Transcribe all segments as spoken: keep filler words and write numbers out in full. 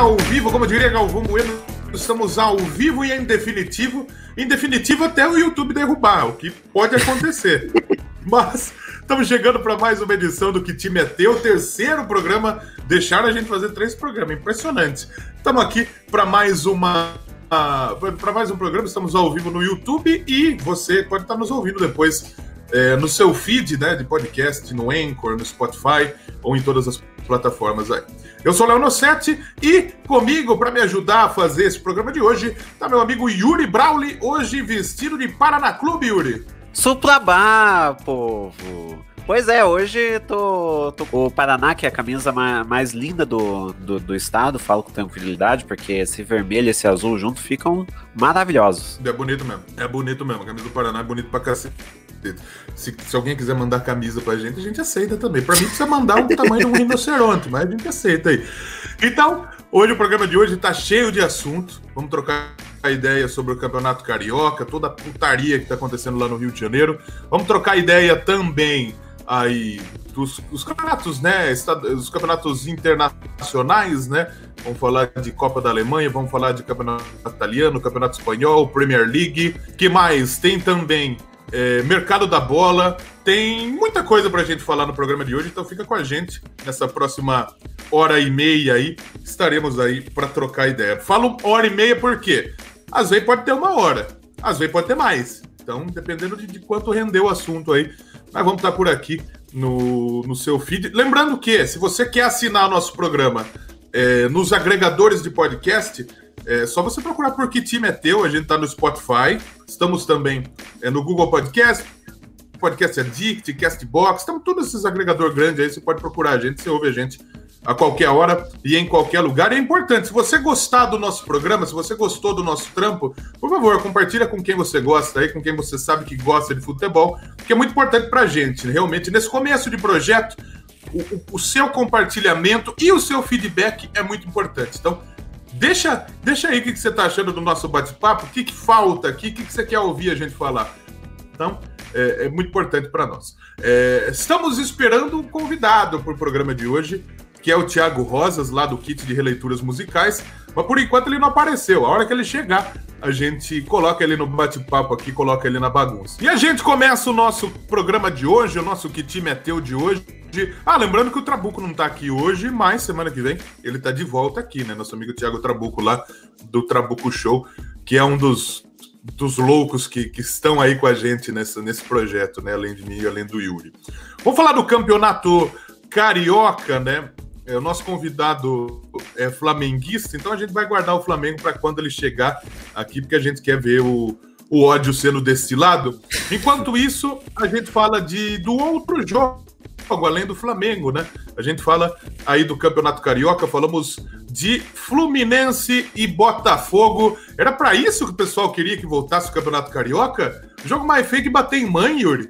ao vivo, como diria Galvão Bueno, estamos ao vivo e em definitivo. Em definitivo até o YouTube derrubar, o que pode acontecer. Mas estamos chegando para mais uma edição do Que Time é Teu, o terceiro programa. Deixaram a gente fazer três programas, impressionante. Estamos aqui para mais uma... para mais um programa, estamos ao vivo no YouTube e você pode estar nos ouvindo depois é, no seu feed, né, de podcast, no Anchor, no Spotify ou em todas as plataformas aí. Eu sou o Leonossetti e comigo, para me ajudar a fazer esse programa de hoje, tá meu amigo Yuri Brauli, hoje vestido de Paraná Clube, Yuri. Suplabá, povo! Pois é, hoje tô, tô com o Paraná, que é a camisa ma- mais linda do, do, do estado, falo com tranquilidade, porque esse vermelho e esse azul junto ficam maravilhosos. É bonito mesmo, é bonito mesmo, a camisa do Paraná é bonito pra cacete. Se, se alguém quiser mandar camisa pra gente, a gente aceita também. Pra mim precisa mandar um tamanho de um rinoceronte, mas a gente aceita aí. Então, hoje o programa de hoje tá cheio de assunto, vamos trocar a ideia sobre o Campeonato Carioca, toda a putaria que tá acontecendo lá no Rio de Janeiro, vamos trocar a ideia também aí dos, dos campeonatos, né, os campeonatos internacionais, né, vamos falar de Copa da Alemanha, vamos falar de campeonato italiano, campeonato espanhol, Premier League, que mais? Tem também é, mercado da bola, tem muita coisa pra gente falar no programa de hoje, então fica com a gente nessa próxima hora e meia aí, estaremos aí pra trocar ideia. Falo hora e meia porque às vezes pode ter uma hora, às vezes pode ter mais, então dependendo de, de quanto render o assunto aí. Mas vamos estar por aqui no, no seu feed. Lembrando que, se você quer assinar o nosso programa é, nos agregadores de podcast, é só você procurar por Que Time é Teu. A gente está no Spotify, estamos também é, no Google Podcast, Podcast Addict, Castbox, estamos todos esses agregadores grandes aí. Você pode procurar a gente, você ouve a gente a qualquer hora e em qualquer lugar. É importante, se você gostar do nosso programa, se você gostou do nosso trampo, por favor, compartilha com quem você gosta aí, com quem você sabe que gosta de futebol, que é muito importante pra gente, realmente. Nesse começo de projeto, o, o, o seu compartilhamento e o seu feedback é muito importante. Então, deixa, deixa aí o que, que você tá achando do nosso bate-papo, o que, que falta aqui, o que, que você quer ouvir a gente falar. Então, é, é muito importante para nós. É, estamos esperando um convidado pro programa de hoje, que é o Thiago Rosas, lá do Kit de Releituras Musicais, mas por enquanto ele não apareceu. A hora que ele chegar, a gente coloca ele no bate-papo aqui, coloca ele na bagunça. E a gente começa o nosso programa de hoje, o nosso Que Time é Teu de hoje. Ah, lembrando que o Trabuco não tá aqui hoje, mas semana que vem ele tá de volta aqui, né? Nosso amigo Thiago Trabuco, lá do Trabuco Show, que é um dos, dos loucos que, que estão aí com a gente nessa, nesse projeto, né? Além de mim e além do Yuri. Vamos falar do Campeonato Carioca, né? É, o nosso convidado é flamenguista, então a gente vai guardar o Flamengo para quando ele chegar aqui, porque a gente quer ver o, o ódio sendo destilado. Enquanto isso, a gente fala de, do outro jogo, além do Flamengo, né? A gente fala aí do Campeonato Carioca, falamos de Fluminense e Botafogo. Era para isso que o pessoal queria que voltasse o Campeonato Carioca? O jogo mais feio que bater em mãe, Yuri.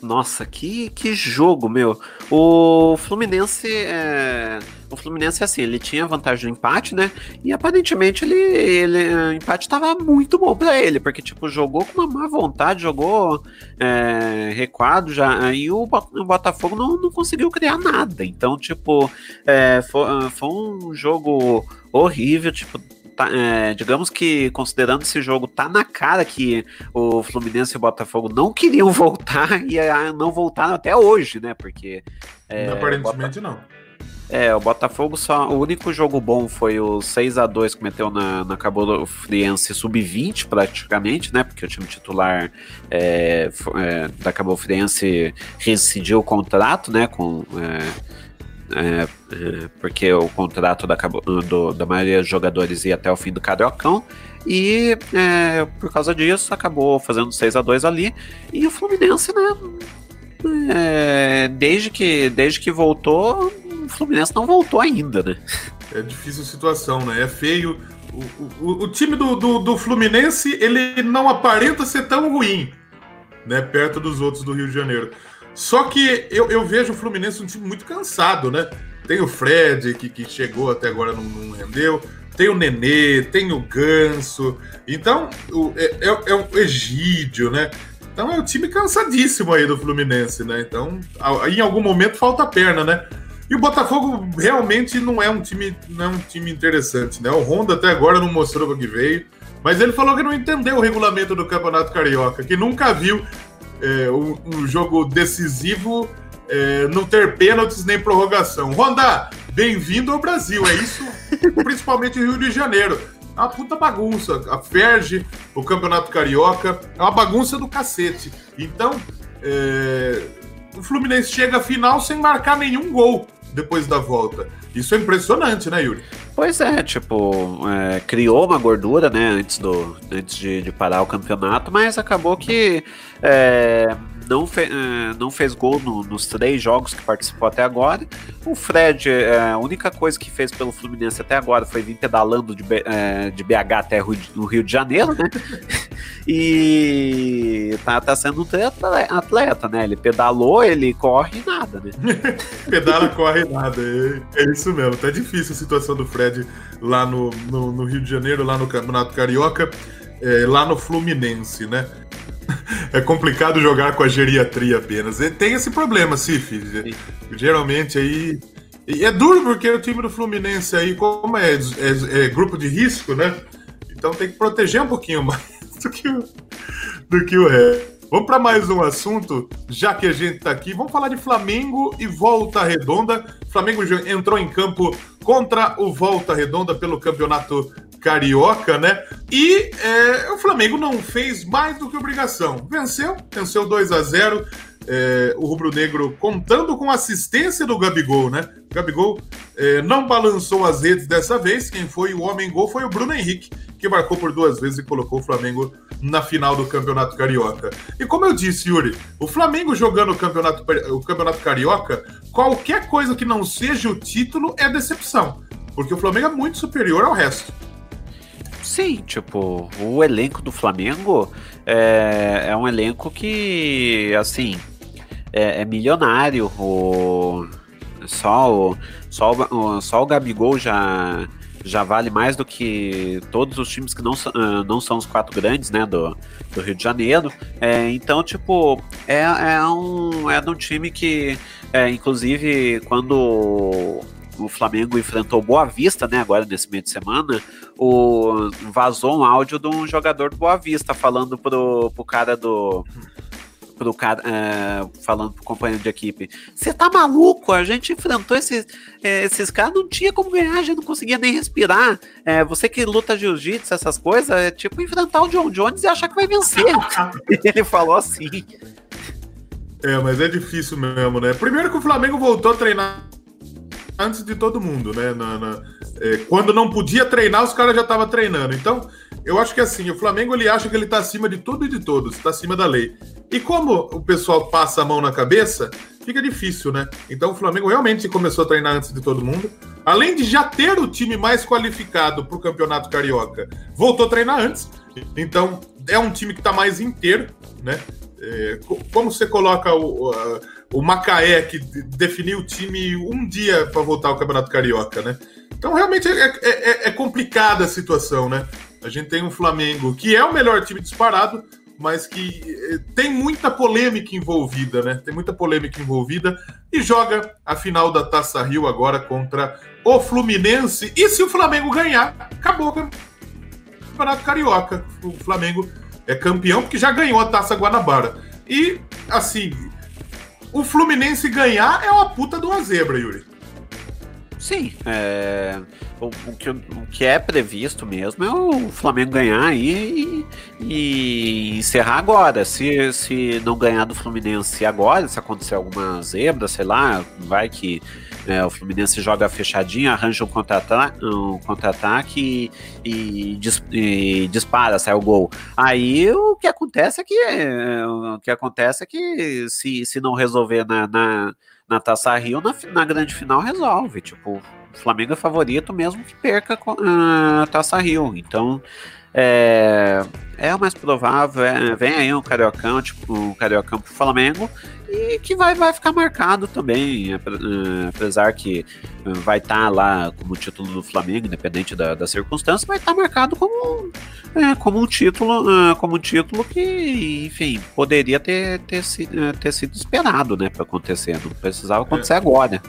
Nossa, que, que jogo, meu. O Fluminense, é... o Fluminense, assim, ele tinha vantagem do empate, né? E aparentemente ele, ele, o empate tava muito bom pra ele, porque, tipo, jogou com uma má vontade, jogou é, recuado já, e o Botafogo não, não conseguiu criar nada. Então, tipo, é, foi, foi um jogo horrível, tipo... Tá, é, digamos que, considerando esse jogo, tá na cara que o Fluminense e o Botafogo não queriam voltar e a, não voltaram até hoje, né? Porque é, aparentemente Bota... não. É, o Botafogo só... O único jogo bom foi o seis a dois que meteu na, na Cabo Friense sub vinte, praticamente, né? Porque o time titular é, é, da Cabo Friense rescindiu o contrato, né? Com... É, É, é, porque o contrato da, do, da maioria dos jogadores ia até o fim do Cariocão e é, por causa disso acabou fazendo seis a dois ali e o Fluminense, né, é, desde, que, desde que voltou, o Fluminense não voltou ainda, né? É difícil a situação, né? É feio. O, o, o time do, do, do Fluminense, ele não aparenta ser tão ruim, né, perto dos outros do Rio de Janeiro. Só que eu, eu vejo o Fluminense um time muito cansado, né? Tem o Fred, que, que chegou até agora não, não rendeu. Tem o Nenê, tem o Ganso. Então, o, é, é o Egídio, né? Então é um time cansadíssimo aí do Fluminense, né? Então, em algum momento falta perna, né? E o Botafogo realmente não é um time, não é um time interessante, né? O Honda até agora não mostrou para que veio, mas ele falou que não entendeu o regulamento do Campeonato Carioca, que nunca viu é, um, um jogo decisivo é, não ter pênaltis nem prorrogação. Honda, bem-vindo ao Brasil, é isso, principalmente no Rio de Janeiro. É uma puta bagunça. A FERJ, o Campeonato Carioca, é uma bagunça do cacete. Então, é... o Fluminense chega à final sem marcar nenhum gol depois da volta. Isso é impressionante, né, Yuri? Pois é, tipo, é, criou uma gordura, né, antes, do, antes de, de parar o campeonato, mas acabou que é, não, fe, é, não fez gol no, nos três jogos que participou até agora. O Fred, é, a única coisa que fez pelo Fluminense até agora foi vir pedalando de, é, de B H até o Rio de Janeiro, né, e tá, tá sendo um atleta, né, ele pedalou, ele corre e nada, né. Pedala, corre e nada, é isso mesmo, tá difícil a situação do Fred lá no, no, no Rio de Janeiro, lá no Campeonato Carioca, é, lá no Fluminense, né? É complicado jogar com a geriatria apenas. E tem esse problema, Cif. Geralmente aí... E é duro porque o time do Fluminense aí, como é, é, é grupo de risco, né? Então tem que proteger um pouquinho mais do que o, do que o resto. Vamos para mais um assunto, já que a gente está aqui. Vamos falar de Flamengo e Volta Redonda. O Flamengo entrou em campo contra o Volta Redonda pelo Campeonato Carioca, né? E é, o Flamengo não fez mais do que obrigação. Venceu, venceu dois a zero. É, o rubro-negro contando com assistência do Gabigol, né? O Gabigol é, não balançou as redes dessa vez. Quem foi o homem-gol foi o Bruno Henrique, que marcou por duas vezes e colocou o Flamengo na final do Campeonato Carioca. E como eu disse, Yuri, o Flamengo jogando o Campeonato, o Campeonato Carioca, qualquer coisa que não seja o título é decepção, porque o Flamengo é muito superior ao resto. Sim, tipo, o elenco do Flamengo é, é um elenco que, assim, é, é milionário. O, só, o, só, o, só o Gabigol já... já vale mais do que todos os times que não, não são os quatro grandes, né, do, do Rio de Janeiro. É, então, tipo, é, é, um, é um time que, é, inclusive, quando o Flamengo enfrentou Boa Vista, né, agora nesse meio de semana, o, vazou um áudio de um jogador do Boa Vista falando pro, pro cara do... do cara, é, falando pro companheiro de equipe: você tá maluco? A gente enfrentou esses, é, esses caras, não tinha como ganhar, a gente não conseguia nem respirar. É, você que luta jiu-jitsu, essas coisas, é tipo enfrentar o John Jones e achar que vai vencer. Ele falou assim. É, mas é difícil mesmo, né? Primeiro que o Flamengo voltou a treinar antes de todo mundo, né? Na, na, é, quando não podia treinar, os caras já estavam treinando. Então, eu acho que assim, o Flamengo, ele acha que ele tá acima de tudo e de todos, tá acima da lei. E como o pessoal passa a mão na cabeça, fica difícil, né? Então o Flamengo realmente começou a treinar antes de todo mundo. Além de já ter o time mais qualificado para o Campeonato Carioca, voltou a treinar antes. Então é um time que está mais inteiro, né? É, como você coloca o, a, o Macaé, que definiu o time um dia para voltar ao Campeonato Carioca, né? Então realmente é, é, é complicada a situação, né? A gente tem um Flamengo que é o melhor time disparado, mas que tem muita polêmica envolvida, né? Tem muita polêmica envolvida e joga a final da Taça Rio agora contra o Fluminense. E se o Flamengo ganhar, acabou o Campeonato Carioca. O Flamengo é campeão porque já ganhou a Taça Guanabara. E, assim, o Fluminense ganhar é uma puta de uma zebra, Yuri. Sim, é... O, o, que, o que é previsto mesmo é o Flamengo ganhar e, e, e encerrar agora. Se, se não ganhar do Fluminense agora, se acontecer alguma zebra, sei lá, vai que é, o Fluminense joga fechadinho, arranja um contra-ataque, um contra-ataque e, e, dis, e dispara, sai o gol. Aí o que acontece é que, é, o que, acontece é que se, se não resolver na, na, na Taça Rio, na, na grande final resolve, tipo... O Flamengo é favorito mesmo que perca a Taça Rio. Então é, é o mais provável. É, vem aí um cariocão, tipo um cariocão pro Flamengo, e que vai, vai ficar marcado também. Apesar que vai estar tá lá como título do Flamengo, independente da, da circunstância, vai estar tá marcado como, é, como um título, como um título que, enfim, poderia ter, ter, ter sido esperado, né, para acontecer. Não precisava acontecer agora.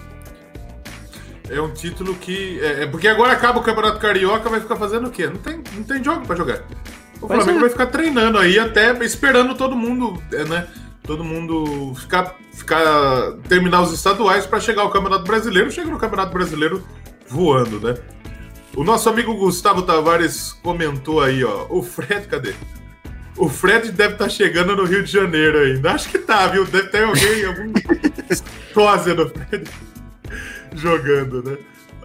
É um título que... É, porque agora acaba o Campeonato Carioca, vai ficar fazendo o quê? Não tem, não tem jogo pra jogar. O pois Flamengo é. vai ficar treinando aí, até esperando todo mundo, né? Todo mundo ficar, ficar, terminar os estaduais pra chegar ao Campeonato Brasileiro. Chega no Campeonato Brasileiro voando, né? O nosso amigo Gustavo Tavares comentou aí, ó. O Fred, cadê? O Fred deve estar chegando no Rio de Janeiro ainda. Acho que tá, viu? Deve ter alguém, algum tose no Fred jogando, né?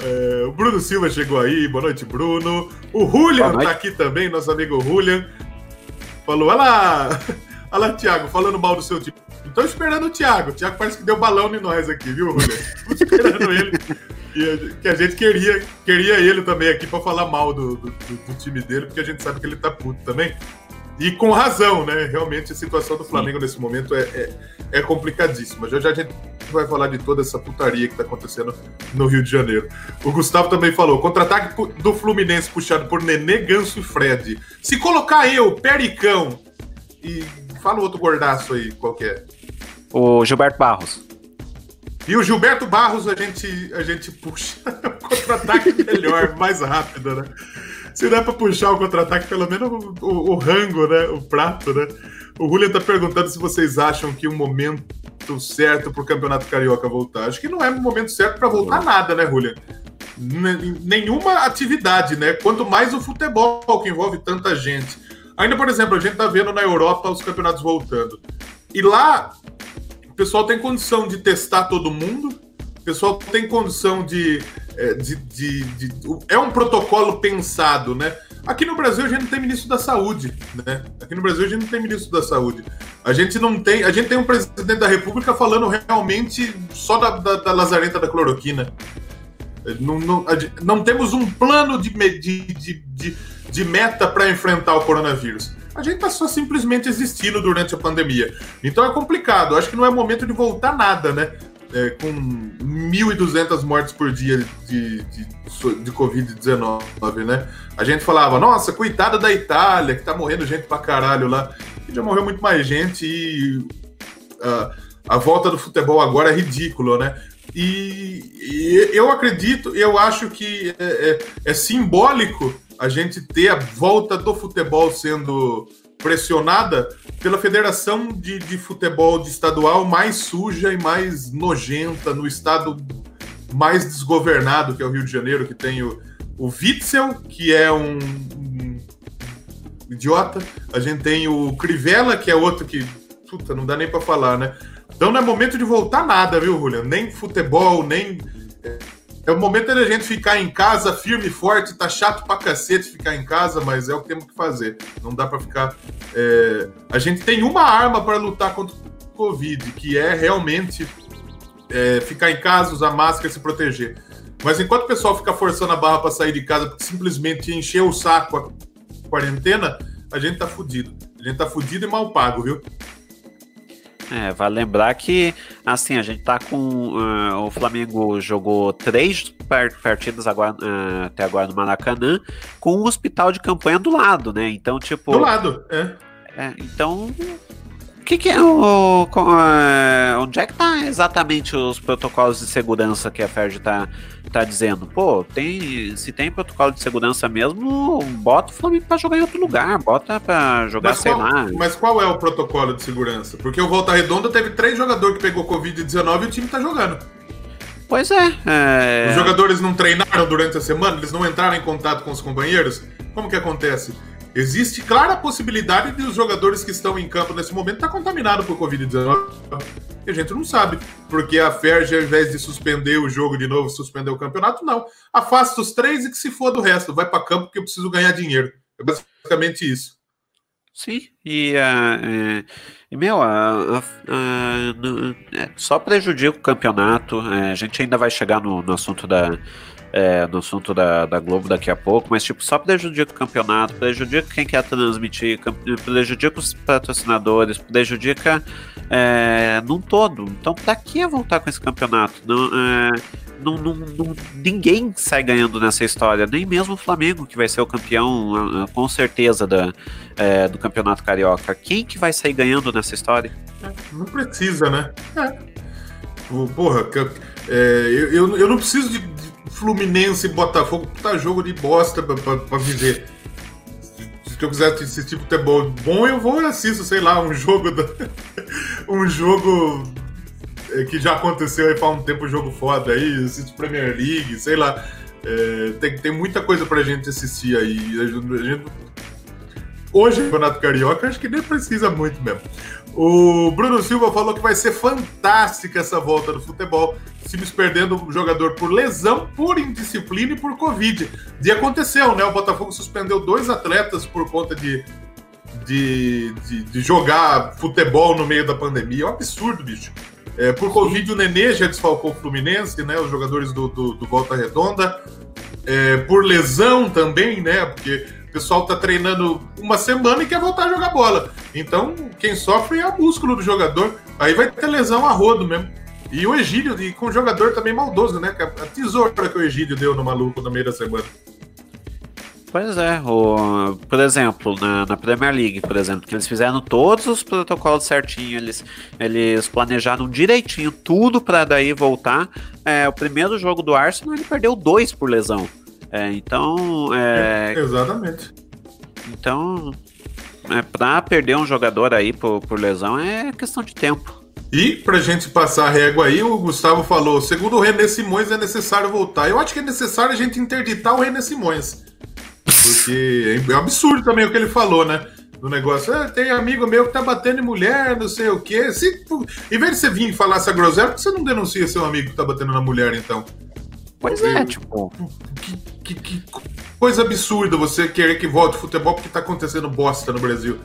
É, o Bruno Silva chegou aí. Boa noite, Bruno. O Julian tá aqui também, nosso amigo Julian. Falou, olha lá. Olha lá, Thiago, falando mal do seu time. Tô esperando o Thiago. O Thiago parece que deu balão em nós aqui, viu, Julian? Tô esperando ele. Que a gente queria, queria ele também aqui pra falar mal do, do, do time dele, porque a gente sabe que ele tá puto também. E com razão, né? Realmente a situação do Flamengo Sim. nesse momento é, é, é complicadíssima. Já já a gente vai falar de toda essa putaria que tá acontecendo no Rio de Janeiro. O Gustavo também falou, contra-ataque do Fluminense puxado por Nenê, Ganso e Fred. Se colocar eu, Pericão, e fala o outro gordaço aí, qual que é? O Gilberto Barros. E o Gilberto Barros a gente, a gente puxa o contra-ataque melhor, mais rápido, né? Se dá pra puxar o contra-ataque, pelo menos o, o, o rango, né? O prato, né? O Julian tá perguntando se vocês acham que o momento certo pro Campeonato Carioca voltar. Acho que não é o momento certo pra voltar nada, né, Julian? N- nenhuma atividade, né? Quanto mais o futebol que envolve tanta gente. Ainda, por exemplo, a gente tá vendo na Europa os campeonatos voltando. E lá, o pessoal tem condição de testar todo mundo. O pessoal tem condição de... De, de, de, é um protocolo pensado, né? Aqui no Brasil a gente não tem ministro da saúde, né? Aqui no Brasil a gente não tem ministro da saúde. A gente não tem... A gente tem um presidente da república falando realmente só da, da, da lazarenta da cloroquina. Não, não, não temos um plano de, de, de, de, de meta para enfrentar o coronavírus. A gente tá só simplesmente existindo durante a pandemia. Então é complicado. Acho que não é momento de voltar nada, né? É, com mil e duzentas mortes por dia de, de, de covid dezenove, né? A gente falava, nossa, coitada da Itália, que tá morrendo gente pra caralho lá. E já morreu muito mais gente e uh, a volta do futebol agora é ridícula, né? E, e eu acredito, eu acho que é, é, é simbólico a gente ter a volta do futebol sendo... pressionada pela federação de, de futebol de estadual mais suja e mais nojenta, no estado mais desgovernado, que é o Rio de Janeiro, que tem o, o Witzel, que é um, um idiota, a gente tem o Crivella, que é outro que, puta, não dá nem pra falar, né? Então não é momento de voltar nada, viu, Julian? Nem futebol, nem... É o momento da gente ficar em casa firme e forte, tá chato pra cacete ficar em casa, mas é o que temos que fazer. Não dá pra ficar... É... A gente tem uma arma para lutar contra o Covid, que é realmente é, ficar em casa, usar máscara e se proteger. Mas enquanto o pessoal fica forçando a barra pra sair de casa, porque simplesmente encher o saco a quarentena, a gente tá fudido. A gente tá fudido e mal pago, viu? É, vale lembrar que, assim, a gente tá com... Uh, o Flamengo jogou três partidas agora, uh, até agora no Maracanã, com o um hospital de campanha do lado, né? Então, tipo... Do lado, é. é então, o que que é o... Uh, onde é que tá exatamente os protocolos de segurança que a F E R J tá, tá dizendo? Pô, tem, se tem protocolo de segurança mesmo, bota o Flamengo pra jogar em outro lugar, bota pra jogar, mas sei qual, lá. Mas qual é o protocolo de segurança? Porque o Volta Redonda teve três jogadores que pegou covid dezenove e o time tá jogando. Pois é, é. Os jogadores não treinaram durante a semana? Eles não entraram em contato com os companheiros? Como que acontece? Existe clara possibilidade de os jogadores que estão em campo nesse momento estar tá contaminados por covid dezenove. E a gente não sabe, porque a F E R J, ao invés de suspender o jogo de novo, suspender o campeonato, não. Afasta os três e que se for do resto. Vai para campo porque eu preciso ganhar dinheiro. É basicamente isso. Sim, e, uh, e meu, uh, uh, uh, só prejudica o campeonato. Uh, a gente ainda vai chegar no, no assunto da... É, no assunto da, da Globo daqui a pouco, mas tipo, só prejudica o campeonato, prejudica quem quer transmitir, prejudica os patrocinadores, prejudica é, num todo. Então pra que voltar com esse campeonato? Não, é, não, não, não, ninguém sai ganhando nessa história, nem mesmo o Flamengo, que vai ser o campeão com certeza da, é, do Campeonato Carioca. Quem que vai sair ganhando nessa história? Não precisa, né? É. Porra, eu, eu, eu não preciso de Fluminense e Botafogo, puta jogo de bosta pra, pra, pra viver. Se eu quiser assistir futebol bom, eu vou e assisto, sei lá, um jogo da... um jogo que já aconteceu aí faz um tempo, um jogo foda aí, assisto Premier League, sei lá. É, tem, tem muita coisa pra gente assistir aí. A gente... Hoje, o Campeonato Carioca, acho que nem precisa muito mesmo. O Bruno Silva falou que vai ser fantástica essa volta do futebol, times perdendo o jogador por lesão, por indisciplina e por Covid. E aconteceu, né? O Botafogo suspendeu dois atletas por conta de, de, de, de jogar futebol no meio da pandemia. É um absurdo, bicho. É, por Covid, o Nenê já desfalcou o Fluminense, né? Os jogadores do, do, do Volta Redonda. É, por lesão também, né? Porque o pessoal tá treinando uma semana e quer voltar a jogar bola. Então, quem sofre é o músculo do jogador. Aí vai ter lesão a rodo mesmo. E o Egídio, e com o jogador também maldoso, né? A tesoura que o Egídio deu no maluco no meio da semana. Pois é. O, por exemplo, na, na Premier League, por exemplo, que eles fizeram todos os protocolos certinho, eles, eles planejaram direitinho tudo para daí voltar. É, o primeiro jogo do Arsenal, ele perdeu dois por lesão. É, então... É, é, exatamente. Então, é, para perder um jogador aí por, por lesão é questão de tempo. E, pra gente passar a régua aí, o Gustavo falou, segundo o René Simões, é necessário voltar. Eu acho que é necessário a gente interditar o René Simões. Porque é um absurdo também o que ele falou, né? Do negócio, ah, tem amigo meu que tá batendo em mulher, não sei o quê. Se, em vez de você vir e falar essa groselha, por que você não denuncia seu amigo que tá batendo na mulher, então? Pois é, tipo... Que, que, que coisa absurda você querer que volte o futebol porque tá acontecendo bosta no Brasil.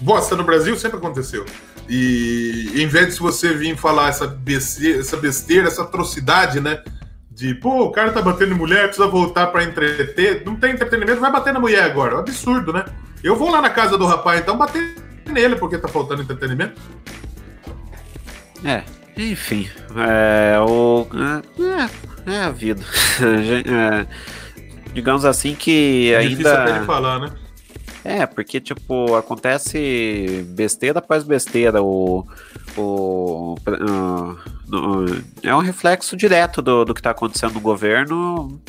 Bosta no Brasil sempre aconteceu. E em vez de você vir falar essa besteira, essa, besteira, essa atrocidade, né? De, pô, o cara tá batendo em mulher, precisa voltar pra entreter. Não tem entretenimento, vai bater na mulher agora. É um absurdo, né? Eu vou lá na casa do rapaz, então, bater nele porque tá faltando entretenimento. É, enfim. É, o, é, é a vida. É, digamos assim que ainda... É difícil até de falar, né? É, porque, tipo, acontece besteira após besteira, o, o, o, o é um reflexo direto do, do que tá acontecendo no governo,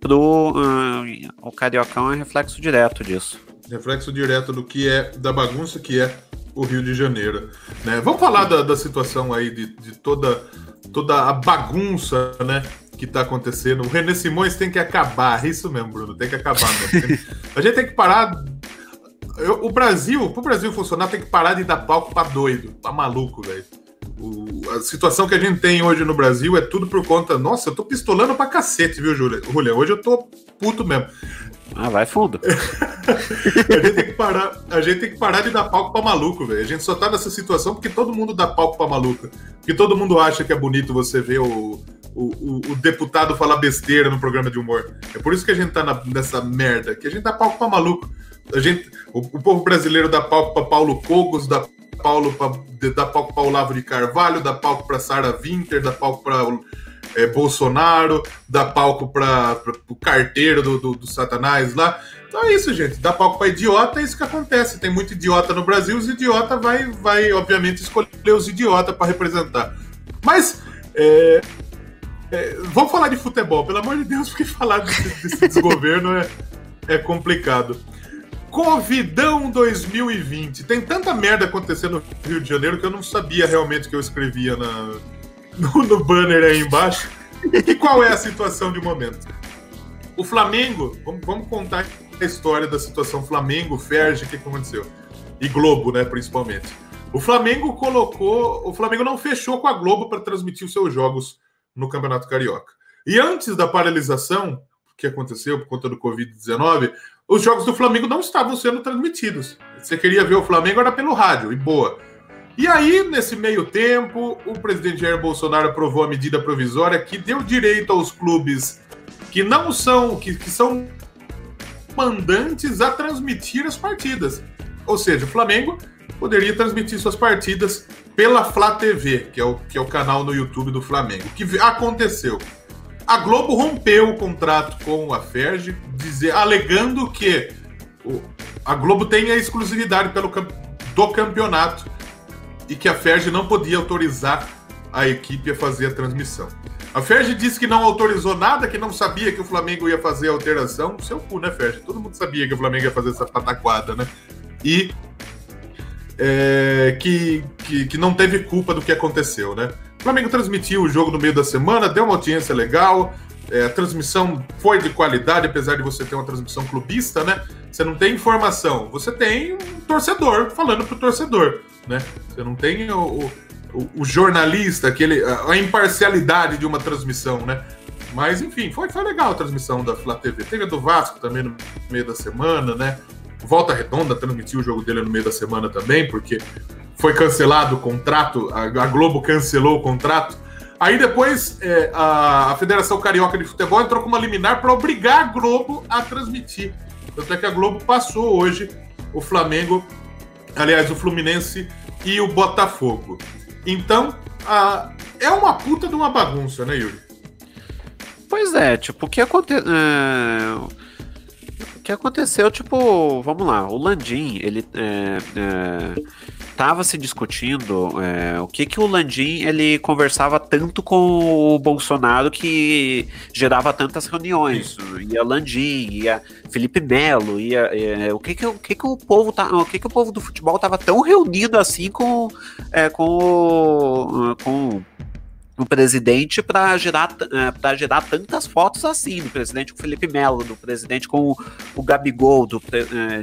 pro, uh, o Cariocão é reflexo direto disso. Reflexo direto do que é, da bagunça que é o Rio de Janeiro, né? Vamos falar da, da situação aí, de, de toda, toda a bagunça, né? Que tá acontecendo. O René Simões tem que acabar, é isso mesmo, Bruno, tem que acabar mesmo. A gente tem que parar. Eu, o Brasil, pro Brasil funcionar, tem que parar de dar palco pra doido, pra maluco, velho. A situação que a gente tem hoje no Brasil é tudo por conta. Nossa, eu tô pistolando pra cacete, viu, Julia? Hoje eu tô puto mesmo. Ah, vai fundo. a, gente tem que parar, a gente tem que parar de dar palco pra maluco, velho. A gente só tá nessa situação porque todo mundo dá palco pra maluco. Porque todo mundo acha que é bonito você ver o. O, o, o deputado falar besteira no programa de humor. É por isso que a gente tá na, nessa merda, que a gente dá palco pra maluco. A gente, o, o povo brasileiro dá palco pra Paulo Cogos, dá, Paulo pra, dá palco pra Olavo de Carvalho, dá palco pra Sarah Winter, dá palco pra é, Bolsonaro, dá palco pra, pra o carteiro do, do, do Satanás lá. Então é isso, gente. Dá palco pra idiota, é isso que acontece. Tem muito idiota no Brasil, os idiota vai, vai obviamente, escolher os idiota pra representar. Mas, é... É, vamos falar de futebol, pelo amor de Deus, porque falar desse, desse desgoverno é, é complicado. Covidão dois mil e vinte. Tem tanta merda acontecendo no Rio de Janeiro que eu não sabia realmente o que eu escrevia na, no, no banner aí embaixo. E qual é a situação de momento? O Flamengo, vamos, vamos contar a história da situação Flamengo, F E R J, o que aconteceu. E Globo, né, principalmente. O Flamengo colocou... O Flamengo não fechou com a Globo para transmitir os seus jogos no Campeonato Carioca. E antes da paralisação que aconteceu por conta do covid dezenove, os jogos do Flamengo não estavam sendo transmitidos. Você queria ver o Flamengo, era pelo rádio, e boa. E aí, nesse meio tempo, o presidente Jair Bolsonaro aprovou a medida provisória que deu direito aos clubes que não são, que, que são mandantes a transmitir as partidas. Ou seja, o Flamengo poderia transmitir suas partidas pela Fla T V, que é, o, que é o canal no YouTube do Flamengo. O que aconteceu? A Globo rompeu o contrato com a F E R J, dizer, alegando que o, a Globo tem a exclusividade pelo, do campeonato e que a F E R J não podia autorizar a equipe a fazer a transmissão. A F E R J disse que não autorizou nada, que não sabia que o Flamengo ia fazer a alteração. Seu cu, né, F E R J? Todo mundo sabia que o Flamengo ia fazer essa pataquada, né? E é, que, que, que não teve culpa do que aconteceu, né? O Flamengo transmitiu o jogo no meio da semana, deu uma audiência legal, é, a transmissão foi de qualidade, apesar de você ter uma transmissão clubista, né? Você não tem informação, você tem um torcedor falando pro torcedor, né? Você não tem o... o o jornalista, aquele, a imparcialidade de uma transmissão, né? Mas, enfim, foi, foi legal a transmissão da Fla T V. Teve a do Vasco também no meio da semana, né? Volta Redonda transmitiu o jogo dele no meio da semana também, porque foi cancelado o contrato, a, a Globo cancelou o contrato. Aí depois é, a, a Federação Carioca de Futebol entrou com uma liminar para obrigar a Globo a transmitir. Tanto é que a Globo passou hoje o Flamengo, aliás, o Fluminense e o Botafogo. Então, ah, é uma puta de uma bagunça, né, Yuri? Pois é, tipo, o que aconteceu... É... O que aconteceu, tipo, vamos lá, o Landim, ele é, é, tava se discutindo é, o que que o Landim, ele conversava tanto com o Bolsonaro que gerava tantas reuniões, ia Landim, ia Felipe Melo, ia, ia o que que o que que o povo tá, o que que o povo do futebol tava tão reunido assim com é, com com no presidente para gerar, para gerar tantas fotos assim, do presidente com o Felipe Melo, do presidente com o Gabigol, do,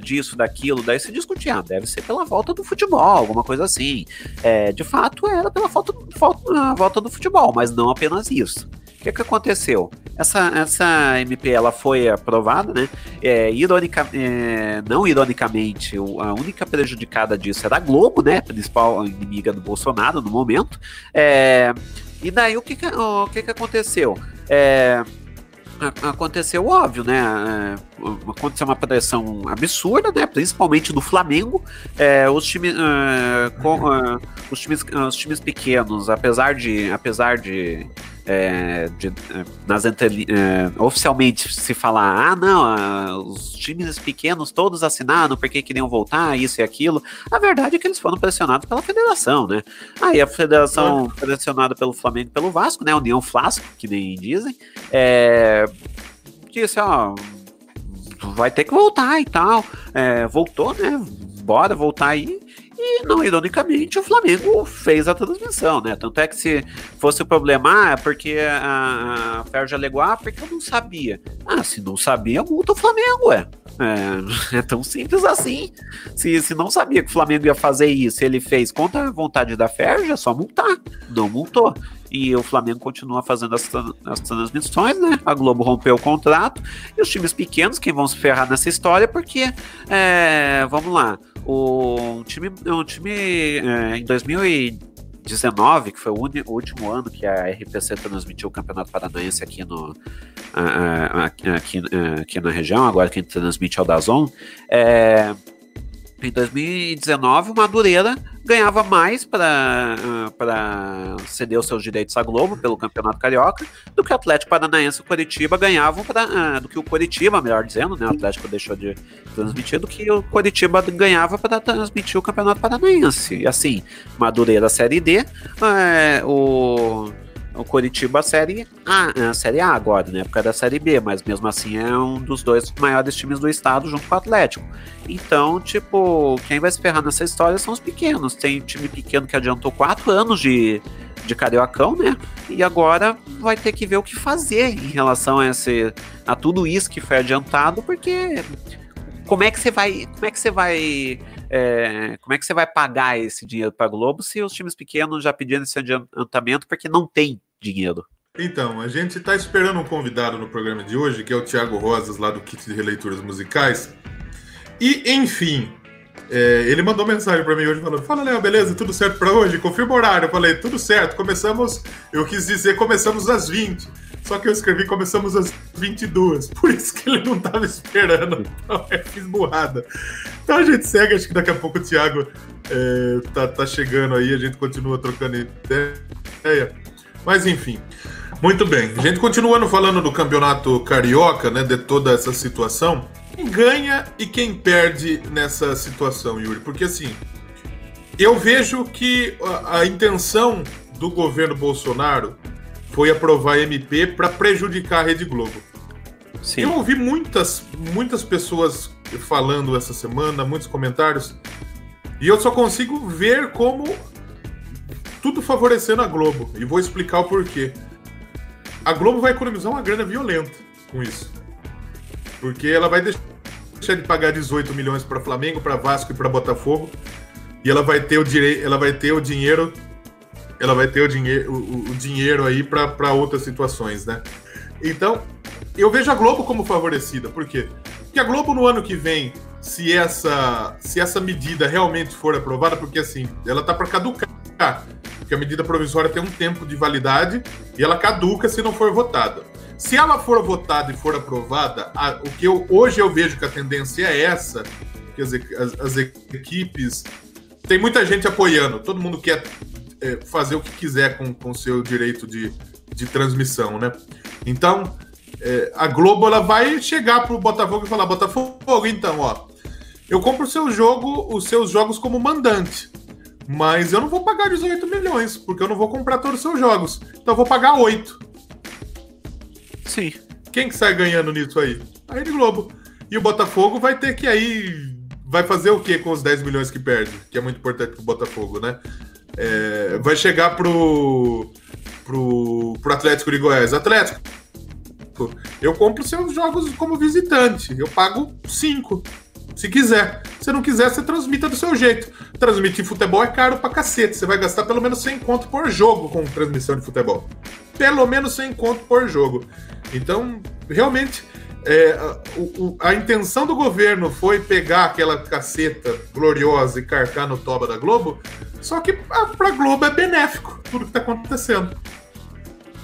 disso, daquilo. Daí se discutia, ah, deve ser pela volta do futebol, alguma coisa assim. É, de fato, era pela volta, volta, volta do futebol, mas não apenas isso. O que que aconteceu? Essa, essa M P, ela foi aprovada, né? É, ironica, é, não ironicamente, a única prejudicada disso era a Globo, né? Principal inimiga do Bolsonaro no momento. É... E daí o que que, o que, que aconteceu? É, aconteceu, óbvio, né? Aconteceu uma pressão absurda, né? Principalmente do Flamengo. É, os, time, uh, com, uh, os times os times pequenos, apesar de... Apesar de É, de, nas entre, é, oficialmente se falar, ah não, ah, os times pequenos todos assinaram porque queriam voltar, isso e aquilo, a verdade é que eles foram pressionados pela federação, né? Aí ah, a federação pressionada pelo Flamengo e pelo Vasco, né, União Flasco, que nem dizem, é, disse, ó, vai ter que voltar e tal, é, voltou, né, bora voltar aí. E, não ironicamente, o Flamengo fez a transmissão, né? Tanto é que se fosse o problema, ah, porque a, a Ferja alegou, ah, porque eu não sabia. Ah, se não sabia, multa o Flamengo, ué. É, é tão simples assim. Se, se não sabia que o Flamengo ia fazer isso, ele fez contra a vontade da Ferja, é só multar. Não multou. E o Flamengo continua fazendo as, tra- as transmissões, né? A Globo rompeu o contrato. E os times pequenos, quem vão se ferrar nessa história, porque, é, vamos lá, o, um time, um time é, em dois mil e dezenove, que foi o, uni- o último ano que a R P C transmitiu o Campeonato Paranaense aqui, no, a, a, aqui, a, aqui na região, agora quem transmite é o DAZN, é... Em dois mil e dezenove, o Madureira ganhava mais para ceder os seus direitos à Globo pelo Campeonato Carioca do que o Atlético Paranaense e o Curitiba ganhavam, pra, do que o Curitiba, melhor dizendo, né? O Atlético deixou de transmitir, do que o Curitiba ganhava para transmitir o Campeonato Paranaense. E assim, Madureira Série D, é, o... O Coritiba série A, a Série A agora, né? Por causa da Série B, mas mesmo assim é um dos dois maiores times do estado junto com o Atlético. Então, tipo, quem vai se ferrar nessa história são os pequenos. Tem time pequeno que adiantou quatro anos de, de Cariocão, né? E agora vai ter que ver o que fazer em relação a, esse, a tudo isso que foi adiantado, porque como é que você vai... Como é que você vai... É, como é que você vai pagar esse dinheiro para a Globo se os times pequenos já pediram esse adiantamento porque não tem dinheiro? Então, a gente está esperando um convidado no programa de hoje, que é o Thiago Rosas, lá do Kit de Releituras Musicais. E, enfim, é, ele mandou mensagem para mim hoje falando: fala, Léo, beleza? Tudo certo para hoje? Confirma o horário. Eu falei: tudo certo. Começamos, eu quis dizer começamos às vinte. Só que eu escrevi começamos às vinte e duas, por isso que ele não estava esperando, então eu fiz burrada. Então a gente segue, acho que daqui a pouco o Thiago é, tá, tá chegando aí, a gente continua trocando ideia. Mas enfim, muito bem, a gente continuando falando do Campeonato Carioca, né, de toda essa situação. Quem ganha e quem perde nessa situação, Yuri? Porque assim, eu vejo que a, a intenção do governo Bolsonaro foi aprovar M P para prejudicar a Rede Globo. Sim. Eu ouvi muitas, muitas pessoas falando essa semana, muitos comentários, e eu só consigo ver como tudo favorecendo a Globo, e vou explicar o porquê. A Globo vai economizar uma grana violenta com isso, porque ela vai deixar de pagar dezoito milhões para Flamengo, para Vasco e para Botafogo, e ela vai ter o direito, ela vai ter o dinheiro, ela vai ter o dinheiro, o, o dinheiro aí para outras situações, né? Então, eu vejo a Globo como favorecida, por quê? Porque a Globo no ano que vem, se essa, se essa medida realmente for aprovada, porque assim, ela tá para caducar, porque a medida provisória tem um tempo de validade e ela caduca se não for votada. Se ela for votada e for aprovada, a, o que eu, hoje eu vejo que a tendência é essa, que as, as, as equipes... Tem muita gente apoiando, todo mundo quer é, fazer o que quiser com o seu direito de, de transmissão, né? Então, é, a Globo ela vai chegar pro Botafogo e falar, Botafogo, então, ó, eu compro o seu jogo, os seus jogos como mandante, mas eu não vou pagar dezoito milhões, porque eu não vou comprar todos os seus jogos, então eu vou pagar oito. Sim. Quem que sai ganhando nisso aí? A Rede Globo. E o Botafogo vai ter que aí... Vai fazer o que com os dez milhões que perde? Que é muito importante pro Botafogo, né? É, vai chegar pro, pro, pro Atlético de Goiás. Atlético, eu compro seus jogos como visitante. Eu pago cinco, se quiser. Se não quiser, você transmita do seu jeito. Transmitir futebol é caro pra cacete. Você vai gastar pelo menos cem conto por jogo com transmissão de futebol. Pelo menos cem conto por jogo. Então, realmente... É, o, o, a intenção do governo foi pegar aquela caceta gloriosa e carcar no toba da Globo, só que pra Globo é benéfico tudo que tá acontecendo.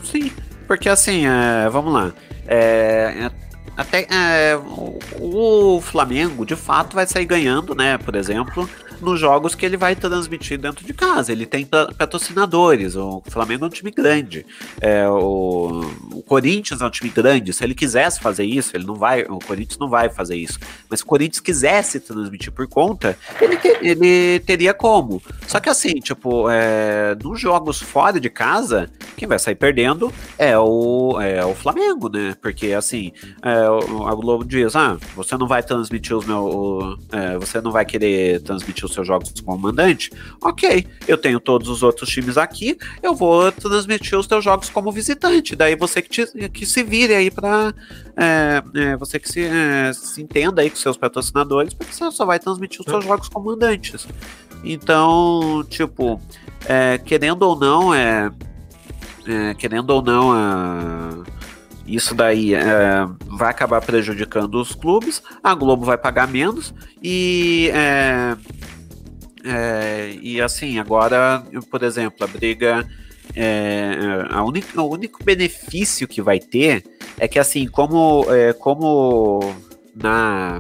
Sim, porque assim, é, vamos lá, é, até é, o, o Flamengo de fato vai sair ganhando, né, por exemplo, nos jogos que ele vai transmitir dentro de casa. Ele tem patrocinadores, o Flamengo é um time grande, é, o, o Corinthians é um time grande. Se ele quisesse fazer isso, ele não vai, o Corinthians não vai fazer isso, mas se o Corinthians quisesse transmitir por conta, ele, ter, ele teria como. Só que assim, tipo, é, nos jogos fora de casa, quem vai sair perdendo é o, é o Flamengo, né, porque assim, é, o, a Globo diz, ah, você não vai transmitir os meus, o, é, você não vai querer transmitir os seus jogos como mandante, ok, eu tenho todos os outros times aqui, eu vou transmitir os teus jogos como visitante, daí você que, te, que se vire aí pra, é, é, você que se, é, se entenda aí com seus patrocinadores, porque você só vai transmitir os seus jogos como mandantes. Então, tipo, é, querendo ou não, é, é querendo ou não, é, isso daí é, vai acabar prejudicando os clubes, a Globo vai pagar menos e é, é, e assim, agora, por exemplo, a briga, é, a única, o único benefício que vai ter é que assim, como, é, como na,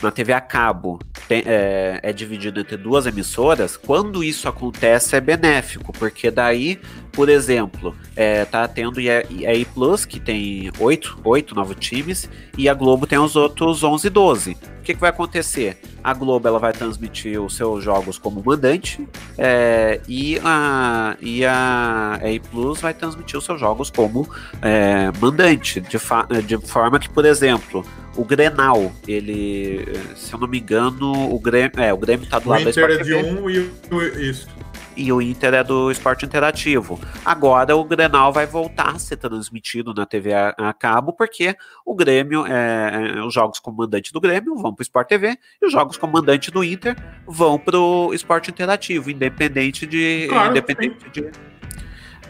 na T V a cabo tem, é, é dividido entre duas emissoras, quando isso acontece é benéfico, porque daí, por exemplo, é, tá tendo E A Plus, que tem oito, oito novos times, e a Globo tem os outros onze e doze. O que, que vai acontecer? A Globo ela vai transmitir os seus jogos como mandante, é, e a e a E A Plus vai transmitir os seus jogos como é, mandante, de, fa- de forma que, por exemplo, o Grenal, ele, se eu não me engano, o Grêmio, é, o Grêmio tá do lado da Sport T V. O Inter é de um e isso. E o Inter é do Esporte Interativo. Agora o Grenal vai voltar a ser transmitido na T V a, a cabo, porque o Grêmio, é, os jogos como mandante do Grêmio vão para o Sport T V e os jogos como mandante do Inter vão para o Esporte Interativo, independente de, claro, independente de,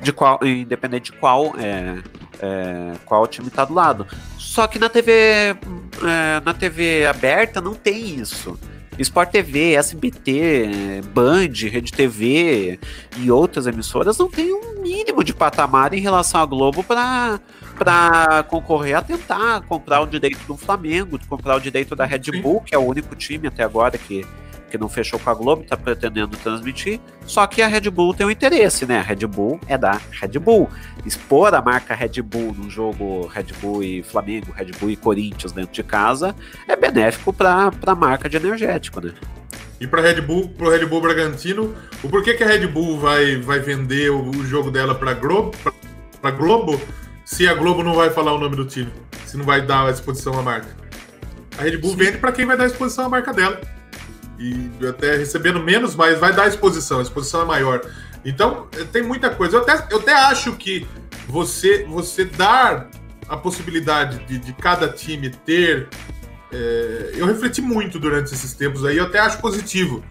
de qual, independente de qual, é, é, qual time está do lado. Só que na T V, é, na T V aberta não tem isso. Sport T V, S B T, Band, Rede T V e outras emissoras não tem um mínimo de patamar em relação à Globo para para concorrer a tentar comprar o direito do Flamengo, comprar o direito da Red Bull, que é o único time até agora que, que não fechou com a Globo, está pretendendo transmitir. Só que a Red Bull tem um interesse, né? A Red Bull é da Red Bull. Expor a marca Red Bull num jogo Red Bull e Flamengo, Red Bull e Corinthians dentro de casa é benéfico para a marca de energético, né? E para Red Bull, pro Red Bull Bragantino, o porquê que a Red Bull vai, vai vender o, o jogo dela para a Globo, pra Globo, se a Globo não vai falar o nome do time, se não vai dar a exposição à marca. A Red Bull Sim. vende pra quem vai dar a exposição à marca dela. E até recebendo menos, mas vai dar exposição, a exposição é maior. Então, tem muita coisa. Eu até, eu até acho que você, você dar a possibilidade de, de cada time ter... É, eu refleti muito durante esses tempos aí, eu até acho positivo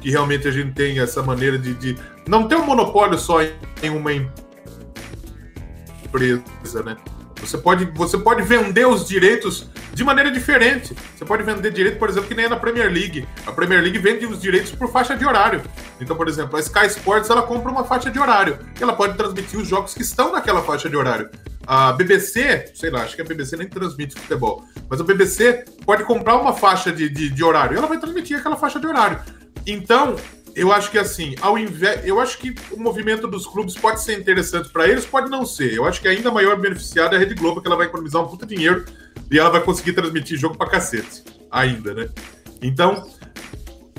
que realmente a gente tem essa maneira de, de não ter um monopólio só em, em uma empresa, né? Você pode, você pode vender os direitos de maneira diferente. Você pode vender direito, por exemplo, que nem é na Premier League. A Premier League vende os direitos por faixa de horário. Então, por exemplo, a Sky Sports, ela compra uma faixa de horário. E ela pode transmitir os jogos que estão naquela faixa de horário. A B B C, sei lá, acho que a B B C nem transmite futebol. Mas a B B C pode comprar uma faixa de, de, de horário. E ela vai transmitir aquela faixa de horário. Então, eu acho que assim, ao invés, eu acho que o movimento dos clubes pode ser interessante para eles, pode não ser. Eu acho que ainda a maior beneficiada é a Rede Globo, que ela vai economizar um puta dinheiro e ela vai conseguir transmitir jogo pra cacete, ainda, né? Então,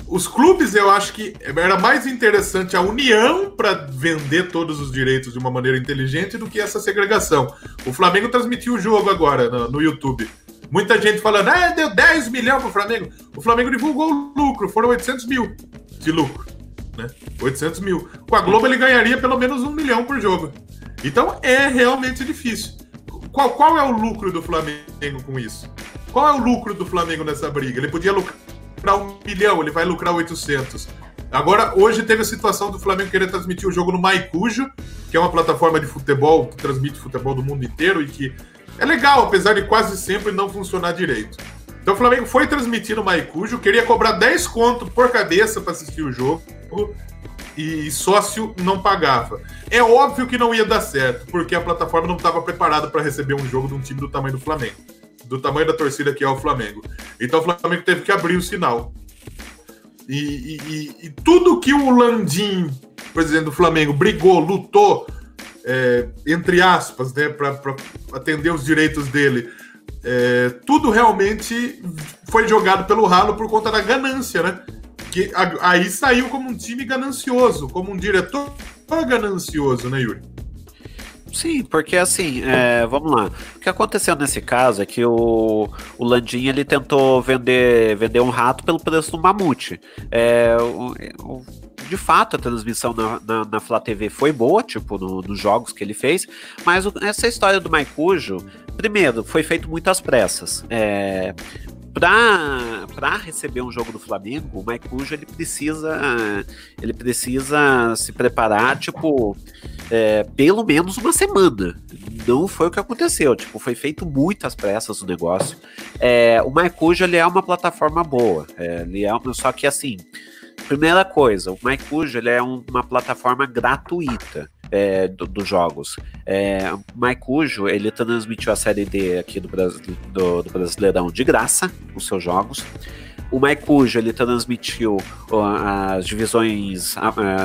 os clubes, eu acho que era mais interessante a união para vender todos os direitos de uma maneira inteligente do que essa segregação. O Flamengo transmitiu o jogo agora no, no YouTube. Muita gente falando, ah, deu dez milhões pro Flamengo. O Flamengo divulgou o lucro, foram oitocentos mil. De lucro, né? oitocentos mil. Com a Globo ele ganharia pelo menos um milhão por jogo. Então é realmente difícil. Qual, qual é o lucro do Flamengo com isso? Qual é o lucro do Flamengo nessa briga? Ele podia lucrar um milhão, ele vai lucrar oitocentos. Agora, hoje teve a situação do Flamengo querer transmitir o jogo no MyCujoo, que é uma plataforma de futebol que transmite futebol do mundo inteiro e que é legal, apesar de quase sempre não funcionar direito. Então o Flamengo foi transmitir no MyCujoo, queria cobrar dez conto por cabeça para assistir o jogo e sócio não pagava. É óbvio que não ia dar certo, porque a plataforma não estava preparada para receber um jogo de um time do tamanho do Flamengo, do tamanho da torcida que é o Flamengo. Então o Flamengo teve que abrir o sinal. E, e, e tudo que o Landim, presidente do Flamengo, brigou, lutou, é, entre aspas, né, para atender os direitos dele... É, tudo realmente foi jogado pelo ralo por conta da ganância, né? Que a, aí saiu como um time ganancioso, como um diretor ganancioso, né, Yuri? Sim, porque assim, é, vamos lá. O que aconteceu nesse caso é que o, o Landim, ele tentou vender, vender um rato pelo preço do mamute. É, o, o... De fato, a transmissão na, na, na Fla T V foi boa, tipo, no, nos jogos que ele fez, mas o, essa história do MyCujoo, primeiro, foi feito muito às pressas. É, para receber um jogo do Flamengo, o MyCujoo, ele precisa, ele precisa se preparar, tipo, é, pelo menos uma semana. Não foi o que aconteceu, tipo, foi feito muito às pressas o negócio. É, o MyCujoo, ele é uma plataforma boa, é, ele é uma, só que assim... Primeira coisa, o MyCujoo, ele é um, uma plataforma gratuita é, do, dos jogos. É, o MyCujoo, ele transmitiu a Série D aqui do, do, do Brasileirão de graça, os seus jogos. O MyCujoo, ele transmitiu uh, as, divisões, uh,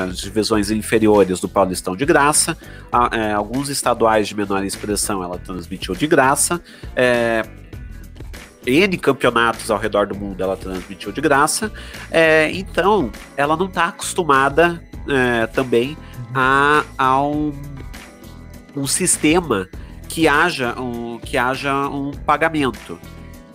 as divisões inferiores do Paulistão de graça, uh, uh, alguns estaduais de menor expressão ela transmitiu de graça, uh, N campeonatos ao redor do mundo ela transmitiu de graça, é, então ela não está acostumada é, também a, a um, um sistema que haja um, que haja um pagamento.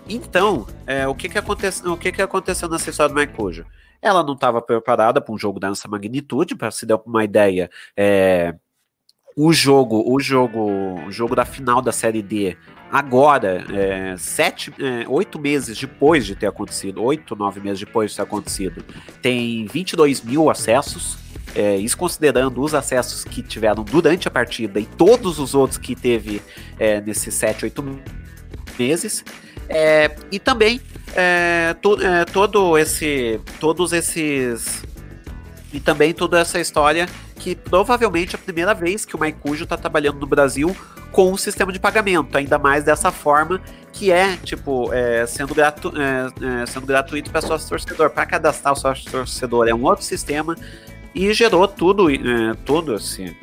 Então, é, o, que que aconteceu, o que que aconteceu nessa história do MyCujoo? Ela não estava preparada para um jogo dessa magnitude, para se dar uma ideia... É, O jogo, o jogo, o jogo da final da Série D, agora, é, sete, é, oito meses depois de ter acontecido, oito, nove meses depois de ter acontecido, tem vinte e dois mil acessos, é, isso considerando os acessos que tiveram durante a partida e todos os outros que teve é, nesses sete, oito meses, é, e também é, to, é, todo esse, todos esses... E também toda essa história que provavelmente é a primeira vez que o MyCujoo está trabalhando no Brasil com um sistema de pagamento, ainda mais dessa forma que é, tipo, é, sendo, gratu- é, é, sendo gratuito para sócio torcedor. Para cadastrar o sócio torcedor é um outro sistema e gerou tudo, é, todo esse,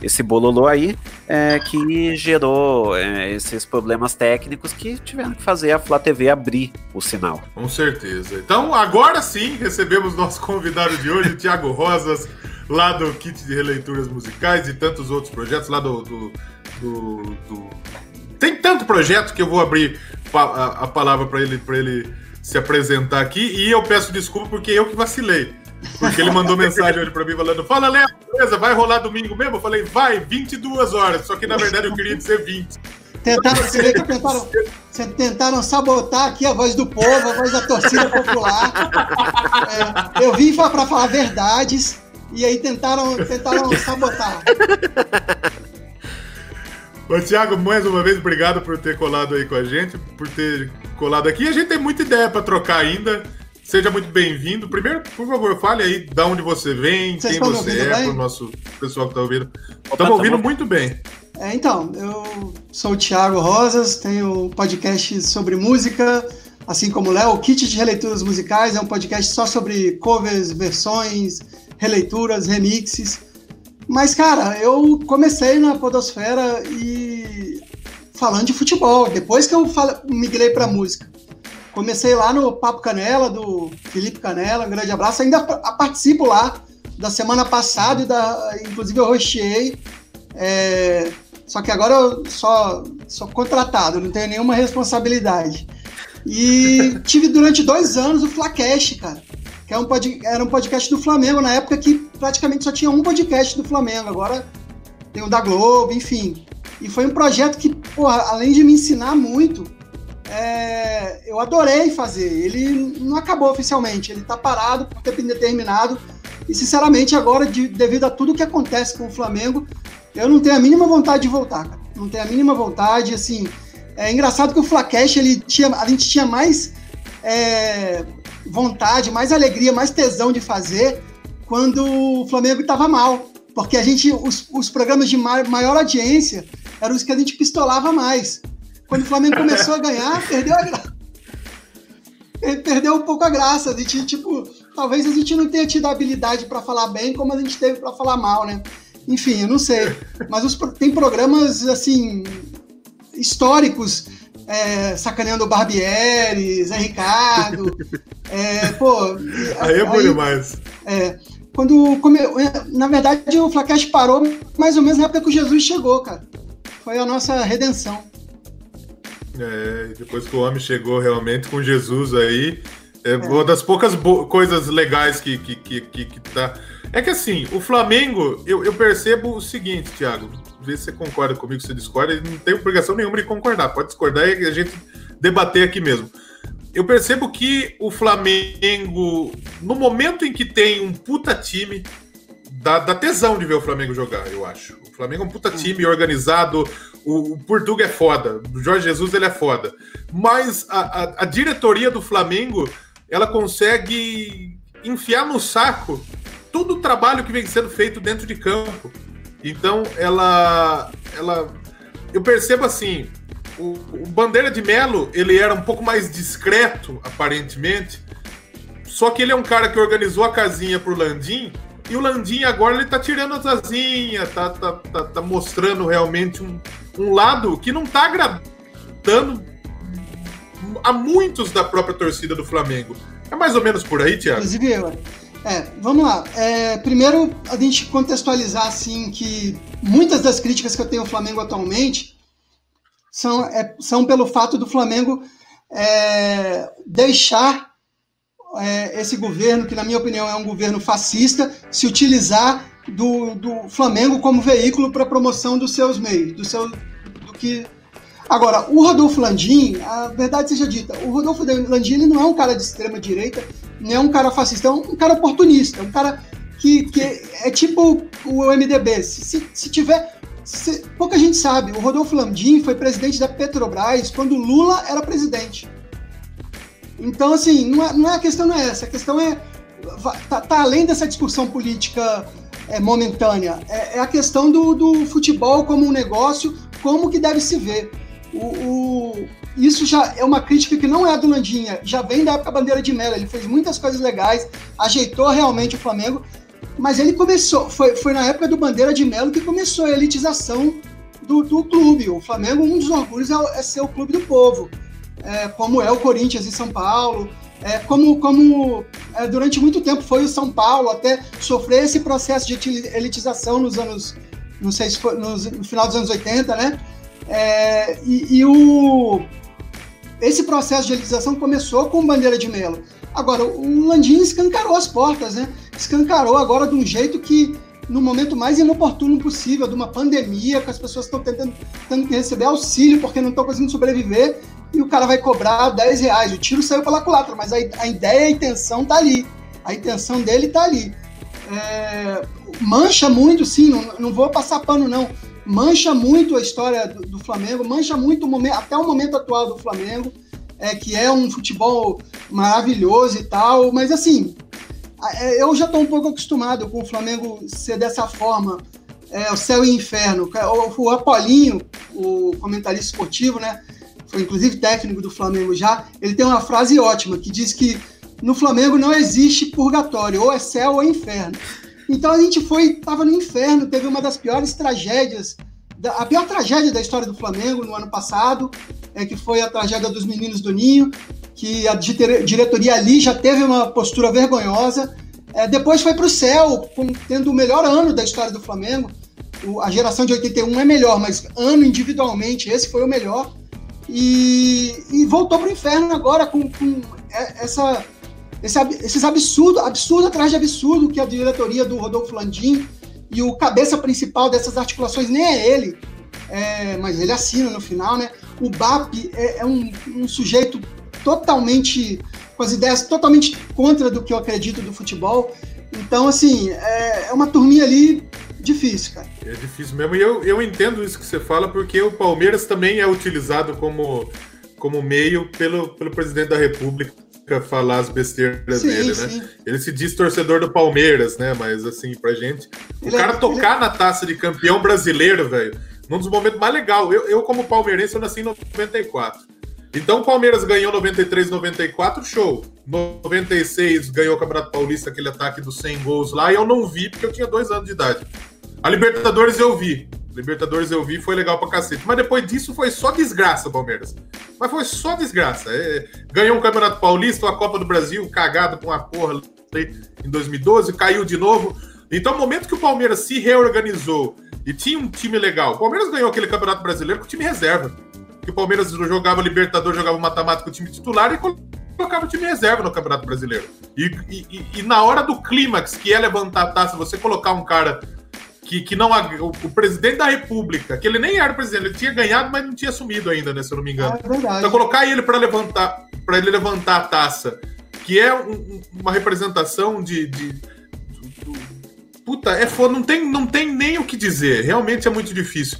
esse bololô aí é, que gerou é, esses problemas técnicos que tiveram que fazer a Fla T V abrir o sinal. Com certeza. Então, agora sim, recebemos nosso convidado de hoje, Thiago Rosas, lá do Kit de Releituras Musicais e tantos outros projetos, lá do, do do, do... Tem tanto projeto que eu vou abrir a, a palavra para ele, para ele se apresentar aqui, e eu peço desculpa porque eu que vacilei. Porque ele mandou mensagem hoje pra mim falando: fala, Léo, beleza, vai rolar domingo mesmo? Eu falei: vai, vinte e duas horas. Só que na verdade eu queria dizer vinte. Tentaram, você vê que tentaram, tentaram sabotar aqui a voz do povo, a voz da torcida popular. É, eu vim pra falar verdades e aí tentaram, tentaram sabotar. Ô, Thiago, mais uma vez, obrigado por ter colado aí com a gente, por ter colado aqui. A gente tem muita ideia pra trocar ainda. Seja muito bem-vindo. Primeiro, por favor, fale aí de onde você vem, Vocês quem você é, para o nosso pessoal que está ouvindo. Estamos ouvindo muito bem. É, então, eu sou o Thiago Rosas, tenho um podcast sobre música, assim como o Léo. O Kit de Releituras Musicais é um podcast só sobre covers, versões, releituras, remixes. Mas, cara, eu comecei na podosfera e falando de futebol, depois que eu fal... migrei para música. Comecei lá no Papo Canela, do Felipe Canela, um grande abraço. Ainda participo lá da semana passada, e da, inclusive eu rosteei. É, só que agora eu só sou contratado, não tenho nenhuma responsabilidade. E tive durante dois anos o Flacast, cara, que é um pod, era um podcast do Flamengo, na época que praticamente só tinha um podcast do Flamengo. Agora tem o da Globo, enfim. E foi um projeto que, porra, além de me ensinar muito, É, eu adorei fazer. Ele não acabou oficialmente, ele tá parado por tempo indeterminado, e sinceramente agora, de, devido a tudo que acontece com o Flamengo, eu não tenho a mínima vontade de voltar, cara. Não tenho a mínima vontade, assim. É engraçado que o Flacast, ele tinha, a gente tinha mais é, vontade, mais alegria, mais tesão de fazer quando o Flamengo estava mal, porque a gente, os, os programas de maior audiência eram os que a gente pistolava mais. Quando o Flamengo começou a ganhar, perdeu a graça. Perdeu um pouco a graça. A gente, tipo, talvez a gente não tenha tido a habilidade para falar bem como a gente teve para falar mal, né? Enfim, eu não sei. Mas os, tem programas, assim, históricos, é, sacaneando o Barbieri, Zé Ricardo. É, pô, aí é bom demais. É, quando, come, na verdade, o Flacast parou mais ou menos na época que o Jesus chegou, cara. Foi a nossa redenção. É, depois que o homem chegou realmente com Jesus aí, é uma das poucas bo- coisas legais que, que, que, que, que tá... É que assim, o Flamengo, eu, eu percebo o seguinte, Thiago, vê se você concorda comigo, se você discorda, não tem obrigação nenhuma de concordar, pode discordar e a gente debater aqui mesmo. Eu percebo que o Flamengo, no momento em que tem um puta time, dá, dá tesão de ver o Flamengo jogar, eu acho. O Flamengo é um puta time organizado, o, o Portuga é foda, o Jorge Jesus ele é foda, mas a, a, a diretoria do Flamengo, ela consegue enfiar no saco todo o trabalho que vem sendo feito dentro de campo. Então ela, ela eu percebo assim, o, o Bandeira de Melo, ele era um pouco mais discreto aparentemente, só que ele é um cara que organizou a casinha pro Landim. E o Landim agora ele tá tirando as asinhas, tá, tá, tá, tá mostrando realmente um, um lado que não tá agradando a muitos da própria torcida do Flamengo. É mais ou menos por aí, Thiago? Inclusive eu. É, vamos lá. É, primeiro, a gente contextualizar assim que muitas das críticas que eu tenho ao Flamengo atualmente são, é, são pelo fato do Flamengo é, deixar... esse governo, que na minha opinião é um governo fascista, se utilizar do, do Flamengo como veículo para a promoção dos seus meios, do seu, do que... Agora, o Rodolfo Landim, a verdade seja dita, o Rodolfo Landim ele não é um cara de extrema direita, nem é um cara fascista, é um cara oportunista, é um cara que, que é tipo o M D B, se, se, se tiver... Se, pouca gente sabe, o Rodolfo Landim foi presidente da Petrobras quando Lula era presidente. Então, assim, não é, não é, a questão não é essa, a questão é, tá, tá além dessa discussão política é, momentânea, é, é a questão do, do futebol como um negócio, como que deve se ver. O, o, isso já é uma crítica que não é a do Landinha, já vem da época Bandeira de Melo, ele fez muitas coisas legais, ajeitou realmente o Flamengo, mas ele começou, foi, foi na época do Bandeira de Melo que começou a elitização do, do clube. O Flamengo, um dos orgulhos é, é ser o clube do povo. É, como é o Corinthians em São Paulo, é, como, como é, durante muito tempo foi o São Paulo, até sofrer esse processo de elitização nos anos, não sei se foi no, no final dos anos oitenta, né? É, e, e o, esse processo de elitização começou com Bandeira de Melo. Agora, o Landim escancarou as portas, né? Escancarou agora de um jeito que, no momento mais inoportuno possível, de uma pandemia, que as pessoas estão tentando, tentando receber auxílio porque não estão conseguindo sobreviver, e o cara vai cobrar dez reais. O tiro saiu pela culatra, mas a, a ideia e a intenção está ali. A intenção dele está ali. É, mancha muito, sim, não, não vou passar pano, não. Mancha muito a história do, do Flamengo, mancha muito o momento, até o momento atual do Flamengo, é, que é um futebol maravilhoso e tal, mas assim, eu já estou um pouco acostumado com o Flamengo ser dessa forma, é, o céu e o inferno. O, o Apolinho, o comentarista esportivo, né, foi inclusive técnico do Flamengo já, ele tem uma frase ótima, que diz que no Flamengo não existe purgatório, ou é céu ou é inferno. Então a gente foi, estava no inferno, teve uma das piores tragédias, a pior tragédia da história do Flamengo no ano passado, é, que foi a tragédia dos meninos do Ninho, que a diretoria ali já teve uma postura vergonhosa, é, depois foi para o céu, com, tendo o melhor ano da história do Flamengo, o, a geração de oitenta e um é melhor, mas ano individualmente, esse foi o melhor, e, e voltou para o inferno agora com, com essa... Esse, esses absurdos, absurdo atrás de absurdo que a diretoria do Rodolfo Landim e o cabeça principal dessas articulações nem é ele, é, mas ele assina no final, né? O B A P é, é um, um sujeito totalmente, com as ideias totalmente contra do que eu acredito do futebol. Então, assim, é, é uma turminha ali difícil, cara. É difícil mesmo, e eu, eu entendo isso que você fala, porque o Palmeiras também é utilizado como, como meio pelo, pelo presidente da República falar as besteiras sim, dele, sim. né? Ele se diz torcedor do Palmeiras, né? Mas, assim, pra gente... O ele cara é, tocar ele... na taça de campeão brasileiro, velho, num dos momentos mais legais. Eu, eu, como palmeirense, eu nasci em noventa e quatro. Então, o Palmeiras ganhou noventa e três, noventa e quatro, show. noventa e seis, ganhou o Campeonato Paulista, aquele ataque dos cem gols lá, e eu não vi, porque eu tinha dois anos de idade. A Libertadores eu vi. Libertadores eu vi, foi legal pra cacete. Mas depois disso foi só desgraça, Palmeiras. Mas foi só desgraça. É, ganhou um Campeonato Paulista, uma Copa do Brasil, cagada com uma porra em dois mil e doze, caiu de novo. Então, no momento que o Palmeiras se reorganizou e tinha um time legal, o Palmeiras ganhou aquele Campeonato Brasileiro com o time reserva. Que o Palmeiras jogava Libertadores, jogava mata-mata com o time titular e colocava o time reserva no Campeonato Brasileiro. E, e, e na hora do clímax, que é levantar a taça, você colocar um cara... Que, que não o, o presidente da República, que ele nem era o presidente, ele tinha ganhado, mas não tinha assumido ainda, né? Se eu não me engano. É verdade. Então, colocar ele para levantar, para ele levantar a taça, que é um, uma representação de. de, de, de puta, é foda, não tem, não tem nem o que dizer. Realmente é muito difícil.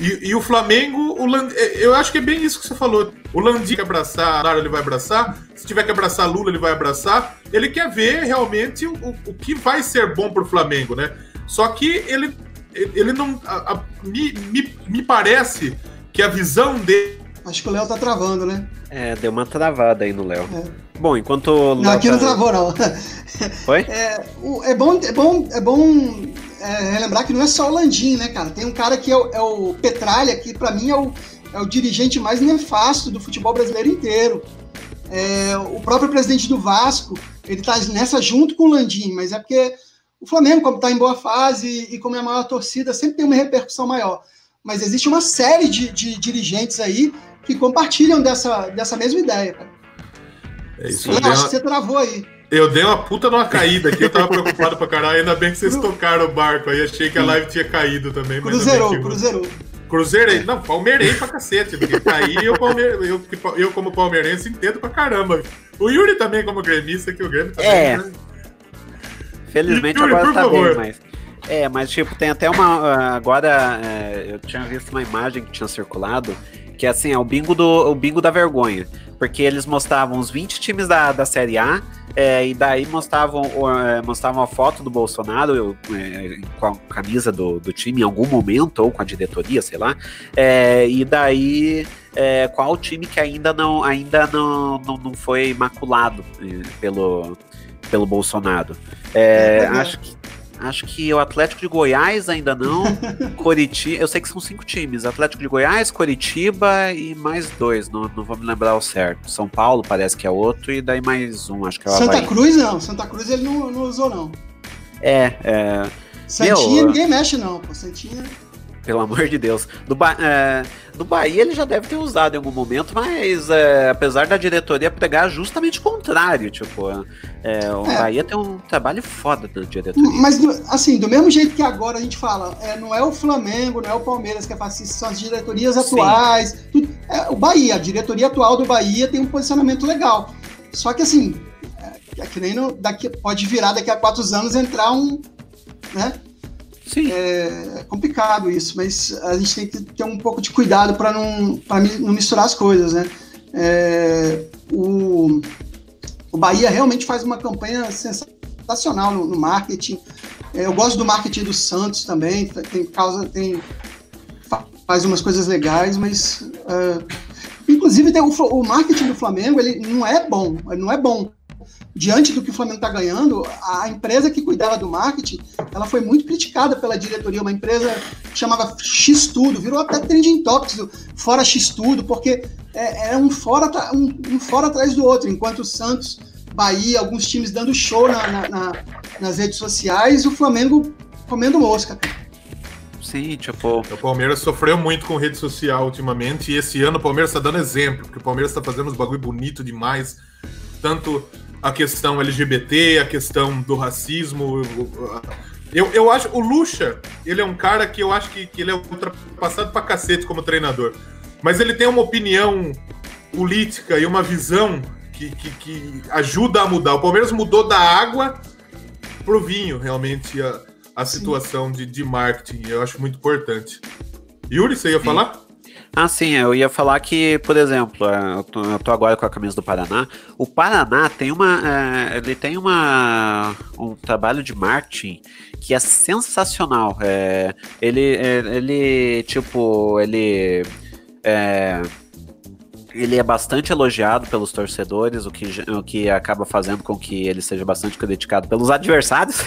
E, e o Flamengo, o Land, eu acho que é bem isso que você falou. O Landim quer abraçar, Lara, ele vai abraçar. Se tiver que abraçar Lula, ele vai abraçar. Ele quer ver realmente o, o que vai ser bom pro Flamengo, né? Só que ele, ele não... A, a, me, me, me parece que a visão dele... Acho que o Léo tá travando, né? É, deu uma travada aí no Léo. É. Bom, enquanto o Léo... Não, aqui tá... não travou, não. Foi? É, é bom, é bom, é bom é, relembrar que não é só o Landim, né, cara? Tem um cara que é o, é o Petralha, que pra mim é o, é o dirigente mais nefasto do futebol brasileiro inteiro. É, o próprio presidente do Vasco, ele tá nessa junto com o Landim, mas é porque... O Flamengo, como está em boa fase e como é a maior torcida, sempre tem uma repercussão maior. Mas existe uma série de, de dirigentes aí que compartilham dessa, dessa mesma ideia, cara. É isso. Eu acho uma... que você travou aí. Eu dei uma puta numa caída aqui, eu tava preocupado pra caralho. Ainda bem que vocês tocaram o barco aí, achei que a live tinha caído também. Cruzeirou, que... cruzeirou. Cruzeirei, não, palmeirei pra cacete, porque caí eu, palmeire... eu, eu como palmeirense entendo pra caramba. O Yuri também como gremista, que o Grêmio também... É. Né? Felizmente Yuri, agora tá bem, mas... É, mas tipo, tem até uma... Agora, é, eu tinha visto uma imagem que tinha circulado, que assim, é o bingo, do, o bingo da vergonha. Porque eles mostravam os vinte times da, da Série A, é, e daí mostravam, é, mostravam a foto do Bolsonaro eu, é, com a camisa do, do time em algum momento, ou com a diretoria, sei lá. É, e daí... É, qual time que ainda não, ainda não, não, não foi maculado é, pelo... pelo Bolsonaro. É, é, acho, que, acho que o Atlético de Goiás ainda não, Coritiba, eu sei que são cinco times, Atlético de Goiás, Coritiba e mais dois, não, não vou me lembrar o certo. São Paulo parece que é outro e daí mais um, acho que é o Santa Havaí. Cruz não, Santa Cruz ele não, não usou não. É, é... Santinha Meu, ninguém mexe não, pô. Santinha... Pelo amor de Deus. Do, ba é, do Bahia ele já deve ter usado em algum momento, mas é, apesar da diretoria pregar justamente o contrário, tipo, é, o é, Bahia tem um trabalho foda da diretoria. Mas, assim, do mesmo jeito que agora a gente fala, é, não é o Flamengo, não é o Palmeiras que é fascista, são as diretorias atuais. Tudo, é, o Bahia, a diretoria atual do Bahia tem um posicionamento legal. Só que, assim, é, é que nem no, daqui, pode virar daqui a quatro anos entrar um... né? Sim. É complicado isso, mas a gente tem que ter um pouco de cuidado para não, pra não misturar as coisas, né? É, o, o Bahia realmente faz uma campanha sensacional no, no marketing. É, eu gosto do marketing do Santos também, tem causa, tem, faz umas coisas legais, mas é, inclusive tem o, o marketing do Flamengo, ele não é bom, ele não é bom. Diante do que o Flamengo está ganhando, a empresa que cuidava do marketing, ela foi muito criticada pela diretoria, uma empresa que chamava X-Tudo, virou até trending topics, fora X-Tudo, porque é, é um, fora, um, um fora atrás do outro, enquanto o Santos, Bahia, alguns times dando show na, na, na, nas redes sociais, o Flamengo comendo mosca. Sim, tipo... O Palmeiras sofreu muito com rede social ultimamente, e esse ano o Palmeiras está dando exemplo, porque o Palmeiras está fazendo uns bagulho bonito demais, tanto... a questão L G B T, a questão do racismo. Eu, eu acho... O Lucha, ele é um cara que eu acho que, que ele é ultrapassado pra cacete como treinador. Mas ele tem uma opinião política e uma visão que, que, que ajuda a mudar. O Palmeiras mudou da água pro vinho, realmente, a, a situação de, de marketing. Eu acho muito importante. Yuri, você ia Sim. falar? Ah, sim, eu ia falar que, por exemplo, eu tô, eu tô agora com a camisa do Paraná. O Paraná tem uma, é, ele tem uma, um trabalho de marketing que é sensacional. É, ele, ele, tipo, ele... É, ele é bastante elogiado pelos torcedores, o que, o que acaba fazendo com que ele seja bastante criticado pelos adversários.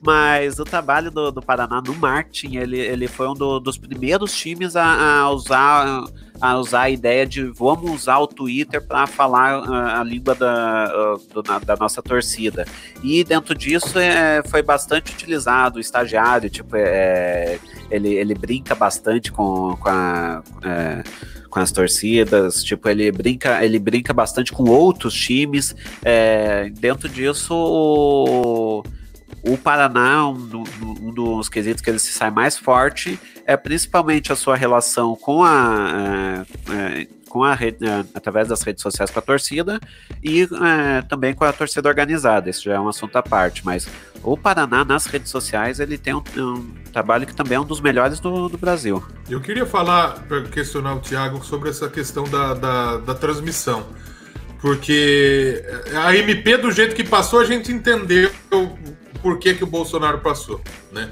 Mas o trabalho do, do Paraná no marketing, ele, ele foi um do, dos primeiros times a, a, usar, a usar a ideia de vamos usar o Twitter para falar a, a língua da, do, da nossa torcida. E dentro disso é, foi bastante utilizado o estagiário, tipo, é, ele, ele brinca bastante com, com a... É, com as torcidas, tipo, ele brinca ele brinca bastante com outros times. É, dentro disso o, o Paraná, um, do, um dos quesitos que ele se sai mais forte é principalmente a sua relação com a, é, é, com a rede, é, através das redes sociais com a torcida e é, também com a torcida organizada. Isso já é um assunto à parte, mas o Paraná nas redes sociais ele tem um, um trabalho que também é um dos melhores do, do Brasil. Eu queria falar, para questionar o Thiago sobre essa questão da, da, da transmissão, porque a M P do jeito que passou a gente entendeu por que que o Bolsonaro passou, né?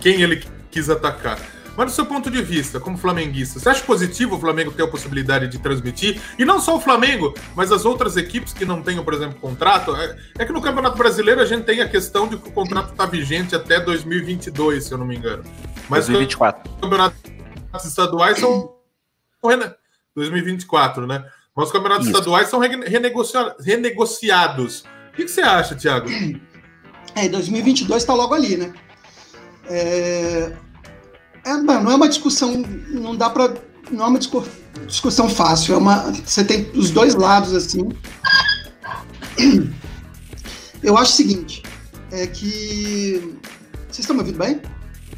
Quem ele quis atacar. Mas do seu ponto de vista, como flamenguista, você acha positivo o Flamengo ter a possibilidade de transmitir? E não só o Flamengo, mas as outras equipes que não tenham, por exemplo, contrato. É que no Campeonato Brasileiro a gente tem a questão de que o contrato está vigente até dois mil e vinte e dois, se eu não me engano. Mas dois mil e vinte e quatro. Os campeonatos estaduais são... dois mil e vinte e quatro, né? Mas os campeonatos Isso. estaduais são renegocia... renegociados. O que você acha, Thiago? É, dois mil e vinte e dois está logo ali, né? É... É, não é uma discussão, não dá para, não é uma discussão fácil. É uma, você tem os dois lados assim. Eu acho o seguinte, é que vocês estão me ouvindo bem?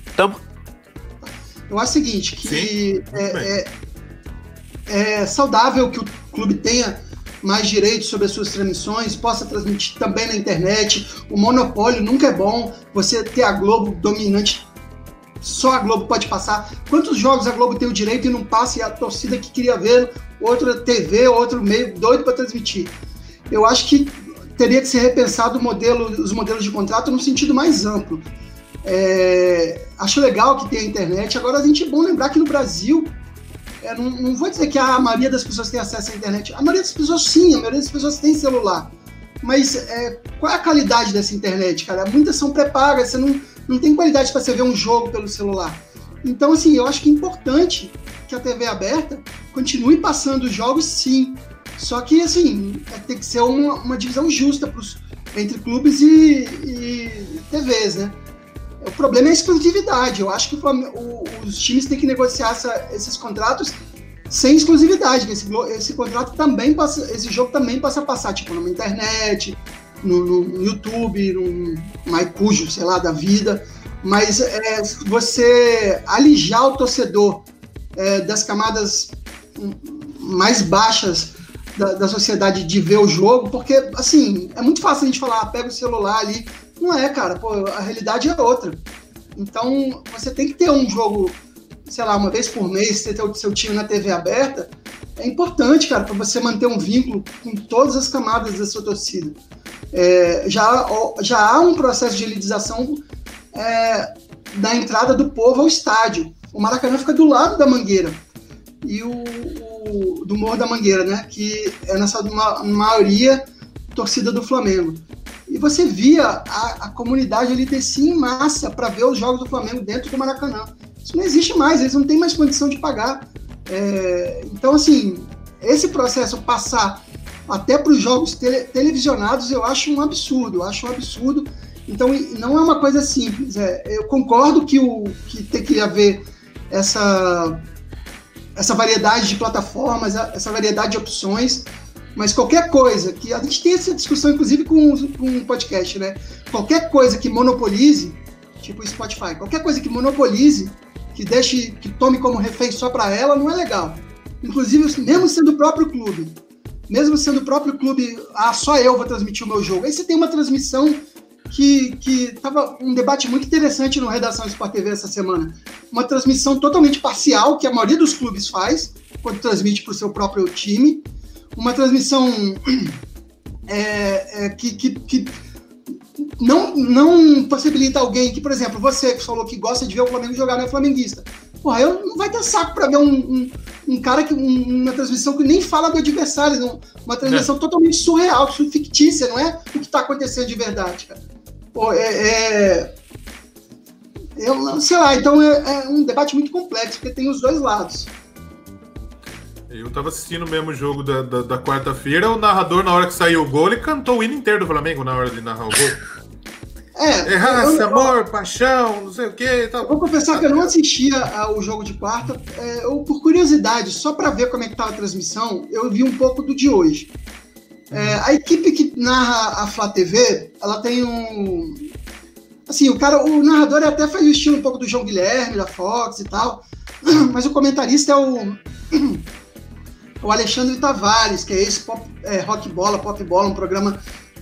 Estamos. Eu acho o seguinte, que é, é, é saudável que o clube tenha mais direitos sobre as suas transmissões, possa transmitir também na internet. O monopólio nunca é bom. Você ter a Globo dominante. Só a Globo pode passar. Quantos jogos a Globo tem o direito e não passa, e a torcida que queria ver, outra T V, outro meio doido para transmitir? Eu acho que teria que ser repensado o modelo, os modelos de contrato num sentido mais amplo. É, acho legal que tem a internet. Agora, a gente é bom lembrar que no Brasil, é, não, não vou dizer que a maioria das pessoas tem acesso à internet. A maioria das pessoas sim, a maioria das pessoas tem celular. Mas é, qual é a qualidade dessa internet, cara? Muitas são pré-pagas, você não... não tem qualidade para você ver um jogo pelo celular. Então, assim, eu acho que é importante que a T V aberta continue passando os jogos, sim. Só que, assim, tem que ser uma, uma divisão justa pros, entre clubes e, e T Vs, né? O problema é a exclusividade. Eu acho que o, os times têm que negociar essa, esses contratos sem exclusividade. Esse, esse contrato também passa, esse jogo também passa a passar, tipo, na internet, no, no YouTube, no MyCujoo, sei lá, da vida. Mas é, você alijar o torcedor é, das camadas mais baixas da, da sociedade de ver o jogo, porque, assim, é muito fácil a gente falar, ah, pega o celular ali. Não é, cara, pô, a realidade é outra. Então, você tem que ter um jogo, sei lá, uma vez por mês, você ter o seu time na T V aberta, é importante, cara, para você manter um vínculo com todas as camadas da sua torcida. É, já, já há um processo de elitização é, da entrada do povo ao estádio. O Maracanã fica do lado da Mangueira, e o, o do Morro da Mangueira, né, que é nessa ma, maioria torcida do Flamengo. E você via a, a comunidade ali descer em massa para ver os jogos do Flamengo dentro do Maracanã. Isso não existe mais, eles não têm mais condição de pagar. É, então, assim, esse processo passar até para os jogos tele, televisionados, eu acho um absurdo, eu acho um absurdo. Então, não é uma coisa simples. É, eu concordo que, o, que tem que haver essa, essa variedade de plataformas, essa variedade de opções, mas qualquer coisa, que a gente tem essa discussão inclusive com um podcast, né? Qualquer coisa que monopolize, tipo o Spotify, qualquer coisa que monopolize, que deixe, que tome como refém só para ela, não é legal. Inclusive, mesmo sendo o próprio clube, mesmo sendo o próprio clube, ah, só eu vou transmitir o meu jogo. Aí você tem uma transmissão que, que tava um debate muito interessante no Redação Sport T V essa semana. Uma transmissão totalmente parcial, que a maioria dos clubes faz, quando transmite para o seu próprio time. Uma transmissão é, é, que, que, que não, não possibilita alguém que, por exemplo, você que falou que gosta de ver o Flamengo jogar, não é flamenguista. Porra, eu não vai ter saco para ver um, um, um cara, que um, uma transmissão que nem fala do adversário, não, uma transmissão é. totalmente surreal, fictícia, não é o que está acontecendo de verdade, cara. Pô, é, é, eu não sei lá, então é, é um debate muito complexo, porque tem os dois lados. Eu tava assistindo o mesmo jogo da, da, da quarta-feira, o narrador, na hora que saiu o gol, ele cantou o hino inteiro do Flamengo na hora de narrar o gol. É, é raça, eu, amor, eu, paixão, não sei o que e tal. Vou confessar que eu não assistia ao jogo de quarta, é, eu, por curiosidade, só pra ver como é que tava a transmissão, eu vi um pouco do de hoje. É, a equipe que narra a Fla T V, ela tem um... Assim, o cara, o narrador até faz o estilo um pouco do João Guilherme, da Fox e tal, mas o comentarista é o... o Alexandre Tavares, que é esse pop, é, rock bola, pop bola, um programa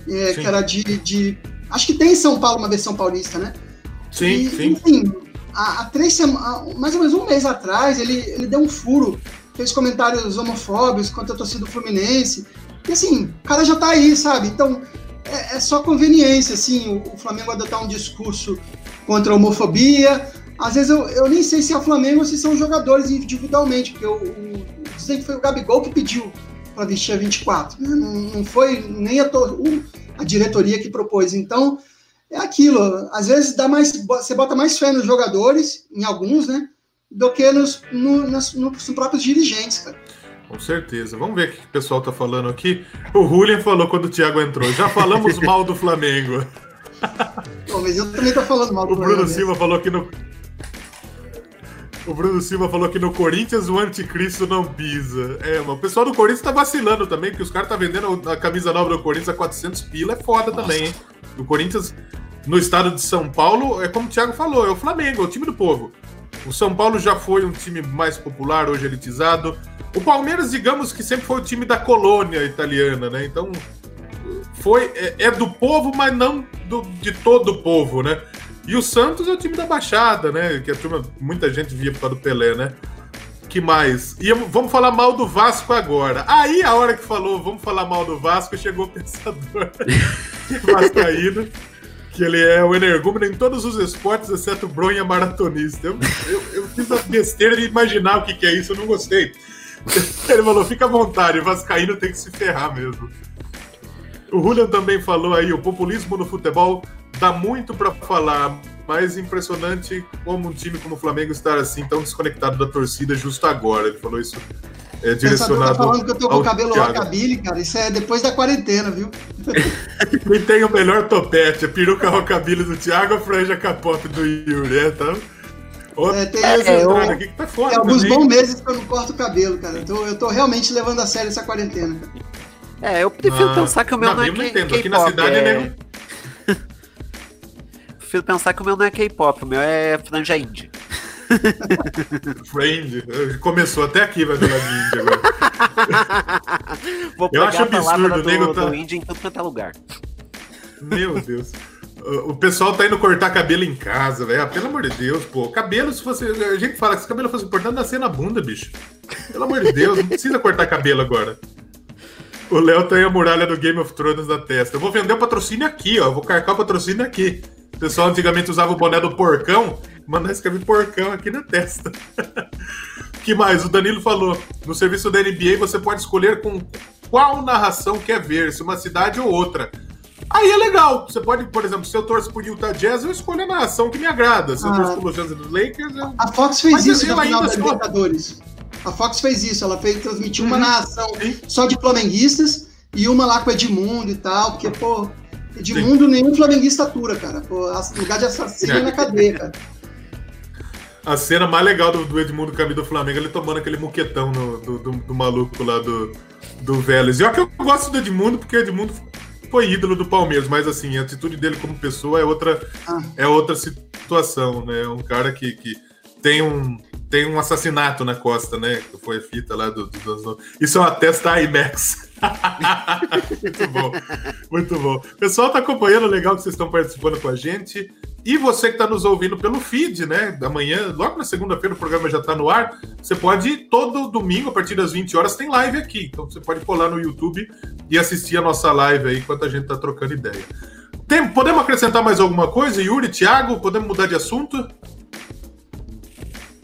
é, que era de, de... Acho que tem em São Paulo uma versão paulista, né? Sim, e, sim. Enfim, há, há três semanas, mais ou menos um mês atrás, ele, ele deu um furo, fez comentários homofóbicos contra a torcida do Fluminense, e assim, o cara já tá aí, sabe? Então, é, é só conveniência, assim, o, o Flamengo adotar um discurso contra a homofobia. Às vezes eu, eu nem sei se é o Flamengo ou se são jogadores individualmente, porque o que foi o Gabigol que pediu para vestir a vinte e quatro, né? Não, não foi nem a, to- a diretoria que propôs. Então, é aquilo. Às vezes dá mais, você bota mais fé nos jogadores, em alguns, né? Do que nos, no, nas, nos próprios dirigentes, cara. Com certeza. Vamos ver o que o pessoal tá falando aqui. O Julian falou quando o Thiago entrou: já falamos mal do Flamengo. Bom, mas eu também tô falando mal do Flamengo. O Bruno Silva falou aqui no... O Bruno Silva falou que no Corinthians o anticristo não pisa. É, mano, o pessoal do Corinthians tá vacilando também, porque os caras tá vendendo a camisa nova do Corinthians a quatrocentos pila, é foda. Nossa. Também, hein? O Corinthians, no estado de São Paulo, é como o Thiago falou, é o Flamengo, é o time do povo. O São Paulo já foi um time mais popular, hoje elitizado. O Palmeiras, digamos que sempre foi o time da colônia italiana, né? Então, foi, é, é do povo, mas não do, de todo o povo, né? E o Santos é o time da Baixada, né? Que a turma, muita gente via por causa do Pelé, né? Que mais? E vamos falar mal do Vasco agora. Aí, a hora que falou, vamos falar mal do Vasco, chegou o pensador vascaíno, que ele é o energúmeno em todos os esportes, exceto o bronha maratonista. Eu, eu, eu fiz a besteira de imaginar o que, que é isso, eu não gostei. Ele falou, fica à vontade, o vascaíno tem que se ferrar mesmo. O Julian também falou aí, o populismo no futebol... Dá muito para falar, mas impressionante como um time como o Flamengo estar assim tão desconectado da torcida justo agora. Ele falou isso é direcionado. Pensador tá falando que eu tô com o cabelo rockabilly, cara. Isso é depois da quarentena, viu? Quem tem o melhor topete, a peruca rockabilly do Thiago, a franja capota do Yuri, é, tá? É, tem é, eu, aqui que tá foda, tem alguns bons meses que eu não corto o cabelo, cara. Eu tô, eu tô realmente levando a sério essa quarentena. É, eu prefiro ah, pensar que o meu não, não é K-pop. Aqui na cidade é... é... prefiro pensar que o meu não é K-pop, o meu é franja indie. Friend. Começou até aqui, vai virar de indie agora. Vou pegar eu acho a palavra do, nego tá... do indie em todo quanto é lugar. Meu Deus. O pessoal tá indo cortar cabelo em casa, velho. Ah, pelo amor de Deus, pô. Cabelo, se fosse... A gente fala que se o cabelo fosse importante, nascer na bunda, bicho. Pelo amor de Deus, não precisa cortar cabelo agora. O Léo tem a muralha do Game of Thrones na testa. Eu vou vender o patrocínio aqui, ó. Eu vou carcar o patrocínio aqui. O pessoal antigamente usava o boné do porcão, mandava escrever porcão aqui na testa. Que mais? O Danilo falou. No serviço da N B A, você pode escolher com qual narração quer ver, se uma cidade ou outra. Aí é legal. Você pode, por exemplo, se eu torço pro Utah Jazz, eu escolho a narração que me agrada. Se eu ah, torço pro Los Angeles Lakers... Eu... A Fox fez Mas isso na final da Libertadores. A Fox fez isso. Ela fez, transmitiu uhum. uma narração Sim. só de flamenguistas e uma lá com Edmundo e tal. Porque, pô, Edmundo Sim. nenhum flamenguista atura, cara. Pô, lugar de assassino é na cadeia, cara. A cena mais legal do, do Edmundo caminho do Flamengo, ele tomando aquele moquetão no, do, do, do maluco lá do, do Vélez. E olha que eu gosto do Edmundo, porque o Edmundo... foi ídolo do Palmeiras, mas assim, a atitude dele como pessoa é outra, ah. é outra situação, né? Um cara que, que tem, um, tem um assassinato na costa, né? Foi a fita lá do... do, do... Isso é uma testa IMAX. Muito bom, muito bom. Pessoal, tá acompanhando, legal que vocês estão participando com a gente. E você que tá nos ouvindo pelo feed, né? Da manhã, logo na segunda-feira o programa já tá no ar. Você pode ir todo domingo, a partir das vinte horas, tem live aqui. Então você pode colar no YouTube e assistir a nossa live aí enquanto a gente tá trocando ideia. Tem, podemos acrescentar mais alguma coisa, Yuri, Thiago? Podemos mudar de assunto?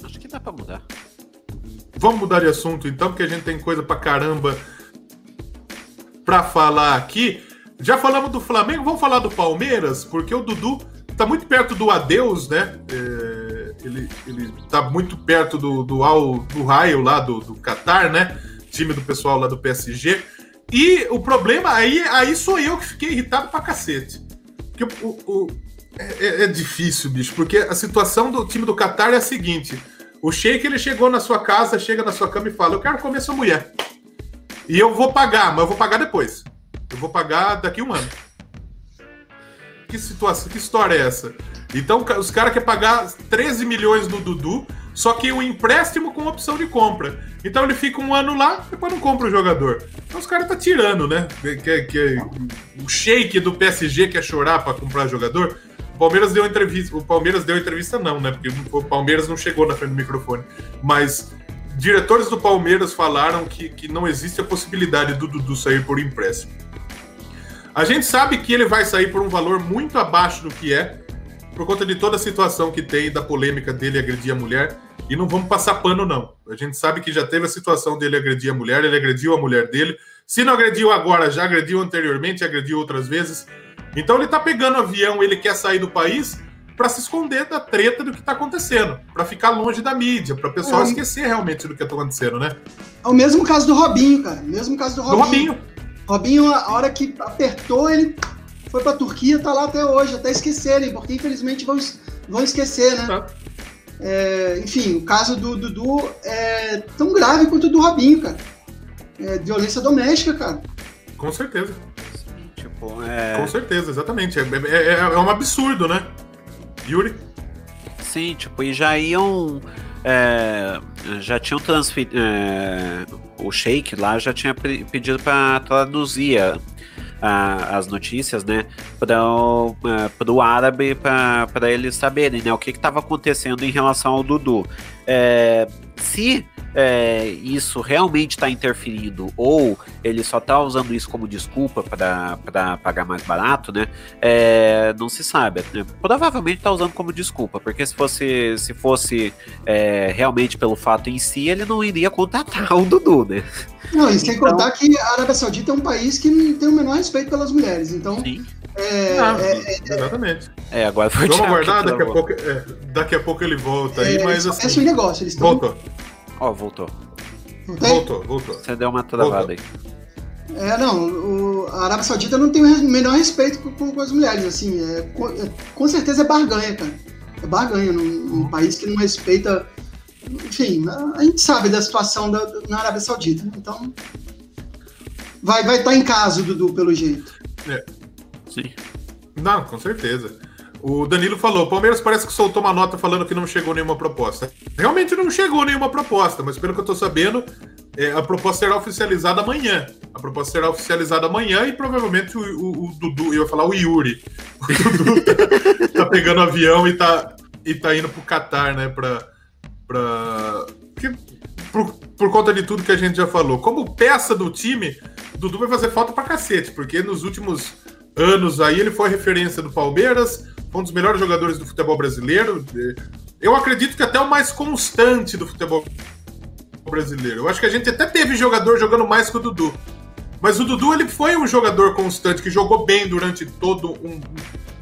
Acho que dá pra mudar. Vamos mudar de assunto então, porque a gente tem coisa pra caramba pra falar aqui. Já falamos do Flamengo, vamos falar do Palmeiras, porque o Dudu tá muito perto do adeus, né? É, ele, ele tá muito perto do, do, ao, do raio lá do, do Qatar, né? Time do pessoal lá do P S G. E o problema, aí, aí sou eu que fiquei irritado pra cacete. Porque o, o, é, é difícil, bicho, porque a situação do time do Qatar é a seguinte. O Sheik, ele chegou na sua casa, chega na sua cama e fala, eu quero comer sua mulher. E eu vou pagar, mas eu vou pagar depois. Eu vou pagar daqui a um ano. Que situação, que história é essa? Então os caras querem pagar treze milhões no Dudu, só que um empréstimo com opção de compra. Então ele fica um ano lá, depois não compra o jogador. Então os caras tá tirando, né? Que, que, o Sheik do P S G quer chorar para comprar jogador. O Palmeiras deu entrevista. O Palmeiras deu entrevista não, né? Porque o Palmeiras não chegou na frente do microfone. Mas diretores do Palmeiras falaram que, que não existe a possibilidade do Dudu sair por empréstimo. A gente sabe que ele vai sair por um valor muito abaixo do que é, por conta de toda a situação que tem, da polêmica dele agredir a mulher, e não vamos passar pano, não. A gente sabe que já teve a situação dele agredir a mulher, ele agrediu a mulher dele, se não agrediu agora, já agrediu anteriormente, agrediu outras vezes. Então ele tá pegando avião, ele quer sair do país para se esconder da treta do que tá acontecendo, para ficar longe da mídia, para o pessoal é. esquecer realmente do que tá acontecendo, né? É o mesmo caso do Robinho, cara, o mesmo caso do Robinho. Do Robinho. Robinho, a hora que apertou, ele foi pra Turquia, tá lá até hoje, até esquecerem, porque infelizmente vão, vão esquecer, né? Tá. É, enfim, o caso do Dudu é tão grave quanto o do Robinho, cara. É violência doméstica, cara. Com certeza. Tipo, é... Com certeza, exatamente. É, é, é um absurdo, né? Yuri? Sim, tipo, e já iam... É, já tinham transferido... É... O Sheik lá já tinha pedido para traduzir a, a, as notícias, né, para o uh, árabe, para eles saberem, né, o que estava acontecendo em relação ao Dudu. É, se é, isso realmente está interferindo ou ele só está usando isso como desculpa para pagar mais barato, né, é, não se sabe, né? Provavelmente está usando como desculpa, porque se fosse, se fosse é, realmente pelo fato em si, ele não iria contratar o Dudu, né? Não, e sem então... contar que a Arábia Saudita é um país que não tem o menor respeito pelas mulheres, então... Sim. É, ah, é, exatamente. É, agora foi Vamos aguardar, daqui a, pouco, é, daqui a pouco ele volta é, aí, mas assim... Esse negócio, eles estão... Voltou. Ó, oh, voltou. Não tem? Voltou, voltou. Você deu uma travada aí. É, não, o, a Arábia Saudita não tem o menor respeito com, com, com as mulheres, assim, é, com, é, com certeza é barganha, cara, é barganha, num, num país que não respeita, enfim, a, a gente sabe da situação da, da, na Arábia Saudita, né? Então, vai estar vai tá em casa, Dudu, pelo jeito. É. Sim. Não, com certeza. O Danilo falou, o Palmeiras parece que soltou uma nota falando que não chegou nenhuma proposta. Realmente não chegou nenhuma proposta, mas pelo que eu tô sabendo, é, a proposta será oficializada amanhã. A proposta será oficializada amanhã e provavelmente o, o, o Dudu, eu ia falar o Yuri, o Dudu tá, tá pegando avião e tá, e tá indo pro Catar, né, pra... pra que, por, por conta de tudo que a gente já falou. Como peça do time, o Dudu vai fazer falta pra cacete, porque nos últimos anos aí ele foi a referência do Palmeiras, um dos melhores jogadores do futebol brasileiro. Eu acredito que até o mais constante do futebol brasileiro. Eu acho que a gente até teve jogador jogando mais que o Dudu. Mas o Dudu, ele foi um jogador constante, que jogou bem durante todo um,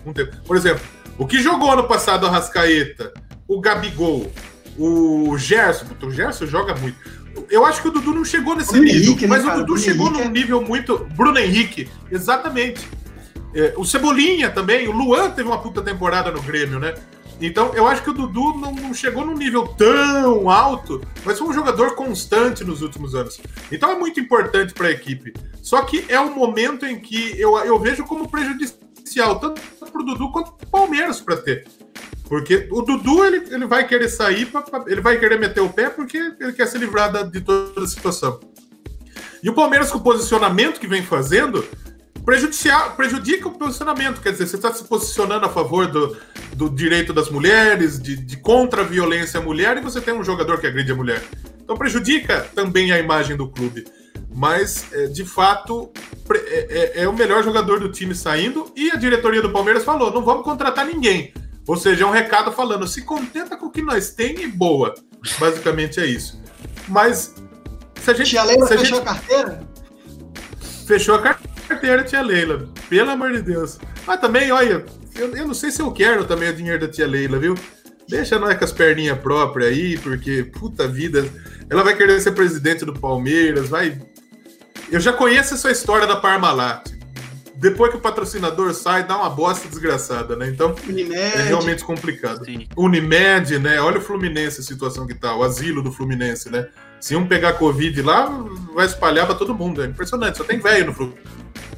um tempo. Por exemplo, o que jogou no passado o Arrascaeta, o Gabigol, o Gerson. O Gerson joga muito. Eu acho que o Dudu não chegou nesse Bruno nível. Henrique, mas né, o Dudu Bruno chegou Henrique. Num nível muito... Bruno Henrique, exatamente. É, o Cebolinha também, o Luan teve uma puta temporada no Grêmio, né? Então, eu acho que o Dudu não, não chegou num nível tão alto, mas foi um jogador constante nos últimos anos. Então, é muito importante para a equipe. Só que é um momento em que eu, eu vejo como prejudicial, tanto para o Dudu quanto para o Palmeiras, para ter. Porque o Dudu, ele, ele vai querer sair, pra, pra, ele vai querer meter o pé, porque ele quer se livrar da, de toda a situação. E o Palmeiras, com o posicionamento que vem fazendo... prejudica o posicionamento, quer dizer, você está se posicionando a favor do, do direito das mulheres, de, de contra a violência à mulher, e você tem um jogador que agride a mulher. Então prejudica também a imagem do clube. Mas, é, de fato, é, é, é o melhor jogador do time saindo, e a diretoria do Palmeiras falou, não vamos contratar ninguém. Ou seja, é um recado falando, se contenta com o que nós tem e boa. Basicamente é isso. Mas, se a gente... Tia Leila fechou a, gente... a carteira? Fechou a carteira. Carteira tia Leila, pelo amor de Deus. Mas também, olha, eu, eu não sei se eu quero também o dinheiro da tia Leila, viu? Deixa nós com as perninhas próprias aí, porque, puta vida, ela vai querer ser presidente do Palmeiras, vai... Eu já conheço essa história da Parmalat. Depois que o patrocinador sai, dá uma bosta desgraçada, né? Então, Unimed. É realmente complicado. Sim. Unimed, né? Olha o Fluminense, a situação que tá, o asilo do Fluminense, né? Se um pegar Covid lá, vai espalhar pra todo mundo, é impressionante, só tem velho no Fluminense.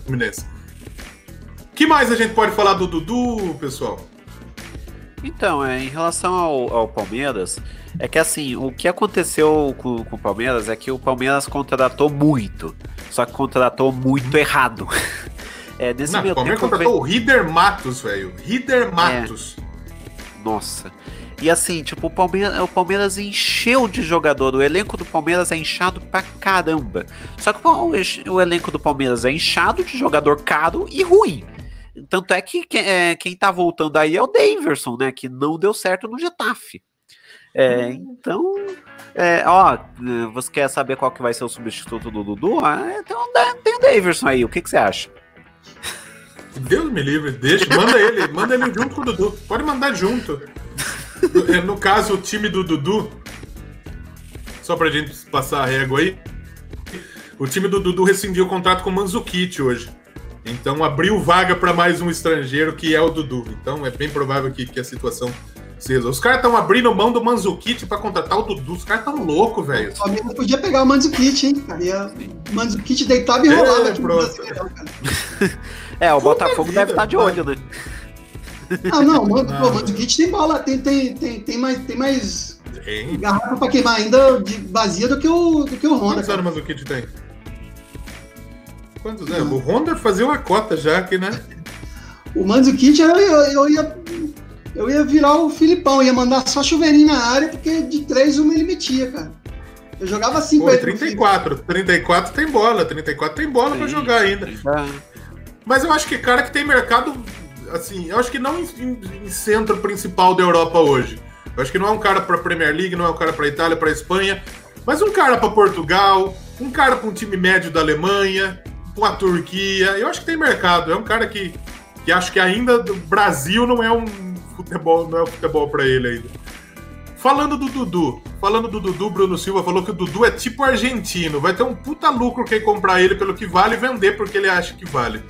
Fluminense. Que mais a gente pode falar do Dudu, pessoal? Então, é, em relação ao, ao Palmeiras, é que assim, o que aconteceu com, com o Palmeiras é que o Palmeiras contratou muito, só que contratou muito errado. É, nesse Não, o Palmeiras contratou eu... o Rieder Matos, velho. Rieder Matos. É. Nossa. E assim, tipo, o Palmeiras, o Palmeiras encheu de jogador. O elenco do Palmeiras é inchado pra caramba. Só que o, o elenco do Palmeiras é inchado de jogador caro e ruim. Tanto é que é, quem tá voltando aí é o Daverson, né? Que não deu certo no Getafe. É, então, é, ó, você quer saber qual que vai ser o substituto do Dudu? Ah, tem, um, tem o Daverson aí, o que, que você acha? Deus me livre, deixa, manda ele, manda ele junto com o Dudu. Pode mandar junto. No caso, o time do Dudu, só pra gente passar a régua aí, o time do Dudu rescindiu o contrato com o Mandzukic hoje. Então abriu vaga pra mais um estrangeiro, que é o Dudu. Então é bem provável que, que a situação se resolva. Os caras estão abrindo mão do Mandzukic pra contratar o Dudu. Os caras tão loucos, velho. O Palmeiras podia pegar o Mandzukic, hein, cara. Ia... O Mandzukic deitava e rolava. É, aqui no Brasileirão, cara. É o Puta Botafogo vida, deve estar de olho, né? Ah, não, o Mandzukic tem bola, tem, tem, tem, tem mais, tem mais garrafa pra queimar ainda de vazia do que o, do que o Honda. Quantos anos o Mandzukic tem? Quantos anos? O Honda fazia uma cota já aqui, né? O Mandzukic, eu, eu, eu, ia, eu ia virar o Filipão, ia mandar só chuveirinho na área, porque de três uma ele metia, cara. Eu jogava cinco. Pô, trinta e quatro, trinta e quatro tem bola, trinta e quatro tem bola. Sim, pra jogar ainda. Tá. Mas eu acho que cara que tem mercado... Assim, eu acho que não em, em, em centro principal da Europa hoje. Eu acho que não é um cara pra Premier League, não é um cara pra Itália, pra Espanha, mas um cara pra Portugal, um cara pra um time médio da Alemanha, pra Turquia. Eu acho que tem mercado. É um cara que, que acho que ainda o Brasil não é um futebol, não é um futebol pra ele ainda. Falando do Dudu, falando do Dudu, Bruno Silva falou que o Dudu é tipo argentino, vai ter um puta lucro quem comprar ele pelo que vale e vender porque ele acha que vale.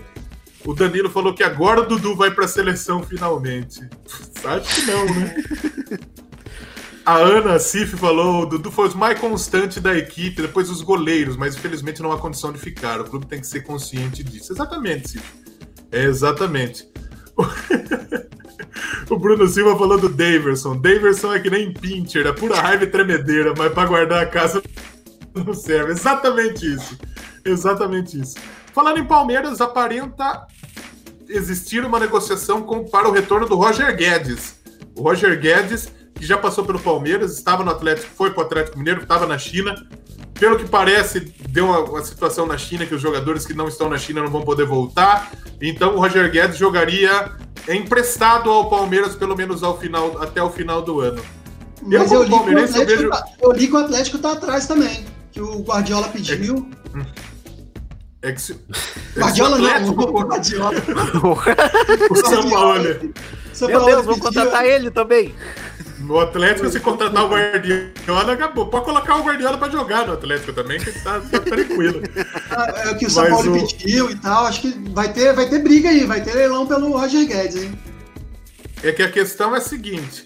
O Danilo falou que agora o Dudu vai pra seleção finalmente. Acho que não, né? A Ana Cif falou, o Dudu foi o mais constante da equipe, depois os goleiros, mas infelizmente não há condição de ficar, o clube tem que ser consciente disso. Exatamente, Cif. É, exatamente. O Bruno Silva falou do Daverson. Daverson é que nem pincher, é pura raiva e tremedeira, mas para guardar a casa não serve. Exatamente isso. Exatamente isso. Falando em Palmeiras, aparenta existir uma negociação com, para o retorno do Roger Guedes. O Roger Guedes, que já passou pelo Palmeiras, estava no Atlético, foi para o Atlético Mineiro, estava na China. Pelo que parece, deu uma, uma situação na China que os jogadores que não estão na China não vão poder voltar. Então o Roger Guedes jogaria emprestado ao Palmeiras, pelo menos ao final, até o final do ano. Eu, Mas eu li, Palmeiras, eu, vejo... tá, eu li que o Atlético está atrás também, que o Guardiola pediu. É, é que se, é Guardiola não, Atlético, não, o Guardiola. O São Paulo. Meu Deus, vou contratar ele também. No Atlético, se contratar o Guardiola, acabou. Pode colocar o Guardiola pra jogar no Atlético também, que tá, tá tranquilo. É o que o São Paulo o... pediu e tal. Acho que vai ter, vai ter briga aí, vai ter leilão pelo Roger Guedes, hein? É que a questão é a seguinte.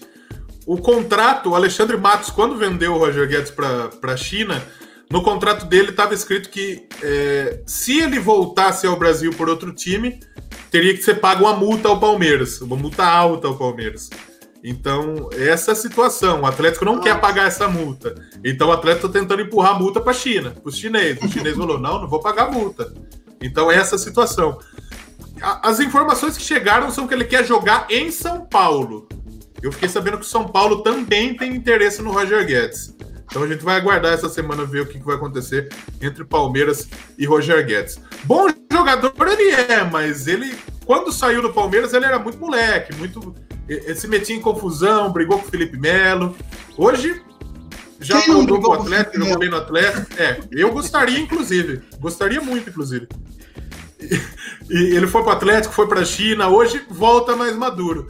O contrato, o Alexandre Matos, quando vendeu o Roger Guedes pra, pra China, no contrato dele estava escrito que é, se ele voltasse ao Brasil por outro time, teria que ser pago uma multa ao Palmeiras. Uma multa alta ao Palmeiras. Então, essa é a situação. O Atlético não ah. quer pagar essa multa. Então, o Atlético está tentando empurrar a multa para a China, para os chineses. O chinês falou, não, não vou pagar a multa. Então, essa é a situação. As informações que chegaram são que ele quer jogar em São Paulo. Eu fiquei sabendo que o São Paulo também tem interesse no Roger Guedes. Então, a gente vai aguardar essa semana ver o que vai acontecer entre Palmeiras e Roger Guedes. Bom jogador ele é, mas ele, quando saiu do Palmeiras, ele era muito moleque, muito... Ele se metia em confusão, brigou com o Felipe Melo. Hoje, já brigou com o Atlético, jogou bem no Atlético. É, eu gostaria, inclusive. Gostaria muito, inclusive. E, e ele foi para o Atlético, foi para a China. Hoje, volta mais maduro.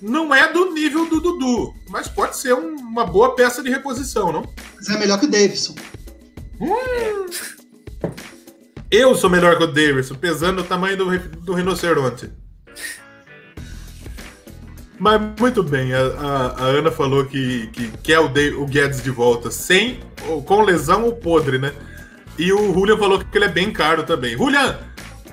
Não é do nível do Dudu, mas pode ser um, uma boa peça de reposição, não? Mas é melhor que o Davidson. Hum, eu sou melhor que o Davidson, pesando o tamanho do, do rinoceronte. Mas muito bem, a, a, a Ana falou que quer que é o, o Guedes de volta, sem, com lesão ou podre, né? E o Julian falou que ele é bem caro também. Julian,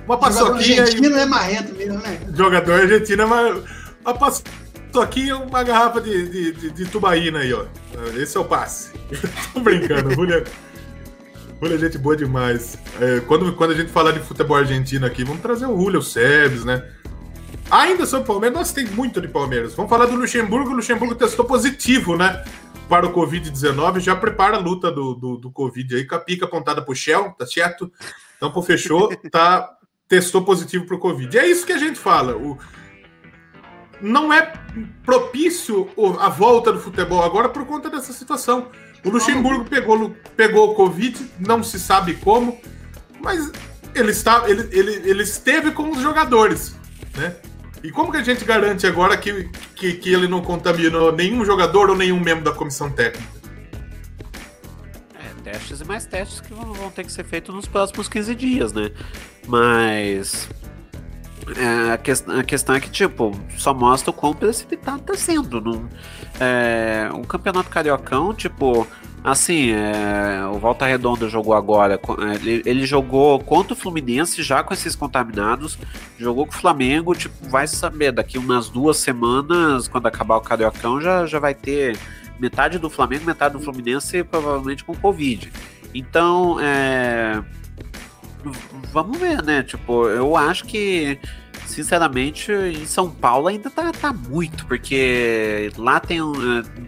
uma paçoquinha... Jogador argentino e... é marrento mesmo, né? Jogador argentino é marrento. Uma paçoquinha e uma garrafa de, de, de, de tubaína aí, ó. Esse é o passe. Tô brincando, Julian. Julian é gente boa demais. É, quando, quando a gente falar de futebol argentino aqui, vamos trazer o Julian, o Sebes, né? Ainda sobre o Palmeiras, nós tem muito de Palmeiras. Vamos falar do Luxemburgo. O Luxemburgo testou positivo, né? Para o covid dezenove. Já prepara a luta do, do, do Covid aí, com a pica apontada pro Shell, tá certo? Então, pô, fechou, tá? Testou positivo pro Covid. E é isso que a gente fala. O... Não é propício a volta do futebol agora por conta dessa situação. O Luxemburgo pegou, pegou o Covid, não se sabe como, mas ele, está, ele, ele, ele esteve com os jogadores, né? E como que a gente garante agora que, que, que ele não contaminou nenhum jogador ou nenhum membro da comissão técnica? É, testes e mais testes que vão, vão ter que ser feitos nos próximos quinze dias, né? Mas é, a, que, a questão é que, tipo, só mostra o quão precipitado tá sendo. Num, é, um campeonato cariocão, tipo, assim, é, o Volta Redonda jogou agora, ele, ele jogou contra o Fluminense já com esses contaminados, jogou com o Flamengo, tipo, vai saber, daqui umas duas semanas, quando acabar o Cariocão, já, já vai ter metade do Flamengo, metade do Fluminense, provavelmente com Covid. Então, é, vamos ver, né, tipo, eu acho que, sinceramente, em São Paulo ainda tá, tá muito, porque lá tem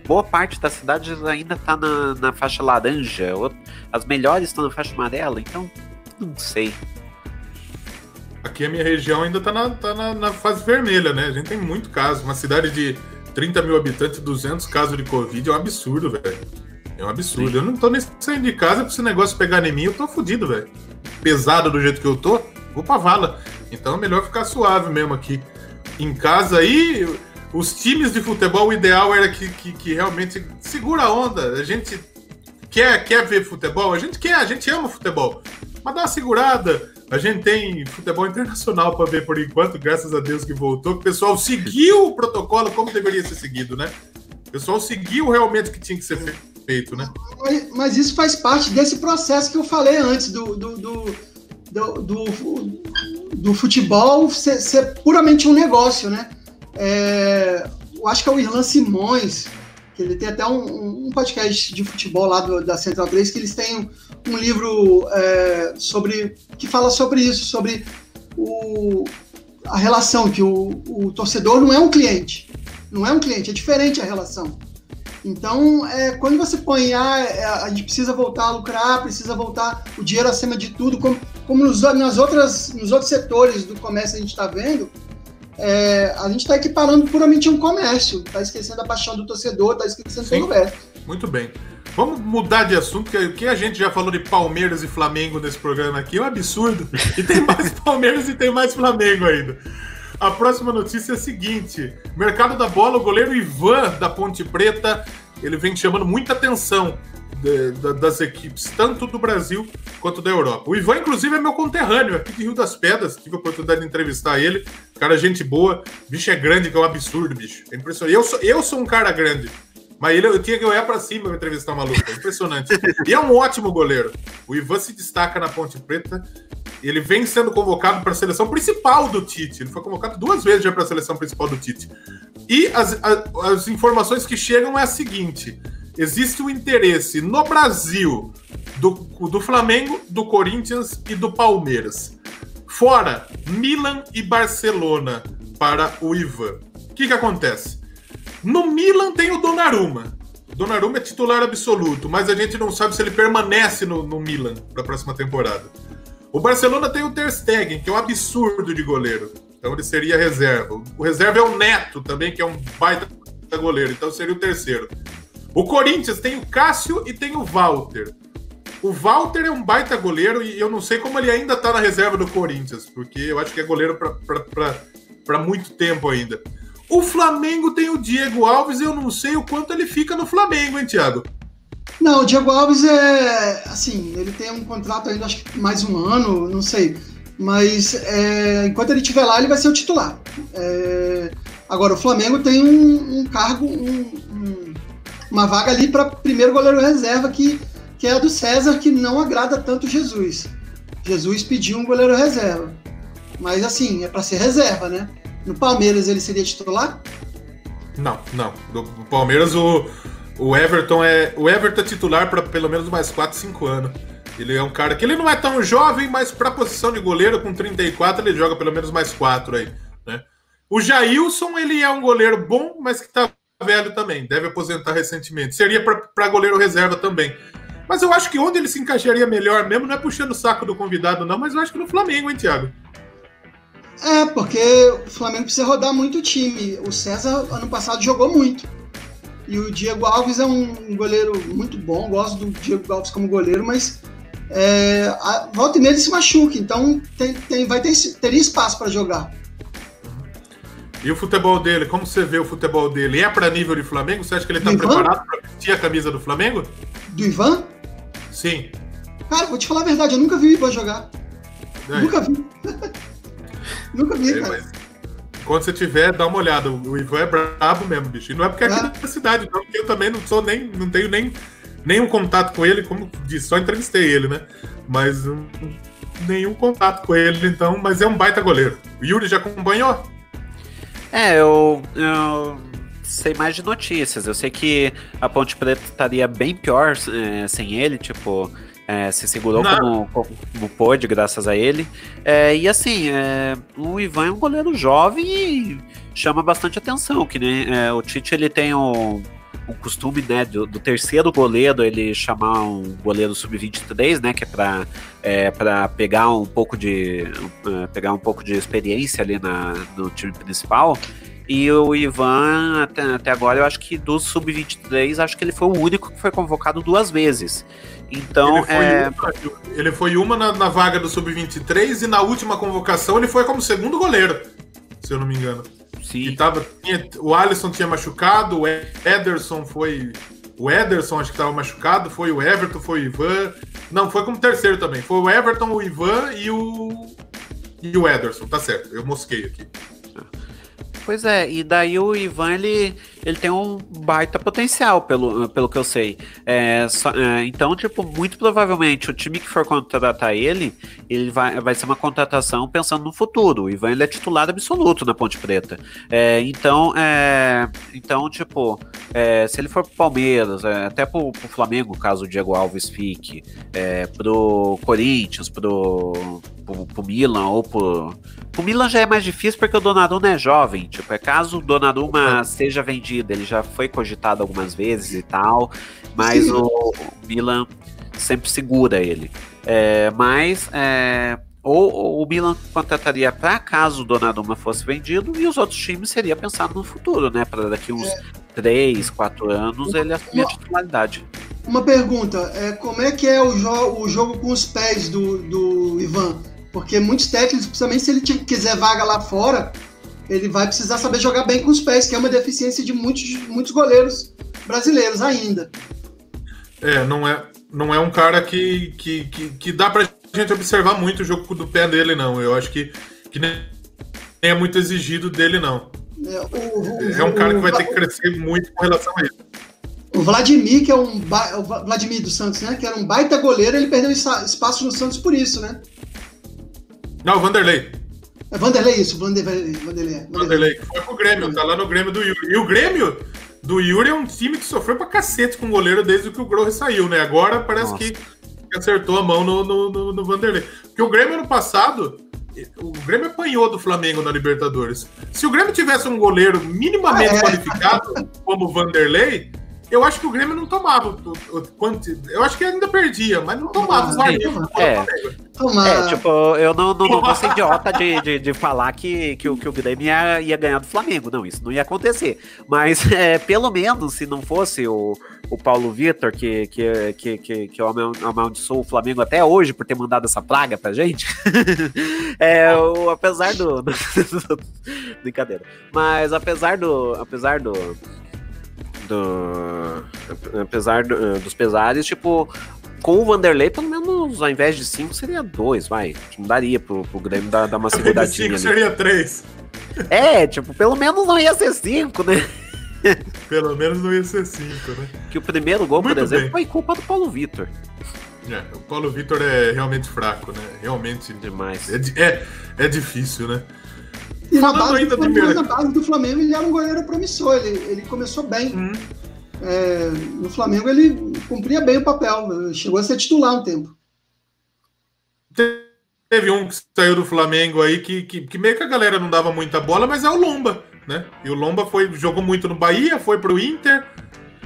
boa parte da cidade ainda tá na, na faixa laranja, as melhores estão na faixa amarela, então não sei. Aqui a minha região ainda tá na, tá na, na fase vermelha, né? A gente tem muito caso, uma cidade de trinta mil habitantes, duzentos casos de Covid, é um absurdo, velho. É um absurdo. Sim. Eu não tô nem saindo de casa pra esse negócio pegar em mim, eu tô fodido, velho. Pesado do jeito que eu tô, vou pra vala. Então é melhor ficar suave mesmo aqui em casa. Aí os times de futebol, o ideal era que, que, que realmente segura a onda. A gente quer, quer ver futebol, a gente quer, a gente ama futebol, mas dá uma segurada. A gente tem futebol internacional para ver por enquanto, graças a Deus que voltou, que o pessoal seguiu o protocolo como deveria ser seguido, né? O pessoal seguiu realmente o que tinha que ser feito, né? Mas, mas isso faz parte desse processo que eu falei antes, do, do, do, do, do, do futebol ser, ser puramente um negócio, né? É, eu acho que é o Irlan Simões, que ele tem até um, um podcast de futebol lá do, da Central três, que eles têm um livro é, sobre, que fala sobre isso, sobre o, a relação, que o, o torcedor não é um cliente, não é um cliente, é diferente a relação. Então, é, quando você põe, ah, a gente precisa voltar a lucrar, precisa voltar o dinheiro acima de tudo, como, como nos, nas outras, nos outros setores do comércio a gente está vendo, é, a gente está equiparando puramente um comércio, está esquecendo a paixão do torcedor, está esquecendo todo o resto. Muito bem. Vamos mudar de assunto, porque o que a gente já falou de Palmeiras e Flamengo nesse programa aqui é um absurdo. E tem mais Palmeiras e tem mais Flamengo ainda. A próxima notícia é a seguinte: mercado da bola, o goleiro Ivan da Ponte Preta, ele vem chamando muita atenção de, de, das equipes, tanto do Brasil quanto da Europa. O Ivan, inclusive, é meu conterrâneo aqui de Rio das Pedras, tive a oportunidade de entrevistar ele, cara, gente boa, bicho é grande, que é um absurdo, bicho, é impressionante. Eu sou, eu sou um cara grande, mas ele, eu tinha que olhar pra cima pra entrevistar o maluco, é impressionante. E é um ótimo goleiro. O Ivan se destaca na Ponte Preta. Ele vem sendo convocado para a seleção principal do Tite. Ele foi convocado duas vezes já para a seleção principal do Tite. E as, as, as informações que chegam é a seguinte: existe um interesse no Brasil do, do Flamengo, do Corinthians e do Palmeiras. Fora Milan e Barcelona para o Ivan. O que que acontece? No Milan tem o Donnarumma. Donnarumma é titular absoluto, mas a gente não sabe se ele permanece no, no Milan para a próxima temporada. O Barcelona tem o Ter Stegen, que é um absurdo de goleiro. Então ele seria reserva. O reserva é o Neto também, que é um baita goleiro. Então seria o terceiro. O Corinthians tem o Cássio e tem o Walter. O Walter é um baita goleiro e eu não sei como ele ainda está na reserva do Corinthians, porque eu acho que é goleiro para muito tempo ainda. O Flamengo tem o Diego Alves e eu não sei o quanto ele fica no Flamengo, hein, Thiago? Não, o Diego Alves é, assim, ele tem um contrato ainda, acho que mais um ano, não sei, mas é, enquanto ele estiver lá, ele vai ser o titular. É, agora, o Flamengo tem um, um cargo, um, um, uma vaga ali para primeiro goleiro reserva, que, que é a do César, que não agrada tanto Jesus. Jesus pediu um goleiro reserva, mas assim, é para ser reserva, né? No Palmeiras ele seria titular? Não, não. No Palmeiras o... O Everton é, o Everton é titular para pelo menos mais quatro, cinco anos. Ele é um cara que ele não é tão jovem, mas para a posição de goleiro, com trinta e quatro, ele joga pelo menos mais quatro aí, né? O Jailson, ele é um goleiro bom, mas que tá velho também, deve aposentar recentemente. Seria para goleiro reserva também. Mas eu acho que onde ele se encaixaria melhor mesmo, não é puxando o saco do convidado não, mas eu acho que no Flamengo, hein, Thiago? É, porque o Flamengo precisa rodar muito o time. O César, ano passado, jogou muito. E o Diego Alves é um goleiro muito bom, gosto do Diego Alves como goleiro, mas é, a, volta e meia ele se machuca, então tem, tem, vai ter, teria espaço para jogar. E o futebol dele, como você vê o futebol dele? É para nível de Flamengo? Você acha que ele está preparado para vestir a camisa do Flamengo? Do Ivan? Sim. Cara, vou te falar a verdade, eu nunca vi o Ivan jogar. É. Nunca vi. Nunca vi, é, cara. Mas... quando você tiver, dá uma olhada. O Ivan é brabo mesmo, bicho. E não é porque é aqui da cidade, não, porque eu também não sou nem, não tenho nem nenhum contato com ele, como disse, só entrevistei ele, né? Mas um, nenhum contato com ele, então, mas é um baita goleiro. O Yuri já acompanhou? É, eu, eu sei mais de notícias. Eu sei que a Ponte Preta estaria bem pior é, sem ele, tipo. É, se segurou como, como pôde, graças a ele. É, e assim, é, o Ivan é um goleiro jovem e chama bastante atenção. Que nem, é, o Tite, ele tem o, o costume, né, do, do terceiro goleiro, ele chamar um goleiro sub vinte e três, né, que é para é, para pegar um pouco de uh, pegar um pouco de experiência ali na, no time principal. E o Ivan, até, até agora, eu acho que do sub vinte e três, acho que ele foi o único que foi convocado duas vezes. Então, ele foi, é... uma, ele foi uma na, na vaga do sub vinte e três e na última convocação ele foi como segundo goleiro, se eu não me engano. Sim. Que tava, tinha, o Alisson tinha machucado, o Ederson foi... O Ederson acho que estava machucado, foi o Everton, foi o Ivan... Não, foi como terceiro também. Foi o Everton, o Ivan e o... E o Ederson, tá certo. Eu mosquei aqui. Pois é, e daí o Ivan, ele, ele tem um baita potencial, pelo, pelo que eu sei. É, só, é, então, tipo, muito provavelmente, o time que for contratar ele, ele vai, vai ser uma contratação pensando no futuro. O Ivan, ele é titular absoluto na Ponte Preta. É, então, é, então, tipo, é, se ele for pro Palmeiras, é, até pro, pro Flamengo, caso o Diego Alves fique, é, pro Corinthians, pro... Pro, pro Milan ou pro... Pro Milan já é mais difícil porque o Donnarumma é jovem, tipo, é caso o Donnarumma seja vendido, ele já foi cogitado algumas vezes e tal, mas o, o Milan sempre segura ele. É, mas é, ou, ou o Milan contrataria para caso o Donnarumma fosse vendido e os outros times seria pensado no futuro, né? Para daqui uns é. três, quatro anos ele assumir a titularidade. Uma pergunta, é, como é que é o, jo- o jogo com os pés do, do Ivan? Porque muitos técnicos, principalmente se ele t- quiser vaga lá fora, ele vai precisar saber jogar bem com os pés, que é uma deficiência de muitos, muitos goleiros brasileiros ainda. É, não é, não é um cara que, que, que, que dá pra gente observar muito o jogo do pé dele, não. Eu acho que, que nem é muito exigido dele, não. É, o, o, é um cara que vai o, ter que crescer muito com relação a isso. O Vladimir, que é um ba... o Vladimir do Santos, né? Que era um baita goleiro, ele perdeu espaço no Santos por isso, né? Não, o Vanderlei. É Vanderlei isso, Vanderlei. Vanderlei, Vanderlei que foi pro Grêmio, tá lá no Grêmio do Yuri. E o Grêmio do Yuri é um time que sofreu pra cacete com o goleiro desde que o Grohe saiu, né? Agora parece Nossa. que acertou a mão no, no, no, no Vanderlei. Porque o Grêmio ano passado, o Grêmio apanhou do Flamengo na Libertadores. Se o Grêmio tivesse um goleiro minimamente ah, é. qualificado, como o Vanderlei, eu acho que o Grêmio não tomava. Eu acho que ainda perdia, mas não tomava os arquivos. É, é, tipo, eu não, não, não vou ser idiota de, de, de falar que, que, o, que o Grêmio ia, ia ganhar do Flamengo. Não, isso não ia acontecer. Mas, é, pelo menos, se não fosse o, o Paulo Vitor, que, que, que, que, que amaldiçoou o Flamengo até hoje por ter mandado essa praga pra gente, é, o, apesar do... Brincadeira. Mas, apesar do... Apesar do... Do, apesar do, dos pesares, tipo, com o Vanderlei, pelo menos ao invés de cinco, seria dois, vai. Não daria pro, pro Grêmio dar, dar uma seguradinha. cinco seria três. É, tipo, pelo menos não ia ser cinco, né? Pelo menos não ia ser cinco, né? Que o primeiro gol, Muito por exemplo, bem. foi culpa do Paulo Vitor. É, o Paulo Vitor é realmente fraco, né? Realmente demais. É, é, é difícil, né? E na base, do Flamengo, na base do Flamengo ele era um goleiro promissor, ele, ele começou bem. Hum. É, no Flamengo ele cumpria bem o papel, chegou a ser titular um tempo. Teve um que saiu do Flamengo aí que, que, que meio que a galera não dava muita bola, mas é o Lomba, né? E o Lomba foi, jogou muito no Bahia, foi pro Inter.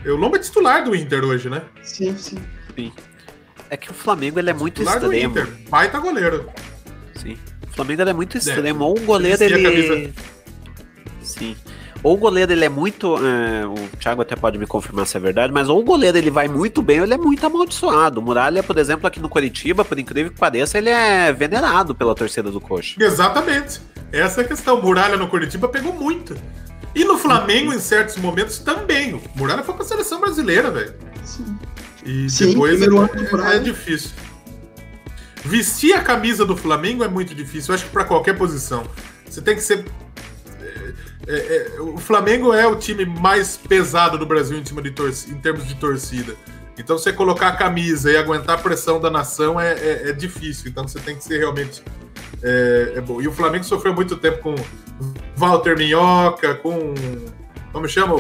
O Lomba é titular do Inter hoje, né? Sim, sim. sim. É que o Flamengo ele é muito extremo. Titular do Inter, baita goleiro. Sim. O Flamengo é muito extremo, é, ou o goleiro ele... Sim. Ou o goleiro ele é muito... É, o Thiago até pode me confirmar se é verdade, mas ou o goleiro ele vai muito bem ou ele é muito amaldiçoado. O Muralha, por exemplo, aqui no Curitiba, por incrível que pareça, ele é venerado pela torcida do Coxa. Exatamente. Essa é a questão. O Muralha no Curitiba pegou muito. E no Flamengo, em certos momentos, também. O Muralha foi pra seleção brasileira, velho. Sim. E Sim, depois é, é, é difícil. Vestir a camisa do Flamengo é muito difícil, eu acho que para qualquer posição. Você tem que ser... É, é, é... O Flamengo é o time mais pesado do Brasil em, time de tor... em termos de torcida. Então você colocar a camisa e aguentar a pressão da nação é, é, é difícil. Então você tem que ser realmente... É, é bom. E o Flamengo sofreu muito tempo com Walter Minhoca, com... Como chama?